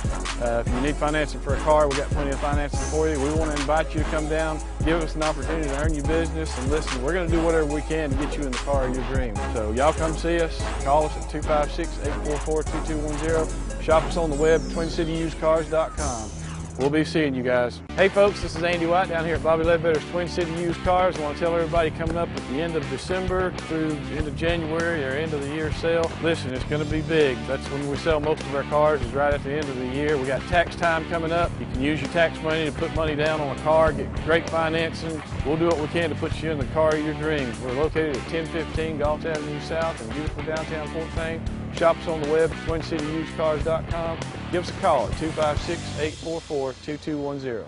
If you need financing for a car, we've got plenty of financing for you. We want to invite you to come down, give us an opportunity to earn your business, and listen, we're going to do whatever we can to get you in the car of your dream. So y'all come see us, call us at 256-844-2210, shop us on the web, TwinCityUsedCars.com. We'll be seeing you guys. Hey folks, this is Andy White down here at Bobby Ledbetter's Twin City Used Cars. I want to tell everybody coming up at the end of December through the end of January or end of the year sale, listen, it's going to be big. That's when we sell most of our cars, is right at the end of the year. We got tax time coming up. You can use your tax money to put money down on a car, get great financing. We'll do what we can to put you in the car of your dreams. We're located at 1015 Galt Avenue South in beautiful downtown Fort Payne. Shop us on the web at TwinCityUsedCars.com. Give us a call at 256-844-2210.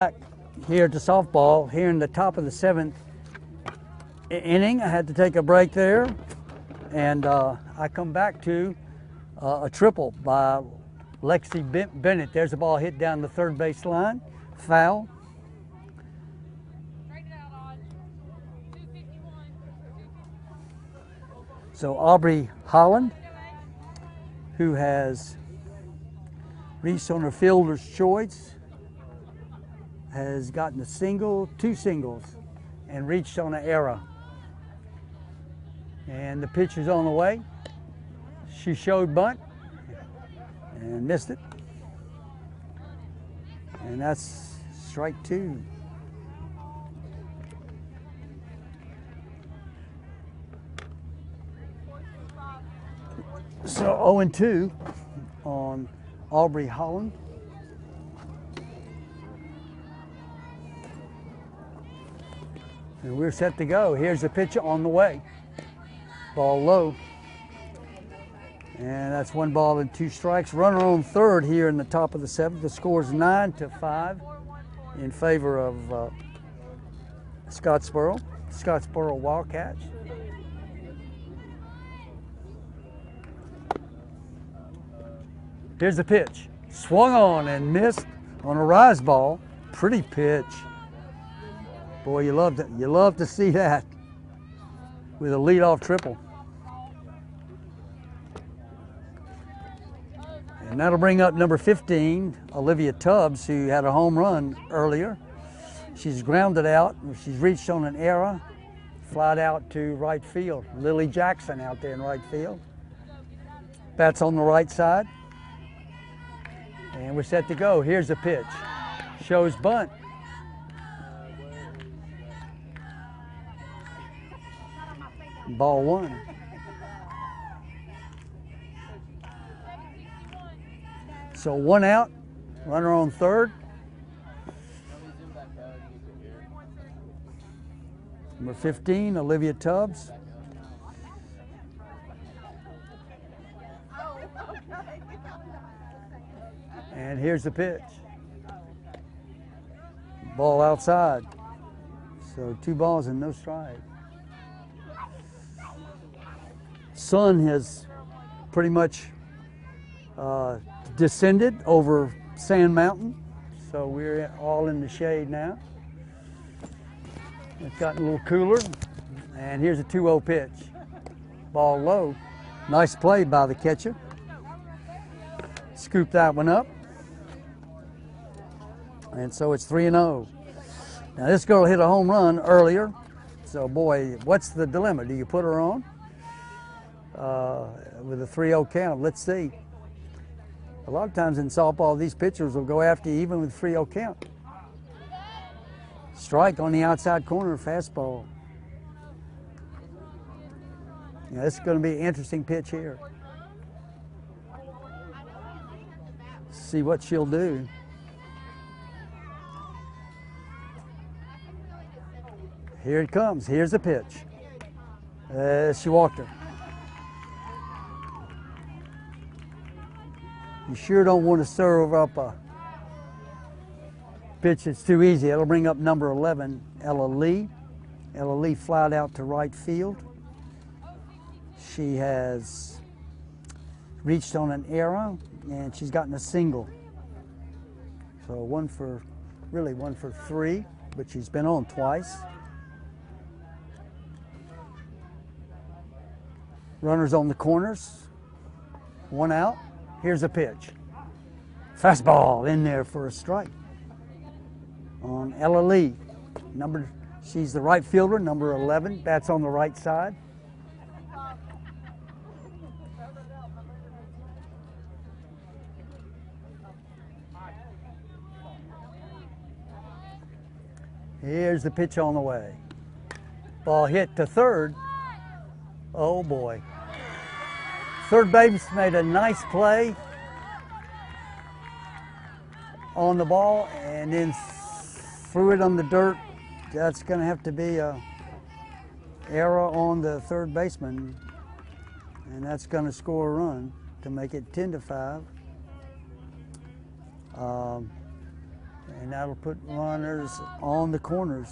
Back here to softball here in the top of the 7th inning. I had to take a break there, and I come back to a triple by Lexi Bennett. There's a ball hit down the third base line, foul. So Aubrey Holland, who has reached on her fielder's choice, has gotten a single, two singles, and reached on an error. And the pitcher's on the way. She showed bunt and missed it. And that's strike two. So 0-2 on Aubrey Holland. And we're set to go. Here's the pitcher on the way. Ball low. And that's 1 ball and 2 strikes. Runner on third here in the top of the seventh. The score's 9-5 in favor of Scottsboro Wildcats. Here's the pitch. Swung on and missed on a rise ball. Pretty pitch. Boy, you loved it. You love to see that with a leadoff triple. And that'll bring up number 15, Olivia Tubbs, who had a home run earlier. She's grounded out. She's reached on an error, flied out to right field. Lily Jackson out there in right field. Bats on the right side. And we're set to go. Here's the pitch. Shows bunt. Ball one. So 1 out, runner on third. Number 15, Olivia Tubbs. And here's the pitch. Ball outside. So 2 balls and no strike. Sun has pretty much descended over Sand Mountain, so we're all in the shade now. It's gotten a little cooler, and here's a 2-0 pitch. Ball low. Nice play by the catcher. Scooped that one up, and so it's 3-0. Now this girl hit a home run earlier, so boy, what's the dilemma? Do you put her on with a 3-0 count? Let's see. A lot of times in softball, these pitchers will go after you even with 3-0 count. Strike on the outside corner, fastball. Yeah, this is going to be an interesting pitch here. See what she'll do. Here it comes. Here's the pitch. She walked her. You sure don't want to serve up a pitch that's too easy. It'll bring up number 11, Ella Lee. Ella Lee flied out to right field. She has reached on an arrow, and she's gotten a single. So one for three, but she's been on twice. Runners on the corners, 1 out. Here's a pitch. Fastball in there for a strike on Ella Lee. She's the right fielder, number 11. Bats on the right side. Here's the pitch on the way. Ball hit to third. Oh boy. Third base made a nice play on the ball and then threw it on the dirt. That's going to have to be an error on the third baseman, and that's going to score a run to make it 10-5. And that'll put runners on the corners,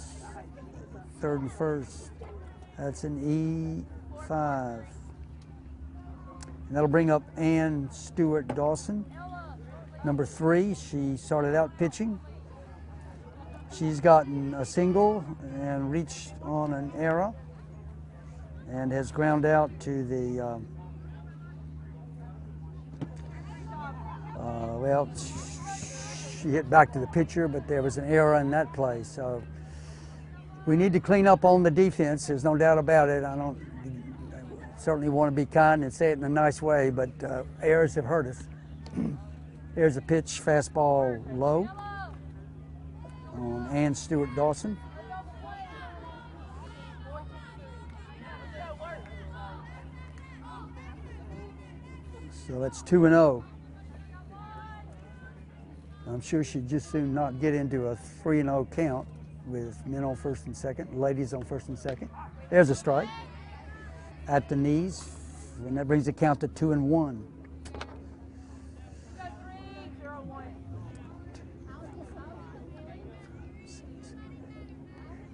third and first. That's an E5. And that'll bring up Ann Stewart Dawson, number 3. She started out pitching. She's gotten a single and reached on an error. and has ground out to the, well, she hit back to the pitcher, but there was an error in that play. So we need to clean up on the defense. There's no doubt about it. I certainly want to be kind and say it in a nice way, but errors have hurt us. There's a pitch, fastball low on Ann Stewart Dawson. So that's 2-0. I'm sure she'd just soon not get into a 3-0 count with men on first and second, ladies on first and second. There's a strike at the knees, and that brings the count to 2-1.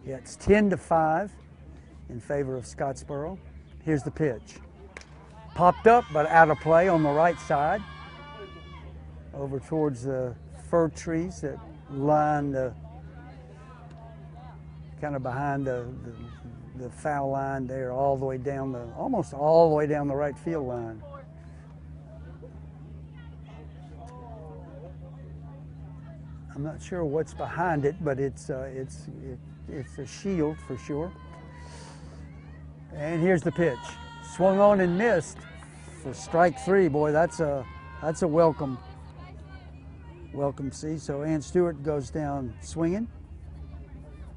Yeah, it's 10-5 in favor of Scottsboro. Here's the pitch. Popped up, but out of play on the right side, over towards the fir trees that line the, kind of behind the foul line there, all the way down the, almost all the way down the right field line. I'm not sure what's behind it, but it's a shield for sure. And here's the pitch. Swung on and missed for strike three. Boy, that's a welcome see. So Ann Stewart goes down swinging,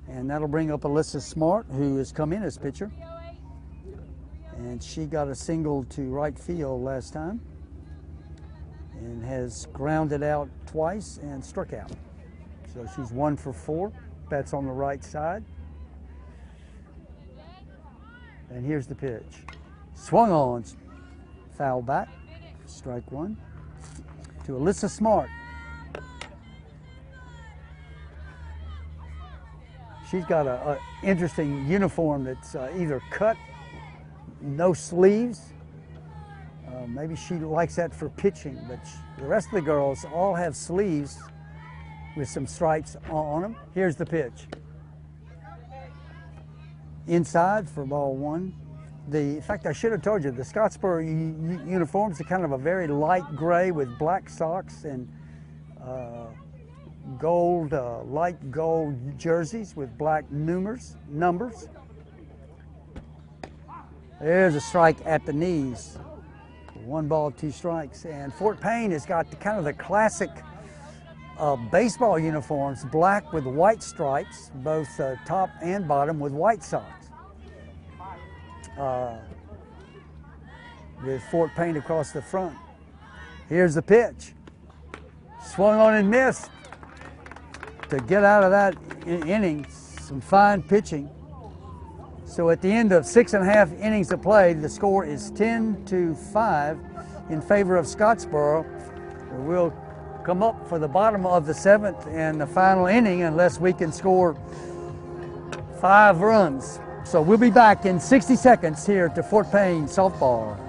and that'll bring up Alyssa Smart, who has come in as pitcher, and she got a single to right field last time and has grounded out twice and struck out. So she's 1 for 4. Bats on the right side. And here's the pitch. Swung on, foul back, strike one to Alyssa Smart. She's got an interesting uniform that's either cut, no sleeves. Maybe she likes that for pitching, but the rest of the girls all have sleeves with some stripes on them. Here's the pitch. Inside for ball one. In fact, I should have told you, the Scottsboro uniforms are kind of a very light gray with black socks and gold, light gold jerseys with black numbers. There's a strike at the knees. 1 ball, 2 strikes. And Fort Payne has got the, kind of the classic baseball uniforms, black with white stripes, both top and bottom, with white socks. With Fort Payne across the front. Here's the pitch. Swung on and missed. To get out of that inning, some fine pitching. So at the end of 6.5 innings of play, the score is 10-5 in favor of Scottsboro. We'll come up for the bottom of the 7th and the final inning unless we can score 5 runs. So we'll be back in 60 seconds here to Fort Payne softball.